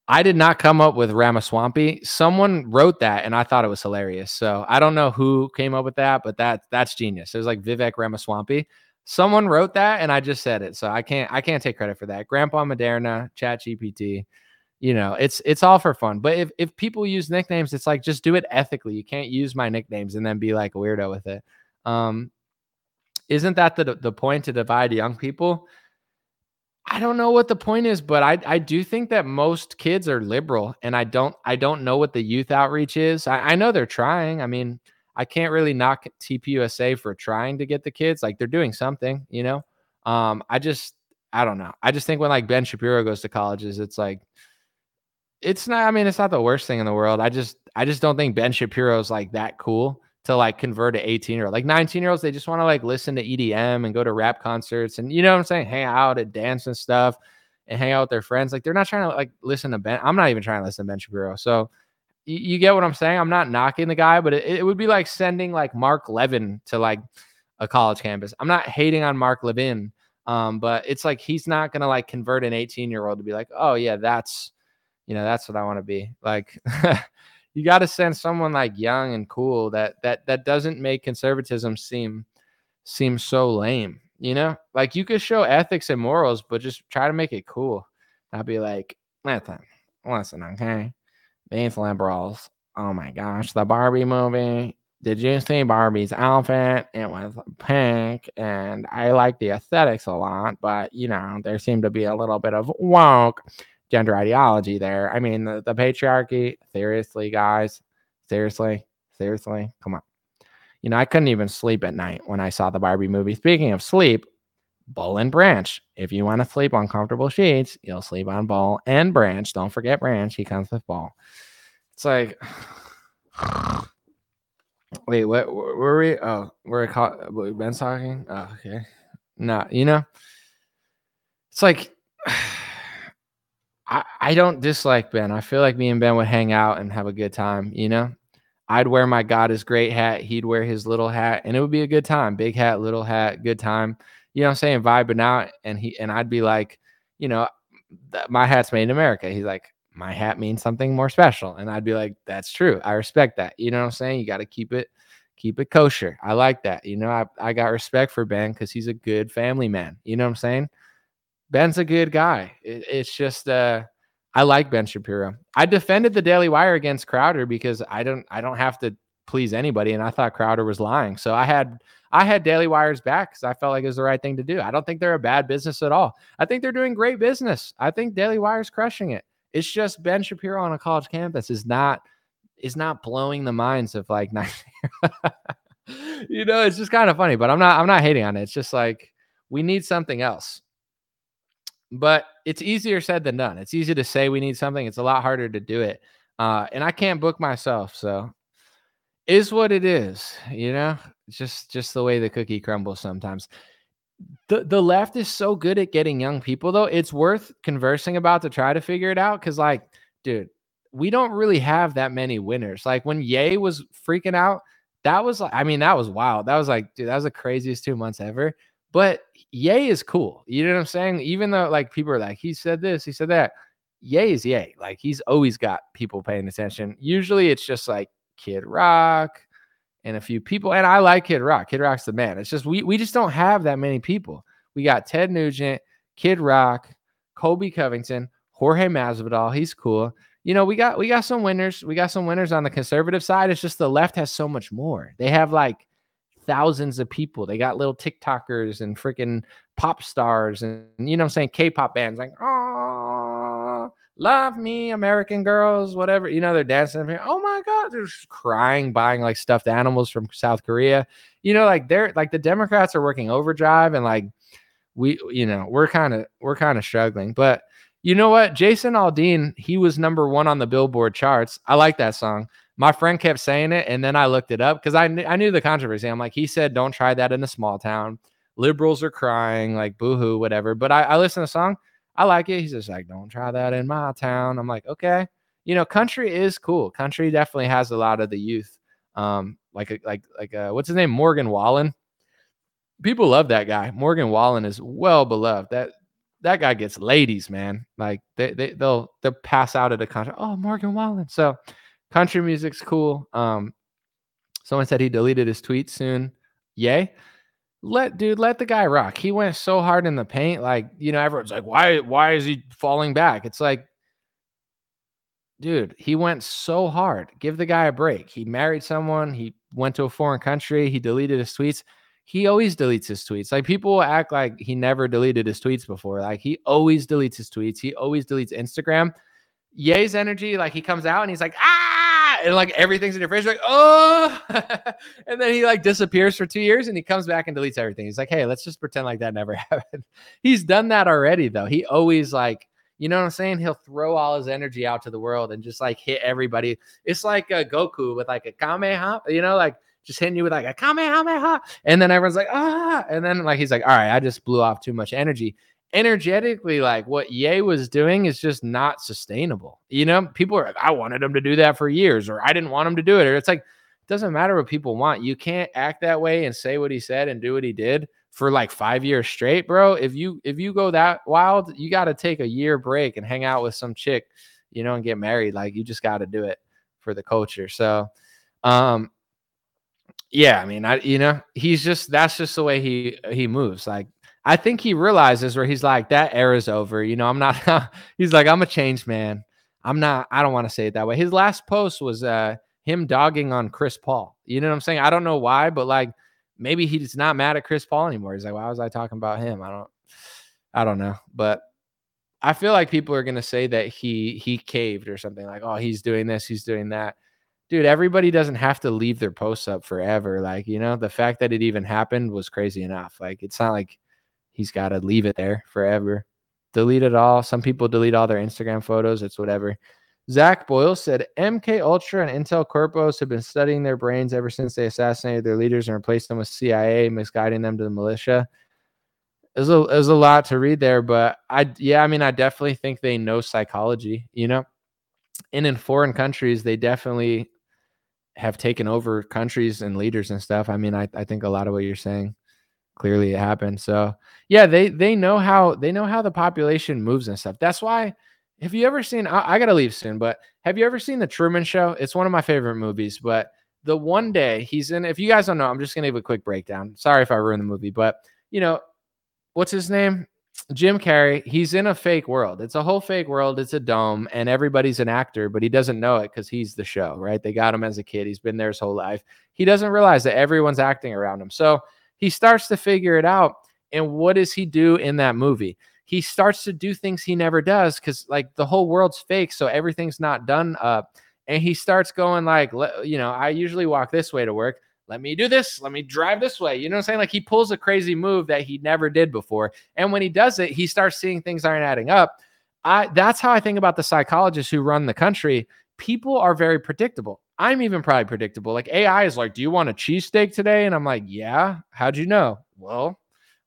I did not come up with Ramaswampy. Someone wrote that, and I thought it was hilarious. So I don't know who came up with that, but that's genius. It was like Vivek Ramaswamy. Someone wrote that, and I just said it. So I can't take credit for that. Grandpa Moderna, ChatGPT. You know, it's all for fun. But if people use nicknames, it's like, just do it ethically. You can't use my nicknames and then be like a weirdo with it. Isn't that the point, to divide young people? I don't know what the point is, but I do think that most kids are liberal, and I don't know what the youth outreach is. I know they're trying. I mean, I can't really knock TPUSA for trying to get the kids. Like, they're doing something, you know? I don't know. I just think when like Ben Shapiro goes to colleges, it's like, it's not the worst thing in the world. I just don't think Ben Shapiro's like that cool to like convert to 18-year-old. Like 19-year-olds, they just want to like listen to EDM and go to rap concerts and, you know what I'm saying, hang out and dance and stuff and hang out with their friends. Like, they're not trying to like listen to Ben. I'm not even trying to listen to Ben Shapiro. So you get what I'm saying? I'm not knocking the guy, but it would be like sending like Mark Levin to like a college campus. I'm not hating on Mark Levin, but it's like, he's not going to like convert an 18-year-old to be like, oh yeah, that's what I want to be like. You got to send someone like young and cool that doesn't make conservatism seem so lame. You know, like, you could show ethics and morals, but just try to make it cool. I'd be like, listen, okay, these liberals. Oh my gosh, the Barbie movie. Did you see Barbie's outfit? It was pink, and I like the aesthetics a lot, but you know, there seemed to be a little bit of woke gender ideology there. I mean, the patriarchy, seriously, guys, seriously, come on. You know, I couldn't even sleep at night when I saw the Barbie movie. Speaking of sleep, Boll and Branch. If you want to sleep on comfortable sheets, you'll sleep on Boll and Branch. Don't forget Branch. He comes with Boll. It's like, wait, what were we? Oh, we're Ben's talking? Oh, okay. No, you know, it's like, I don't dislike Ben. I feel like me and Ben would hang out and have a good time, you know? I'd wear my God is great hat. He'd wear his little hat, and it would be a good time. Big hat, little hat, good time. You know what I'm saying? Vibing out, and I'd be like, you know, my hat's made in America. He's like, my hat means something more special. And I'd be like, that's true. I respect that. You know what I'm saying? You got to keep it kosher. I like that. You know, I got respect for Ben because he's a good family man. You know what I'm saying? Ben's a good guy. It's just, I like Ben Shapiro. I defended the Daily Wire against Crowder because I don't have to please anybody, and I thought Crowder was lying. So I had Daily Wire's back because I felt like it was the right thing to do. I don't think they're a bad business at all. I think they're doing great business. I think Daily Wire's crushing it. It's just Ben Shapiro on a college campus is not blowing the minds of like, you know, it's just kind of funny. But I'm not hating on it. It's just like, we need something else. But it's easier said than done. It's easy to say we need something. It's a lot harder to do it. And I can't book myself. So is what it is, you know, just the way the cookie crumbles sometimes. The left is so good at getting young people, though. It's worth conversing about to try to figure it out. Because like, dude, we don't really have that many winners. Like when Ye was freaking out, that was like, I mean, that was wild. That was like, dude, that was the craziest 2 months ever. But Ye is cool. You know what I'm saying? Even though like people are like, he said this, he said that. Ye is Ye. Like, he's always got people paying attention. Usually it's just like Kid Rock and a few people. And I like Kid Rock. Kid Rock's the man. It's just, we just don't have that many people. We got Ted Nugent, Kid Rock, Kobe Covington, Jorge Masvidal. He's cool. You know, we got some winners. We got some winners on the conservative side. It's just the left has so much more. They have like thousands of people. They got little TikTokers and freaking pop stars and, you know what I'm saying, K-pop bands like, oh, love me, American girls, whatever. You know, they're dancing up here. Oh my God, they're just crying, buying like stuffed animals from South Korea. You know, like they're like, the Democrats are working overdrive, and like we, you know, we're kind of struggling. But you know what? Jason Aldean, he was number 1 on the Billboard charts. I like that song. My friend kept saying it, and then I looked it up because I knew the controversy. I'm like, he said, don't try that in a small town. Liberals are crying, like, boo-hoo, whatever. But I listened to the song. I like it. He's just like, don't try that in my town. I'm like, okay. You know, country is cool. Country definitely has a lot of the youth. What's his name? Morgan Wallen. People love that guy. Morgan Wallen is well beloved. That guy gets ladies, man. Like they'll pass out at a concert. Oh, Morgan Wallen. So country music's cool. Someone said he deleted his tweet soon. Yay. Let the guy rock. He went so hard in the paint. Like, you know, everyone's like, why is he falling back? It's like, dude, he went so hard. Give the guy a break. He married someone. He went to a foreign country. He deleted his tweets. He always deletes his tweets. Like, people act like he never deleted his tweets before. Like, he always deletes his tweets. He always deletes Instagram. Ye's energy, like, he comes out and he's like, ah, and like everything's in your face. You're like, oh, and then he like disappears for 2 years and he comes back and deletes everything. He's like, hey, let's just pretend like that never happened. He's done that already, though. He always, like, you know what I'm saying? He'll throw all his energy out to the world and just like hit everybody. It's like a Goku with like a Kamehameha, you know, like, just hitting you with like a Kamehameha. And then everyone's like, ah. And then like, he's like, all right, I just blew off too much energy. Energetically, like what Ye was doing is just not sustainable. You know, people are like, I wanted him to do that for years, or I didn't want him to do it. Or it's like, it doesn't matter what people want. You can't act that way and say what he said and do what he did for like 5 years straight, bro. If you go that wild, you got to take a year break and hang out with some chick, you know, and get married. Like, you just got to do it for the culture. So, yeah, I mean, that's just the way he moves. Like, I think he realizes where he's like, that era's over. You know, I'm not, he's like, I'm a changed man. I don't want to say it that way. His last post was him dogging on Chris Paul. You know what I'm saying? I don't know why, but like, maybe he's not mad at Chris Paul anymore. He's like, why was I talking about him? I don't know. But I feel like people are going to say that he caved or something, like, oh, he's doing this, he's doing that. Dude, everybody doesn't have to leave their posts up forever. Like, you know, the fact that it even happened was crazy enough. Like, it's not like he's got to leave it there forever. Delete it all. Some people delete all their Instagram photos. It's whatever. Zach Boyle said, MK Ultra and Intel Corpos have been studying their brains ever since they assassinated their leaders and replaced them with CIA, misguiding them to the militia. It was a lot to read there, but I definitely think they know psychology, you know? And in foreign countries, they definitely have taken over countries and leaders and stuff. I mean, I think a lot of what you're saying, clearly it happened. So yeah, they know how the population moves and stuff. That's why, have you ever seen, I got to leave soon, but have you ever seen The Truman Show? It's one of my favorite movies, but the one day he's in, if you guys don't know, I'm just going to give a quick breakdown. Sorry if I ruined the movie, but you know, what's his name? Jim Carrey, he's in a fake world. It's a whole fake world. It's a dome and everybody's an actor, but he doesn't know it because he's the show, right? They got him as a kid. He's been there his whole life. He doesn't realize that everyone's acting around him. So he starts to figure it out. And what does he do in that movie? He starts to do things he never does because like the whole world's fake. So everything's not done up. And he starts going like, you know, I usually walk this way to work. Let me do this. Let me drive this way. You know what I'm saying? Like he pulls a crazy move that he never did before. And when he does it, he starts seeing things aren't adding up. That's how I think about the psychologists who run the country. People are very predictable. I'm even probably predictable. Like AI is like, do you want a cheesesteak today? And I'm like, yeah. How'd you know? Well,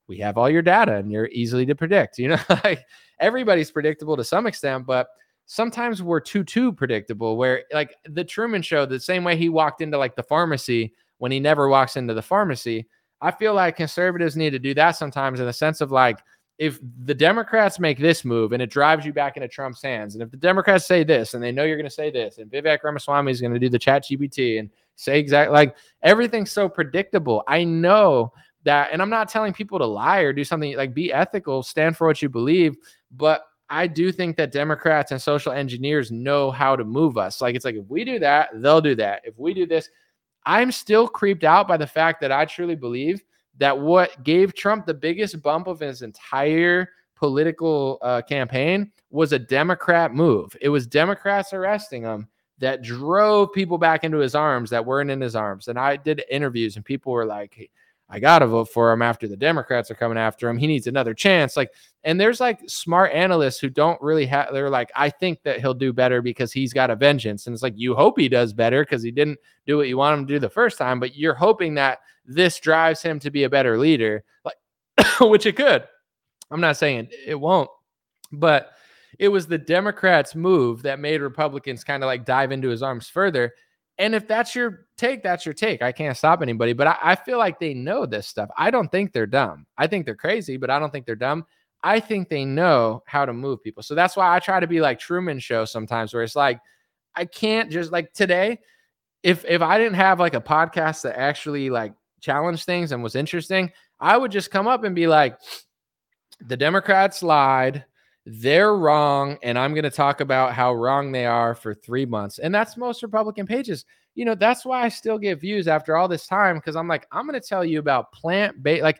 we have all your data and you're easily to predict. You know, like everybody's predictable to some extent, but sometimes we're too predictable where like The Truman Show, the same way he walked into like the pharmacy when he never walks into the pharmacy. I feel like conservatives need to do that sometimes in the sense of like, if the Democrats make this move and it drives you back into Trump's hands, and if the Democrats say this and they know you're going to say this, and Vivek Ramaswamy is going to do the ChatGPT and say exactly, like everything's so predictable. I know that, and I'm not telling people to lie or do something, like be ethical, stand for what you believe, but I do think that Democrats and social engineers know how to move us. Like it's like, if we do that, they'll do that. If we do this, I'm still creeped out by the fact that I truly believe that what gave Trump the biggest bump of his entire political campaign was a Democrat move. It was Democrats arresting him that drove people back into his arms that weren't in his arms. And I did interviews and people were like, I got to vote for him after the Democrats are coming after him. He needs another chance. Like, and there's like smart analysts who don't really have, they're like, I think that he'll do better because he's got a vengeance. And it's like, you hope he does better because he didn't do what you want him to do the first time, but you're hoping that this drives him to be a better leader, like, which it could. I'm not saying it won't, but it was the Democrats' move that made Republicans kind of like dive into his arms further. And if that's your take, that's your take. I can't stop anybody, but I feel like they know this stuff. I don't think they're dumb. I think they're crazy, but I don't think they're dumb. I think they know how to move people. So that's why I try to be like Truman Show sometimes, where it's like, I can't just like today, if I didn't have like a podcast that actually like challenged things and was interesting, I would just come up and be like, the Democrats lied. They're wrong, and I'm going to talk about how wrong they are for 3 months. And that's most Republican pages. You know, that's why I still get views after all this time, because I'm like, I'm going to tell you about plant-based. Like,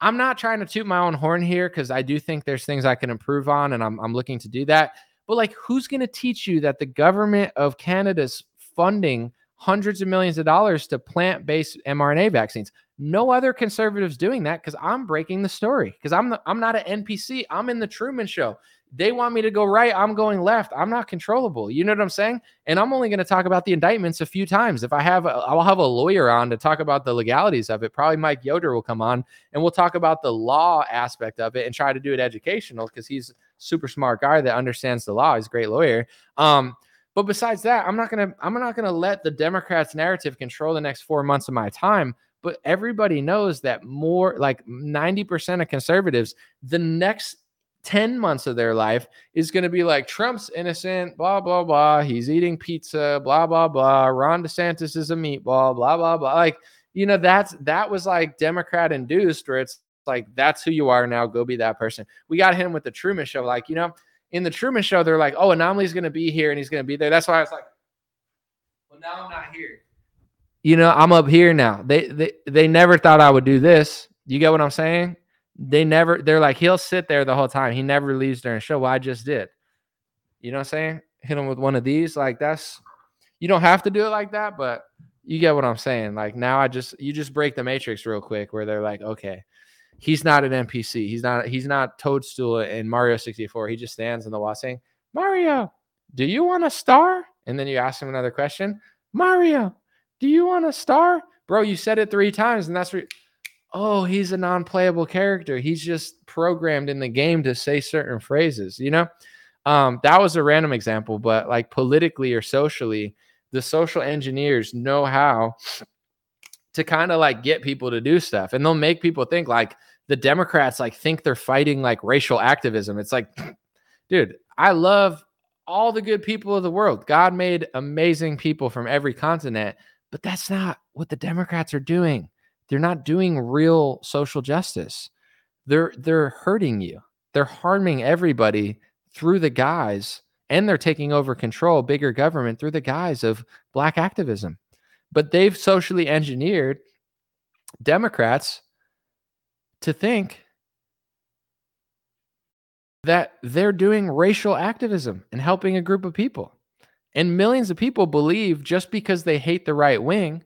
I'm not trying to toot my own horn here because I do think there's things I can improve on, and I'm looking to do that. But, like, who's going to teach you that the government of Canada's funding hundreds of millions of dollars to plant-based mRNA vaccines? No other conservatives doing that, because I'm breaking the story, because I'm not an NPC. I'm in the Truman Show. They want me to go right. I'm going left. I'm not controllable. You know what I'm saying? And I'm only going to talk about the indictments a few times. If I have, I'll have a lawyer on to talk about the legalities of it. Probably Mike Yoder will come on and we'll talk about the law aspect of it and try to do it educational, because he's a super smart guy that understands the law. He's a great lawyer. But besides that, I'm not going to let the Democrats' narrative control the next 4 months of my time. But everybody knows that more like 90% of conservatives, the next 10 months of their life is going to be like, Trump's innocent, blah, blah, blah. He's eating pizza, blah, blah, blah. Ron DeSantis is a meatball, blah, blah, blah. Like, you know, that was like Democrat induced, where it's like, that's who you are now. Go be that person. We got him with the Truman Show. Like, you know, in the Truman Show, they're like, oh, Anomaly's going to be here and he's going to be there. That's why I was like, well, now I'm not here. You know, I'm up here now. They never thought I would do this. You get what I'm saying? They're like, he'll sit there the whole time. He never leaves during the show. Well, I just did. You know what I'm saying? Hit him with one of these. Like, that's, you don't have to do it like that, but you get what I'm saying. Like, now you just break the matrix real quick, where they're like, okay, he's not an NPC. He's not Toadstool in Mario 64. He just stands in the wall saying, Mario, do you want a star? And then you ask him another question. Mario, do you want a star? Bro, you said it 3 times, and that's where, oh, he's a non-playable character. He's just programmed in the game to say certain phrases, you know? That was a random example, but like politically or socially, the social engineers know how to kind of like get people to do stuff. And they'll make people think like the Democrats like think they're fighting like racial activism. It's like, dude, I love all the good people of the world. God made amazing people from every continent. But that's not what the Democrats are doing. They're not doing real social justice. They're hurting you. They're harming everybody through the guise, and they're taking over control, bigger government, through the guise of Black activism. But they've socially engineered Democrats to think that they're doing racial activism and helping a group of people. And millions of people believe, just because they hate the right wing,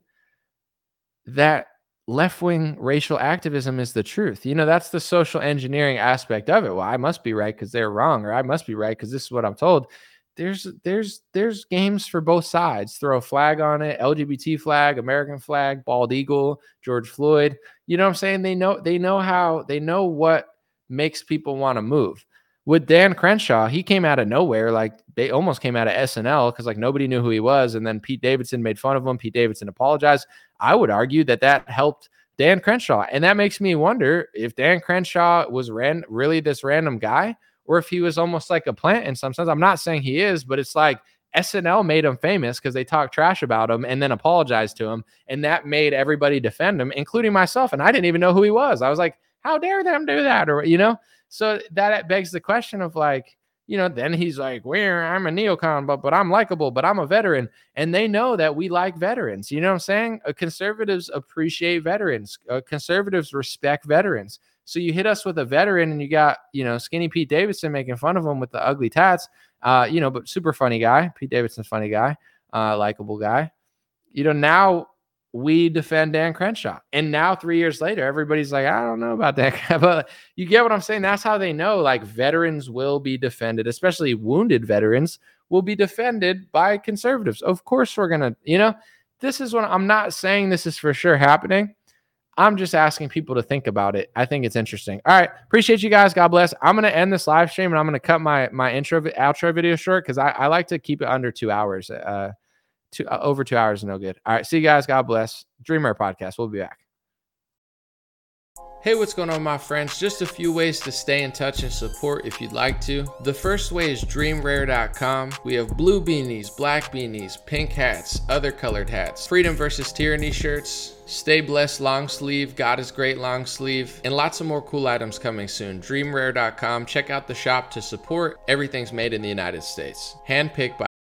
that left-wing racial activism is the truth. You know, that's the social engineering aspect of it. Well, I must be right because they're wrong, or I must be right because this is what I'm told. There's games for both sides. Throw a flag on it, LGBT flag, American flag, bald eagle, George Floyd. You know what I'm saying? They know what makes people want to move. With Dan Crenshaw, he came out of nowhere. Like, they almost came out of SNL because like nobody knew who he was. And then Pete Davidson made fun of him. Pete Davidson apologized. I would argue that helped Dan Crenshaw. And that makes me wonder if Dan Crenshaw was really this random guy, or if he was almost like a plant in some sense. I'm not saying he is, but it's like SNL made him famous because they talked trash about him and then apologized to him. And that made everybody defend him, including myself. And I didn't even know who he was. I was like, how dare them do that? Or, you know? So that begs the question of like, you know, then he's like, I'm a neocon, but I'm likable, but I'm a veteran. And they know that we like veterans. You know what I'm saying? Conservatives appreciate veterans. Conservatives respect veterans. So you hit us with a veteran, and you got, you know, skinny Pete Davidson making fun of him with the ugly tats, you know, but super funny guy. Pete Davidson's funny guy, likable guy. You know, now we defend Dan Crenshaw. And now 3 years later, everybody's like, I don't know about that. But you get what I'm saying? That's how they know, like, veterans will be defended, especially wounded veterans will be defended by conservatives. Of course we're going to, you know, this is what I'm not saying this is for sure happening. I'm just asking people to think about it. I think it's interesting. All right. Appreciate you guys. God bless. I'm going to end this live stream and I'm going to cut my intro outro video short because I like to keep it under 2 hours. Over 2 hours is no good. All right. See you guys. God bless. Dreamer Podcast. We'll be back. Hey, what's going on, my friends? Just a few ways to stay in touch and support if you'd like to. The first way is streamrare.com. We have blue beanies, black beanies, pink hats, other colored hats, freedom versus tyranny shirts, stay blessed long sleeve, God is great long sleeve, and lots of more cool items coming soon. Dreamrare.com. Check out the shop to support. Everything's made in the United States, handpicked by